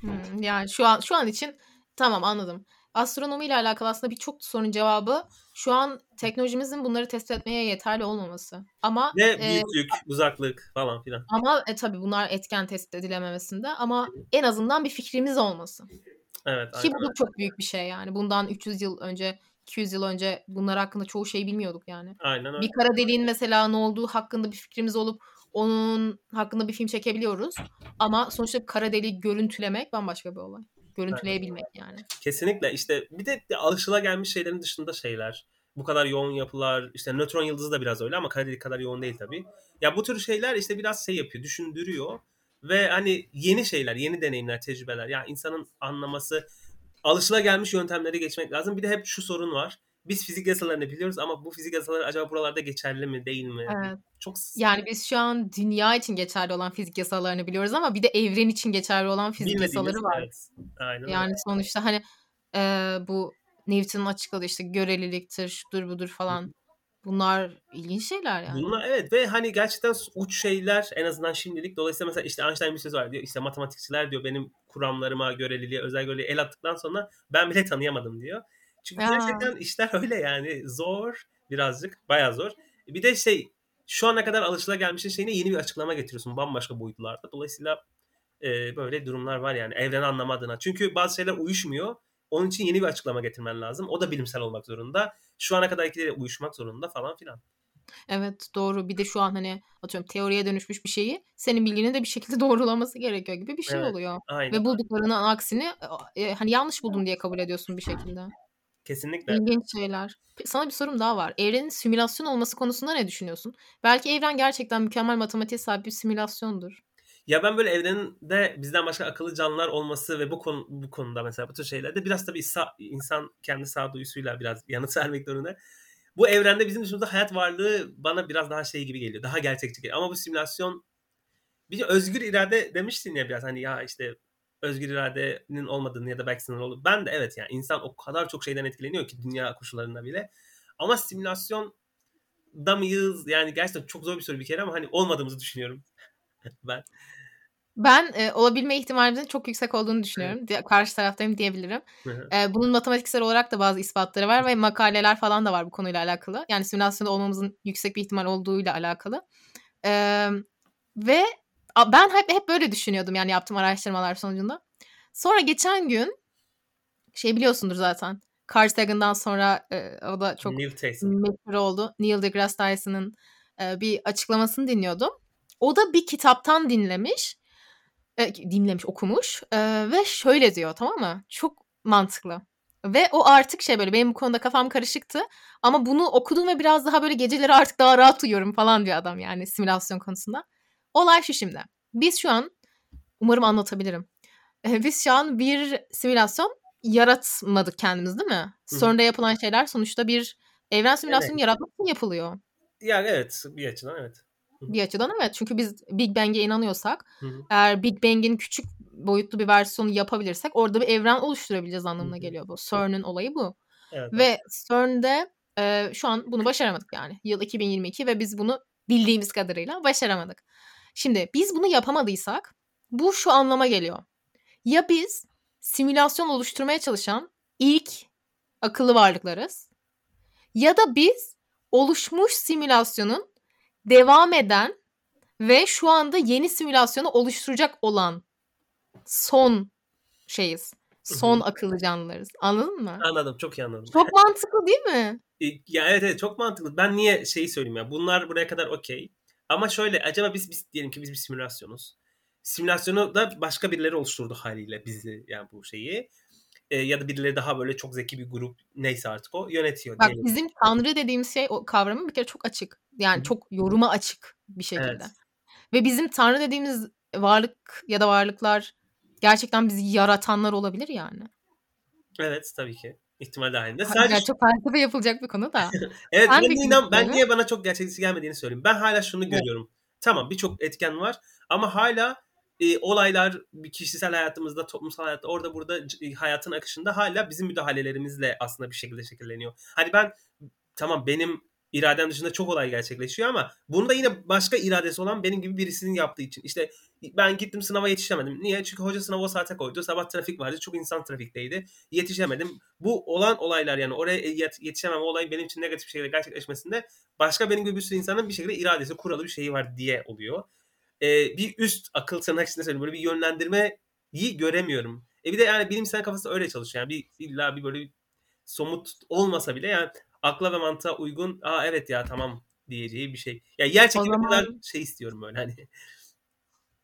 Hmm, yani şu an şu an için tamam, anladım. Astronomiyle alakalı aslında birçok sorunun cevabı şu an teknolojimizin bunları tespit etmeye yeterli olmaması. Ama ne büyüklük, e, uzaklık falan filan. Ama e, tabii bunlar etken tespit edilememesinde, ama en azından bir fikrimiz olması. Evet. Ki bu çok büyük bir şey yani. Bundan üç yüz yıl önce, iki yüz yıl önce bunlar hakkında çoğu şeyi bilmiyorduk yani. Aynen öyle. Bir kara deliğin mesela ne olduğu hakkında bir fikrimiz olup onun hakkında bir film çekebiliyoruz. Ama sonuçta kara deliği görüntülemek bambaşka bir olay. Görüntüleyebilmek yani. Kesinlikle işte bir de alışılagelmiş şeylerin dışında şeyler. Bu kadar yoğun yapılar, işte nötron yıldızı da biraz öyle ama kara delik kadar yoğun değil tabii. Ya bu tür şeyler işte biraz şey yapıyor, düşündürüyor ve hani yeni şeyler, yeni deneyimler, tecrübeler. Ya insanın anlaması, alışılagelmiş yöntemlere geçmek lazım. Bir de hep şu sorun var. Biz fizik yasalarını biliyoruz ama bu fizik yasaları acaba buralarda geçerli mi, değil mi? Evet. Çok yani biz şu an dünya için geçerli olan fizik yasalarını biliyoruz ama bir de evren için geçerli olan fizik Bilmediğimiz yasaları var. Evet. Aynen. Yani öyle. Sonuçta hani e, bu Newton'un açıkladığı işte göreliliktir, şudur budur falan. Bunlar ilginç şeyler yani. Bunlar evet ve hani gerçekten uç şeyler en azından şimdilik. Dolayısıyla mesela işte Einstein bir söz var diyor. İşte matematikçiler diyor benim kuramlarıma, göreliliğe, özel göreliliğe el attıktan sonra ben bile tanıyamadım diyor. Çünkü ya. Gerçekten işler öyle yani. Zor. Birazcık. Bayağı zor. Bir de şey, şu ana kadar alışılagelmişin şeyine yeni bir açıklama getiriyorsun. Bambaşka boyutlarda. Dolayısıyla e, böyle durumlar var yani evreni anlamadığına. Çünkü bazı şeyler uyuşmuyor. Onun için yeni bir açıklama getirmen lazım. O da bilimsel olmak zorunda. Şu ana kadarkileri uyuşmak zorunda falan filan. Evet doğru. Bir de şu an hani atıyorum teoriye dönüşmüş bir şeyi senin bilgini de bir şekilde doğrulaması gerekiyor gibi bir şey evet, oluyor. Aynen. Ve bulduklarının aksini e, hani yanlış buldum diye kabul ediyorsun bir şekilde. Kesinlikle. İlginç şeyler. Sana bir sorum daha var. Evrenin simülasyon olması konusunda ne düşünüyorsun? Belki evren gerçekten mükemmel matematiğe sahip bir simülasyondur. Ya ben böyle evrende bizden başka akıllı canlılar olması ve bu konu bu konuda mesela bu tür şeylerde biraz tabii insan kendi sağduyusuyla biraz yanıt vermek zorunda. Bu evrende bizim dışımızda hayat varlığı bana biraz daha şey gibi geliyor. Daha gerçekçi geliyor. Ama bu simülasyon bir özgür irade demiştin ya biraz hani ya işte özgür iradenin olmadığını ya da belki sınırlı olur. Ben de evet yani insan o kadar çok şeyden etkileniyor ki dünya koşullarında bile. Ama simülasyonda mıyız? Yani gerçekten çok zor bir soru bir kere ama hani olmadığımızı düşünüyorum. ben ben e, olabilme ihtimalimizin çok yüksek olduğunu düşünüyorum. Evet. Karşı taraftayım diyebilirim. E, bunun matematiksel olarak da bazı ispatları var ve makaleler falan da var bu konuyla alakalı. Yani simülasyonda olmamızın yüksek bir ihtimal olduğuyla alakalı. E, ve ben hep hep böyle düşünüyordum yani yaptığım araştırmalar sonucunda. Sonra geçen gün şey biliyorsundur zaten. Carl Sagan'dan sonra e, o da çok meşhur oldu. Neil deGrasse Tyson'ın e, bir açıklamasını dinliyordum. O da bir kitaptan dinlemiş. E, dinlemiş, okumuş. E, ve şöyle diyor, tamam mı? Çok mantıklı. Ve o artık şey böyle benim bu konuda kafam karışıktı. Ama bunu okudum ve biraz daha böyle geceleri artık daha rahat uyuyorum falan diyor adam yani simülasyon konusunda. Olay şu şimdi. Biz şu an, umarım anlatabilirim. E, biz şu an bir simülasyon yaratmadık kendimiz değil mi? Hı. Sonra yapılan şeyler sonuçta bir evren simülasyonu evet. Yaratmak için yapılıyor. Yani evet, bir açıdan evet. Bir açıdan evet. Çünkü biz Big Bang'e inanıyorsak hı hı. eğer Big Bang'in küçük boyutlu bir versiyonu yapabilirsek orada bir evren oluşturabileceğiz anlamına hı hı. geliyor bu. CERN'ün olayı bu. Evet, ve evet. CERN'de e, şu an bunu başaramadık yani. Yıl iki bin yirmi iki ve biz bunu bildiğimiz kadarıyla başaramadık. Şimdi biz bunu yapamadıysak bu şu anlama geliyor. Ya biz simülasyon oluşturmaya çalışan ilk akıllı varlıklarız ya da biz oluşmuş simülasyonun devam eden ve şu anda yeni simülasyonu oluşturacak olan son şeyiz. Son akıllı canlılarız. Anladın mı? Anladım. Çok iyi anladım. Çok mantıklı değil mi? Ya evet evet çok mantıklı. Ben niye şeyi söyleyeyim ya. Bunlar buraya kadar okey. Ama şöyle acaba biz, biz diyelim ki biz bir simülasyonuz. Simülasyonu da başka birileri oluşturdu haliyle bizi yani bu şeyi. E, ya da birileri daha böyle çok zeki bir grup neyse artık o yönetiyor. Bak diyelim. Bizim tanrı dediğimiz şey o kavramı bir kere çok açık. Yani çok yoruma açık bir şekilde. Evet. Ve bizim tanrı dediğimiz varlık ya da varlıklar gerçekten bizi yaratanlar olabilir yani. Evet tabii ki. İhtimal dahilinde. Sadece yani çok felsefe yapılacak bir konu da. evet ben, inan, ben niye bana çok gerçekçi gelmediğini söyleyeyim. Ben hala şunu evet. görüyorum. Tamam birçok etken var ama hala e, olaylar kişisel hayatımızda, toplumsal hayatta, orada burada e, hayatın akışında hala bizim müdahalelerimizle aslında bir şekilde şekilleniyor. Hani ben tamam benim iradem dışında çok olay gerçekleşiyor ama bunu da yine başka iradesi olan benim gibi birisinin yaptığı için. İşte ben gittim sınava yetişemedim. Niye? Çünkü hoca sınavı o saate koydu. Sabah trafik vardı. Çok insan trafikteydi. Yetişemedim. Bu olan olaylar yani oraya yetişemem olayı benim için negatif bir şekilde gerçekleşmesinde başka benim gibi bir sürü insanın bir şekilde iradesi, kuralı bir şeyi var diye oluyor. Ee, bir üst akıl tırnak içinde söyleyeyim. Böyle bir yönlendirmeyi göremiyorum. E bir de yani bilimsel kafası öyle çalışıyor. Yani bir, illa bir böyle bir somut olmasa bile yani akla ve mantığa uygun. Aa evet ya tamam diyeceği bir şey. Ya yer çekimi kadar zaman... şey istiyorum böyle hani.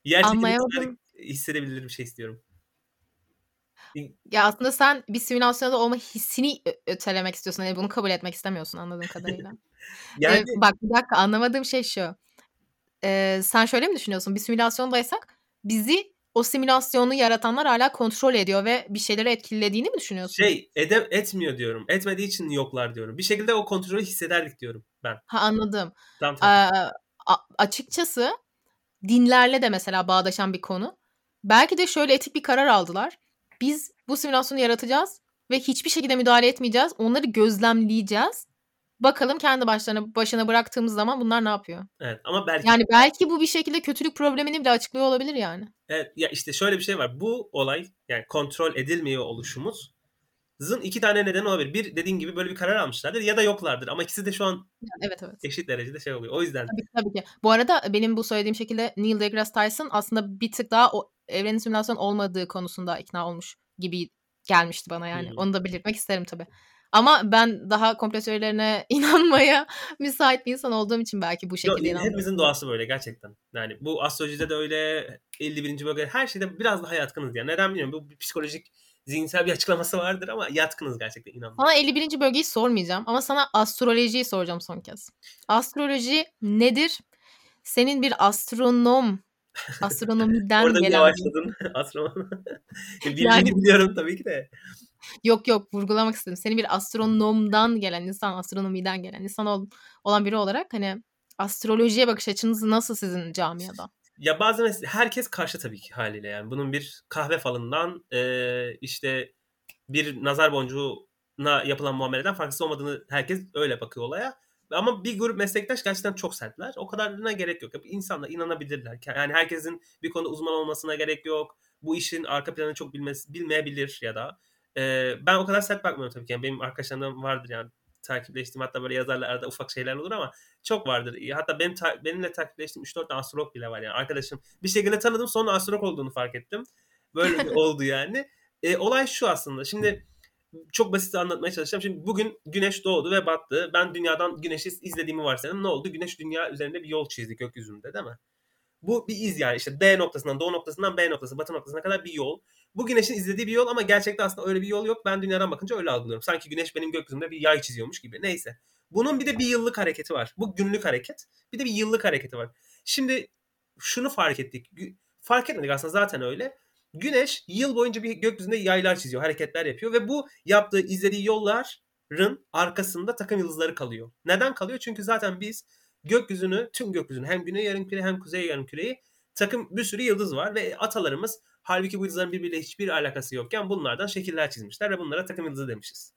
Yer çekimi kadar hissedebilir bir şey istiyorum. Ya aslında sen bir simülasyonda olma hissini ötelemek istiyorsun. Yani bunu kabul etmek istemiyorsun anladığım kadarıyla. yani... ee, bak bir dakika anlamadığım şey şu. Ee, sen şöyle mi düşünüyorsun? Bir simülasyondaysak bizi o simülasyonu yaratanlar hala kontrol ediyor ve bir şeyleri etkilediğini mi düşünüyorsun? Şey edem, etmiyor diyorum. Etmediği için yoklar diyorum. Bir şekilde o kontrolü hissederdik diyorum ben. Ha anladım. Tamam, tamam. Ee, açıkçası dinlerle de mesela bağdaşan bir konu. Belki de şöyle etik bir karar aldılar. Biz bu simülasyonu yaratacağız ve hiçbir şekilde müdahale etmeyeceğiz. Onları gözlemleyeceğiz. Bakalım kendi başlarına başına bıraktığımız zaman bunlar ne yapıyor? Evet ama belki yani belki bu bir şekilde kötülük problemini bile açıklıyor olabilir yani. Evet ya işte şöyle bir şey var. Bu olay yani kontrol edilmiyor oluşumuzun iki tane nedeni olabilir. Bir dediğin gibi böyle bir karar almışlardır ya da yoklardır ama ikisi de şu an evet, evet. eşit derecede şey oluyor. O yüzden. Tabii, tabii ki. Bu arada benim bu söylediğim şekilde Neil deGrasse Tyson aslında bir tık daha o evrenin simülasyon olmadığı konusunda ikna olmuş gibi gelmişti bana yani. Hmm. Onu da belirtmek isterim tabii. Ama ben daha komplo teorilerine inanmaya müsait bir insan olduğum için belki bu şekilde inanıyorum. Hepimizin doğası böyle gerçekten. Yani bu astrolojide de öyle, elli birinci bölgede her şeyde biraz daha yatkınız yani. Neden bilmiyorum. Bu psikolojik, zihinsel bir açıklaması vardır ama yatkınız gerçekten, inanın. Sana elli birinci bölgeyi sormayacağım ama sana astrolojiyi soracağım son kez. Astroloji nedir? Senin bir astronom, astronomiden orada gelen... Orada yavaşladın. Astronom. Yani... biliyorum tabii ki de. Yok yok, vurgulamak istedim. Senin bir astronomdan gelen insan, astronomiden gelen insan ol, olan biri olarak hani astrolojiye bakış açınız nasıl sizin camiada? Ya bazen herkes karşı tabii ki haliyle yani. Bunun bir kahve falından e, işte bir nazar boncuğuna yapılan muameleden farksız olmadığını herkes öyle bakıyor olaya. Ama bir grup meslektaş gerçekten çok sertler. O kadarına gerek yok. İnsanlar inanabilirler. Yani herkesin bir konuda uzman olmasına gerek yok. Bu işin arka planını çok bilmesi, bilmeyebilir ya da. Ee, ben o kadar sert bakmıyorum tabii ki. Yani benim arkadaşlarımdan vardır yani. Takipleştiğim, hatta böyle yazarlar arada ufak şeyler olur ama çok vardır. Hatta benim ta- benimle takipleştiğim üç dört tane astrolog bile var yani. Arkadaşım bir şekilde tanıdım, sonra astrolog olduğunu fark ettim. Böyle oldu yani. Ee, olay şu aslında. Şimdi çok basit anlatmaya çalışacağım. Şimdi bugün Güneş doğdu ve battı. Ben dünyadan Güneş'i izlediğimi varsayalım. Ne oldu? Güneş dünya üzerinde bir yol çizdi gökyüzünde, değil mi? Bu bir iz yani. İşte D noktasından, doğu noktasından B noktası, batı noktasına kadar bir yol. Bu Güneş'in izlediği bir yol ama gerçekte aslında öyle bir yol yok. Ben dünyadan bakınca öyle algılıyorum. Sanki Güneş benim gökyüzümde bir yay çiziyormuş gibi. Neyse. Bunun bir de bir yıllık hareketi var. Bu günlük hareket. Bir de bir yıllık hareketi var. Şimdi şunu fark ettik. Fark etmedik aslında, zaten öyle. Güneş yıl boyunca bir gökyüzünde yaylar çiziyor, hareketler yapıyor ve bu yaptığı, izlediği yolların arkasında takım yıldızları kalıyor. Neden kalıyor? Çünkü zaten biz gökyüzünü, tüm gökyüzünü, hem güney yarımküre hem kuzey yarımküreyi, takım bir sürü yıldız var ve atalarımız halbuki bu yıldızların birbiriyle hiçbir alakası yokken bunlardan şekiller çizmişler ve bunlara takım yıldızı demişiz.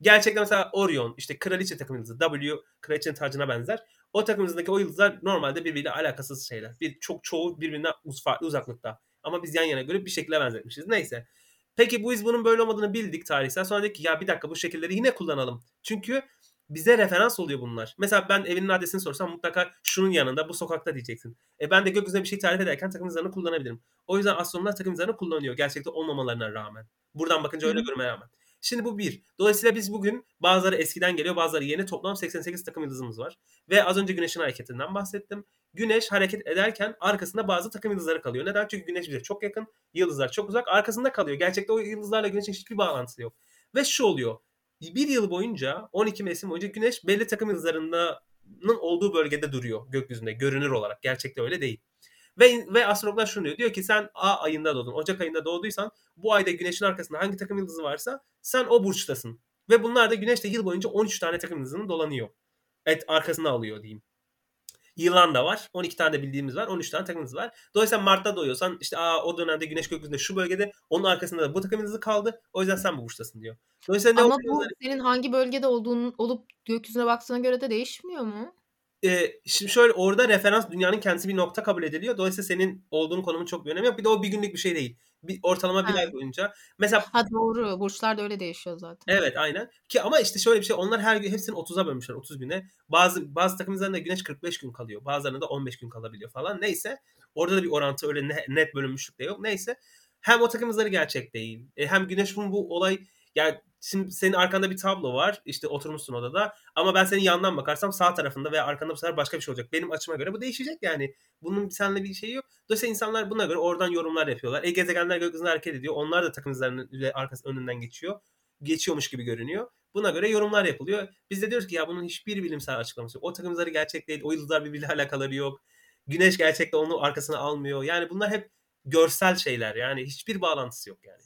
Gerçekten mesela Orion, işte kraliçe takım yıldızı, W, kraliçenin tacına benzer. O takım yıldızındaki o yıldızlar normalde birbiriyle alakasız şeyler. Bir, çok çoğu birbirinden farklı uzaklıkta. Ama biz yan yana görüp bir şekilde benzetmişiz. Neyse. Peki bu iz bunun böyle olmadığını bildik tarihsel. Sonra dedik ki ya bir dakika, bu şekilleri yine kullanalım. Çünkü bize referans oluyor bunlar. Mesela ben evinin adresini sorsam mutlaka şunun yanında, bu sokakta diyeceksin. E ben de gökyüzüne bir şey tarif ederken takım yıldızlarını kullanabilirim. O yüzden astronomlar takım yıldızlarını kullanıyor. Gerçekte olmamalarına rağmen. Buradan bakınca öyle görmeye rağmen. Şimdi bu bir. Dolayısıyla biz bugün, bazıları eskiden geliyor, bazıları yeni, toplam seksen sekiz takım yıldızımız var. Ve az önce Güneş'in hareketinden bahsettim. Güneş hareket ederken arkasında bazı takım yıldızları kalıyor. Neden? Çünkü Güneş bize çok yakın, yıldızlar çok uzak, arkasında kalıyor. Gerçekte o yıldızlarla Güneş'in hiçbir bağlantısı yok. Ve şu oluyor. Bir yıl boyunca, on iki mevsim boyunca Güneş belli takım yıldızlarının olduğu bölgede duruyor gökyüzünde, görünür olarak. Gerçekte öyle değil. Ve, ve astrologlar şunu diyor. Diyor ki sen A ayında doğdun, Ocak ayında doğduysan bu ayda Güneş'in arkasında hangi takım yıldızı varsa sen o burçtasın. Ve bunlar da Güneş'te yıl boyunca on üç tane takım yıldızını dolanıyor. Evet, arkasına alıyor diyeyim. Yılan da var. on iki tane de bildiğimiz var. on üç tane takım yıldızı var. Dolayısıyla Mart'ta doğuyorsan işte aa, o dönemde Güneş gökyüzünde şu bölgede, onun arkasında da bu takım yıldızı kaldı. O yüzden sen bu burçtasın diyor. Dolayısıyla ama bu olarak... senin hangi bölgede olduğun olup gökyüzüne baktığına göre de değişmiyor mu? Ee, şimdi şöyle, orada referans dünyanın kendisi bir nokta kabul ediliyor. Dolayısıyla senin olduğun konumun çok bir önemi yok. Bir de o bir günlük bir şey değil. Bir, ortalama bir ay boyunca. Mesela ha, doğru. Burçlar da öyle değişiyor zaten. Evet, aynen. Ki ama işte şöyle bir şey. Onlar her gün hepsini otuza bölmüşler. otuz güne. Bazı bazı takımlarında Güneş kırk beş gün kalıyor. Bazılarında da on beş gün kalabiliyor falan. Neyse. Orada da bir orantı, öyle ne, net bölünmüşlük de yok. Neyse. Hem o takımları gerçek değil. Hem Güneş bunun bu olay yani. Şimdi senin arkanda bir tablo var. İşte oturmuşsun odada. Ama ben senin yandan bakarsam sağ tarafında veya arkanda bu sefer başka bir şey olacak. Benim açıma göre bu değişecek yani. Bunun seninle bir şeyi yok. Dolayısıyla insanlar buna göre oradan yorumlar yapıyorlar. E gezegenler gökyüzünde hareket ediyor. Onlar da takım yıldızlarının arkası önünden geçiyor. Geçiyormuş gibi görünüyor. Buna göre yorumlar yapılıyor. Biz de diyoruz ki ya bunun hiçbir bilimsel açıklaması yok. O takım yıldızları gerçek değil. O yıldızlar birbiriyle alakaları yok. Güneş gerçekte onu arkasına almıyor. Yani bunlar hep görsel şeyler. Yani hiçbir bağlantısı yok yani.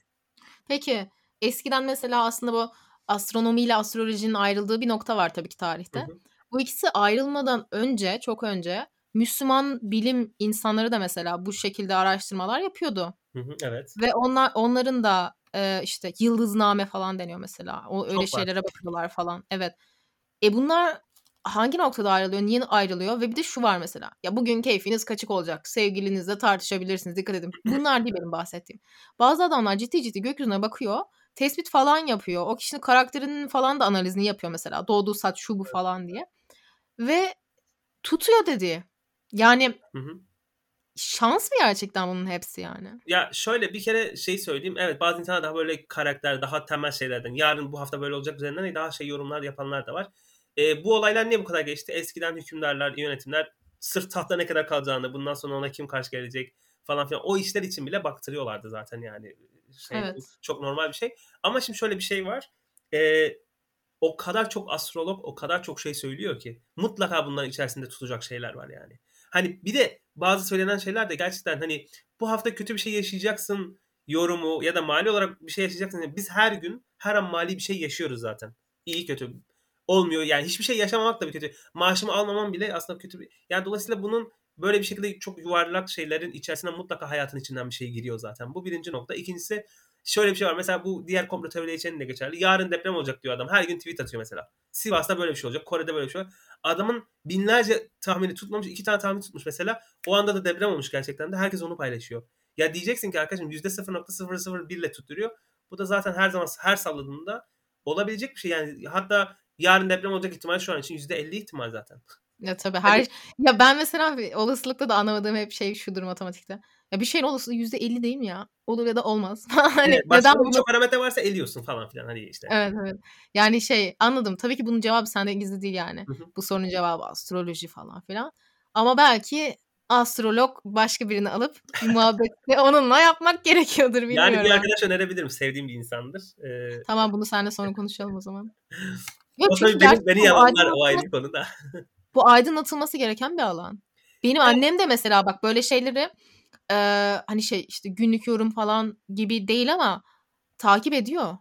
Peki. Eskiden mesela aslında bu astronomiyle astrolojinin ayrıldığı bir nokta var tabii ki tarihte. Hı hı. Bu ikisi ayrılmadan önce, çok önce Müslüman bilim insanları da mesela bu şekilde araştırmalar yapıyordu. Hı hı, evet. Ve onlar onların da e, işte yıldızname falan deniyor mesela. O öyle çok şeylere var. Bakıyorlar falan. Evet. E bunlar hangi noktada ayrılıyor? Niye ayrılıyor? Ve bir de şu var mesela. Ya bugün keyfiniz kaçık olacak. Sevgilinizle tartışabilirsiniz. Dikkat edin. Bunlar değil benim bahsettiğim. Bazı adamlar ciddi ciddi gökyüzüne bakıyor. Tespit falan yapıyor. O kişinin karakterinin falan da analizini yapıyor mesela. Doğduğu saat şu bu falan diye. Ve tutuyor dedi. Yani hı hı. şans mı gerçekten bunun hepsi yani? Ya şöyle bir kere şey söyleyeyim. Evet, bazı insanlar daha böyle karakter, daha temel şeylerden, yarın bu hafta böyle olacak üzerinden daha şey yorumlar yapanlar da var. E, bu olaylar niye bu kadar geçti? Eskiden hükümdarlar, yönetimler sırf tahta ne kadar kalacağını, bundan sonra ona kim karşı gelecek falan filan, o işler için bile baktırıyorlardı zaten yani. Şey, evet. Çok normal bir şey. Ama şimdi şöyle bir şey var. E, o kadar çok astrolog, o kadar çok şey söylüyor ki mutlaka bunların içerisinde tutacak şeyler var yani. Hani bir de bazı söylenen şeyler de gerçekten hani bu hafta kötü bir şey yaşayacaksın yorumu ya da mali olarak bir şey yaşayacaksın. Yani biz her gün, her an mali bir şey yaşıyoruz zaten. İyi kötü. Olmuyor yani, hiçbir şey yaşamamak da bir kötü. Maaşımı almamam bile aslında kötü bir... Yani dolayısıyla bunun böyle bir şekilde çok yuvarlak şeylerin içerisine mutlaka hayatın içinden bir şey giriyor zaten. Bu birinci nokta. İkincisi şöyle bir şey var. Mesela bu diğer komplo teorileri için de geçerli. Yarın deprem olacak diyor adam. Her gün tweet atıyor mesela. Sivas'ta böyle bir şey olacak. Kore'de böyle bir şey olacak. Adamın binlerce tahmini tutmamış. iki tane tahmin tutmuş mesela. O anda da deprem olmuş gerçekten de. Herkes onu paylaşıyor. Ya diyeceksin ki arkadaşım yüzde sıfır virgül sıfır sıfır bir ile tutturuyor. Bu da zaten her zaman her salladığında olabilecek bir şey. Yani hatta yarın deprem olacak ihtimal şu an için yüzde elli ihtimal zaten. Ya tabii her yani... ya ben mesela olasılıkta da anlamadığım hep şey şudur matematikte. Ya bir şeyin olasılığı yüzde elli değil mi ya? Olur ya da olmaz. Hani evet, başka neden... birçok parametre varsa eliyorsun falan filan hani işte. Evet evet. Yani şey anladım. Tabii ki bunun cevabı sende gizli değil yani. Hı-hı. Bu sorunun cevabı astroloji falan filan. Ama belki astrolog başka birini alıp muhabbeti onunla yapmak gerekiyordur, bilmiyorum. Yani bir arkadaş önerebilirim. Sevdiğim bir insandır. Ee... Tamam, bunu seninle sonra konuşalım o zaman. Yok, o tabii benim, beni yalanlar o ayrı konuda. Bu aydınlatılması gereken bir alan. Benim evet. Annem de mesela bak böyle şeyleri e, hani şey işte günlük yorum falan gibi değil ama takip ediyor.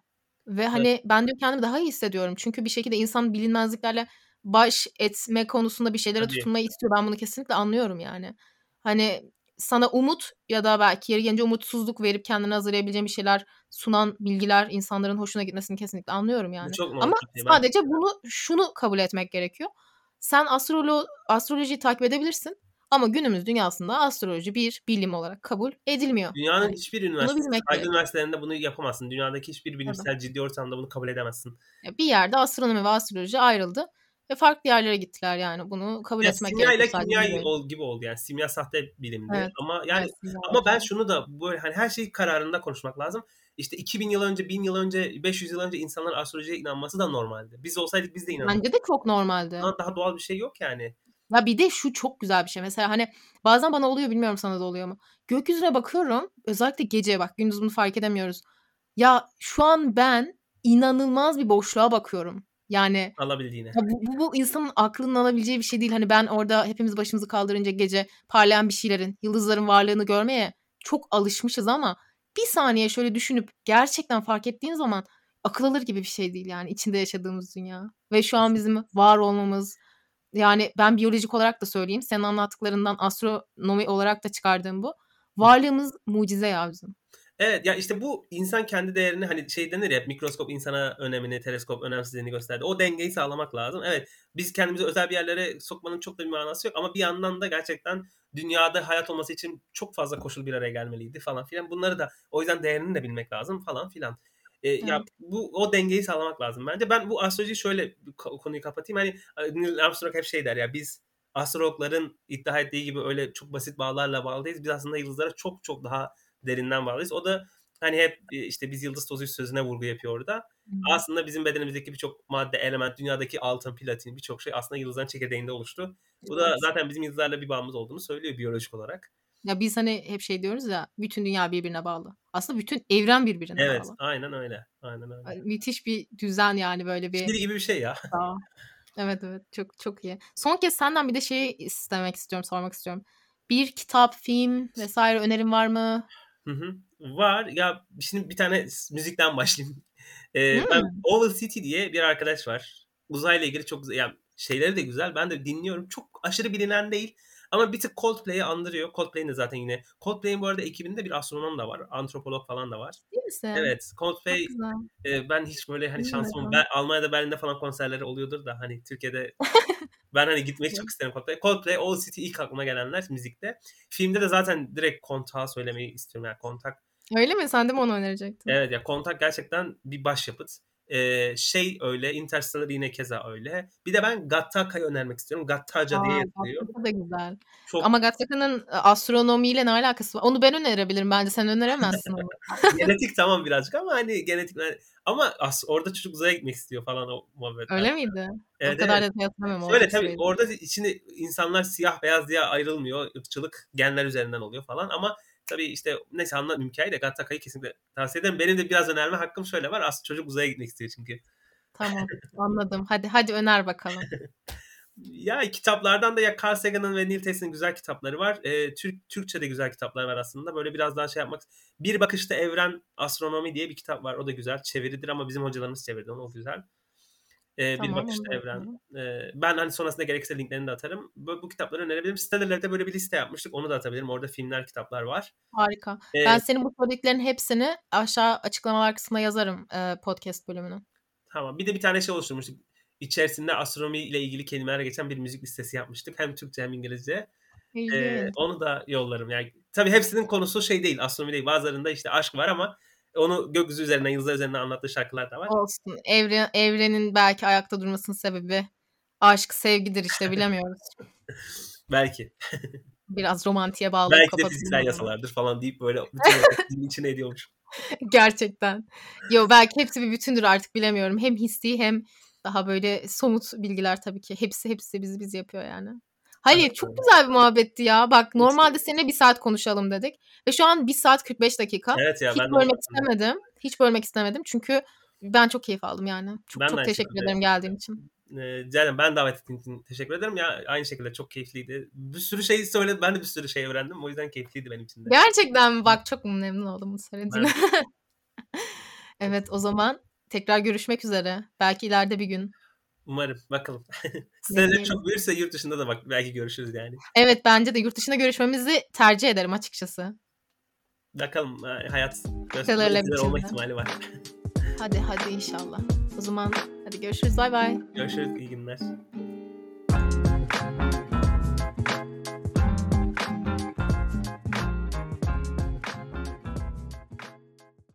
Ve hani evet. Ben diyor kendimi daha iyi hissediyorum. Çünkü bir şekilde insan bilinmezliklerle baş etme konusunda bir şeylere tabii. Tutunmayı istiyor. Ben bunu kesinlikle anlıyorum yani. Hani sana umut ya da belki yeri gelince umutsuzluk verip kendini hazırlayabileceğin bir şeyler sunan bilgiler insanların hoşuna gitmesini kesinlikle anlıyorum yani. Ama sadece bunu şunu kabul etmek gerekiyor. Sen astrolo- astrolojiyi takip edebilirsin ama günümüz dünyasında astroloji bir bilim olarak kabul edilmiyor. Dünyanın yani hiçbir üniversitesi, aydın üniversitelerinde bunu yapamazsın. Dünyadaki hiçbir bilimsel evet. Ciddi ortamda bunu kabul edemezsin. Bir yerde astronomi ve astroloji ayrıldı. Ve farklı yerlere gittiler yani, bunu kabul ya etmek gerekiyor. Simya ile kimya gibi oldu yani, simya sahte bilimdi evet. ama yani evet, ama ben şunu da böyle hani her şeyi kararında konuşmak lazım. İşte iki bin yıl önce, bin yıl önce, beş yüz yıl önce insanların astrolojiye inanması da normaldi. Biz olsaydık biz de inanırdık. Bence de çok normaldi. Daha doğal bir şey yok yani. Ya bir de şu çok güzel bir şey mesela hani bazen bana oluyor, bilmiyorum sana da oluyor mu? Gökyüzüne bakıyorum özellikle gece, bak gündüz bunu fark edemiyoruz. Ya şu an ben inanılmaz bir boşluğa bakıyorum. Yani alabildiğine. Bu, bu insanın aklının alabileceği bir şey değil. Hani ben orada hepimiz başımızı kaldırınca gece parlayan bir şeylerin, yıldızların varlığını görmeye çok alışmışız ama bir saniye şöyle düşünüp gerçekten fark ettiğin zaman akıl alır gibi bir şey değil yani içinde yaşadığımız dünya. Ve şu an bizim var olmamız, yani ben biyolojik olarak da söyleyeyim, senin anlattıklarından astronomi olarak da çıkardığım bu. Varlığımız mucize ya bizim. Evet ya işte bu insan kendi değerini hani şey denir ya, mikroskop insana önemini, teleskop önemsizliğini gösterdi. O dengeyi sağlamak lazım. Evet, biz kendimizi özel bir yerlere sokmanın çok da bir manası yok ama bir yandan da gerçekten dünyada hayat olması için çok fazla koşul bir araya gelmeliydi falan filan. Bunları da o yüzden değerini de bilmek lazım falan filan. Ee, evet. Ya bu o dengeyi sağlamak lazım bence. Ben bu astrolojiyi şöyle konuyu kapatayım. Hani Neil Armstrong hep şey der ya, biz astrologların iddia ettiği gibi öyle çok basit bağlarla bağlıyız. Biz aslında yıldızlara çok çok daha derinden bağlıyız. O da hani hep işte biz yıldız tozuyuz sözüne vurgu yapıyor orada. Hmm. Aslında bizim bedenimizdeki birçok madde, element, dünyadaki altın, platin birçok şey aslında yıldızların çekirdeğinde oluştu. Bu da zaten bizim yıldızlarla bir bağımız olduğunu söylüyor biyolojik olarak. Ya biz hani hep şey diyoruz ya, bütün dünya birbirine bağlı. Aslında bütün evren birbirine evet, bağlı. Evet, aynen öyle. Aynen öyle. Ay, müthiş bir düzen yani böyle bir. Şiir gibi bir şey ya. Aa, evet evet çok çok iyi. Son kez senden bir de şey istemek istiyorum, sormak istiyorum. Bir kitap, film vesaire önerin var mı? Hı hı. Var. Ya şimdi bir tane müzikten başlayayım. Ee, hmm. Ben Oval City diye bir arkadaş var. Uzayla ilgili çok güzel. Yani şeyleri de güzel. Ben de dinliyorum. Çok aşırı bilinen değil. Ama bir tık Coldplay'i andırıyor. Coldplay'in de zaten yine. Coldplay'in bu arada ekibinde bir astronom da var. Antropolog falan da var. Değil misin? Evet. Coldplay e, ben hiç böyle hani şansım ben, Almanya'da, Berlin'de falan konserleri oluyordur da hani Türkiye'de ben hani gitmek çok isterim Coldplay. Coldplay, All City ilk aklıma gelenler müzikte. Filmde de zaten direkt Contact'ı söylemeyi istiyorum. Yani Contact. Öyle mi? Sen de mi onu önerecektin? Evet ya, Contact gerçekten bir başyapıt. Ee, şey öyle, Interstellar yine keza öyle. Bir de ben Gattaka'yı önermek istiyorum. Gattaca Aa, diye yazılıyor. Gattaca da güzel. Çok... Ama Gattaka'nın astronomiyle ne alakası var? Onu ben önerebilirim bence. Sen öneremezsin onu. Genetik tamam birazcık ama hani genetik... Ama as- orada çocuk uzaya gitmek istiyor falan o muhabbetler. Öyle miydi? Evet, o kadar evet. da yatmamam. Öyle tabii şeydi. Orada içinde insanlar siyah beyaz diye ayrılmıyor. Irkçılık genler üzerinden oluyor falan ama... Tabii işte neyse anlatayım hikayeyi de Gattaka'yı kesinlikle tavsiye ederim. Benim de biraz önerme hakkım şöyle var. Aslında çocuk uzaya gitmek istiyor çünkü. Tamam anladım. Hadi hadi öner bakalım. Ya kitaplardan da ya Carl Sagan'ın ve Neil Tennyson'ın güzel kitapları var. Ee, Türk Türkçe'de güzel kitaplar var aslında. Böyle biraz daha şey yapmak. Bir bakışta Evren Astronomi diye bir kitap var. O da güzel. Çeviridir ama bizim hocalarımız çevirdi onu. O güzel. Ee, tamam, bir bakışta Evren. Ee, ben hani sonrasında gerekirse linklerini de atarım. Bu, bu kitapları önerebilirim. Stellar Lab'de böyle bir liste yapmıştık. Onu da atabilirim. Orada filmler, kitaplar var. Harika. Ee, ben senin bu söylediklerin hepsini aşağı açıklamalar kısmına yazarım e, podcast bölümünü. Tamam. Bir de bir tane şey oluşturmuştuk. İçerisinde astronomi ile ilgili kelimelerle geçen bir müzik listesi yapmıştık. Hem Türkçe hem İngilizce. Ee, onu da yollarım. Yani tabii hepsinin konusu şey değil. Astronomi değil. Bazılarında işte aşk var ama onu gökyüzü üzerinden, yıldızlar üzerinden anlattığı şarkılar da var. Olsun. Evren, evrenin belki ayakta durmasının sebebi aşk, sevgidir işte bilemiyoruz. Belki. Biraz romantiğe bağlı. Belki de fiziksel yasalardır falan deyip böyle bütün içine ediyormuş. Gerçekten. Yo, belki hepsi bir bütündür artık bilemiyorum. Hem hissi hem daha böyle somut bilgiler tabii ki. Hepsi hepsi bizi biz yapıyor yani. Halil çok güzel bir muhabbetti ya. Bak normalde seninle bir saat konuşalım dedik. Ve şu an bir saat kırk beş dakika. Evet ya, hiç ben bölmek istemedim. Hiç bölmek istemedim. Çünkü ben çok keyif aldım yani. Çok, ben çok teşekkür ederim, ederim geldiğin için. Ee, canım ben davet ettiğin için teşekkür ederim. Ya aynı şekilde çok keyifliydi. Bir sürü şey söyledim. Ben de bir sürü şey öğrendim. O yüzden keyifliydi benim için de. Gerçekten mi? Bak çok memnun oldum bu söylediğine. Ben... Evet o zaman tekrar görüşmek üzere. Belki ileride bir gün. Umarım. Bakalım. Sizler çok büyürse yurt dışında da bak belki görüşürüz yani. Evet bence de yurt dışında görüşmemizi tercih ederim açıkçası. Bakalım hayat göstermeler olma ihtimali var. Hadi hadi inşallah. O zaman hadi görüşürüz. Bay bay. Görüşürüz. İyi günler.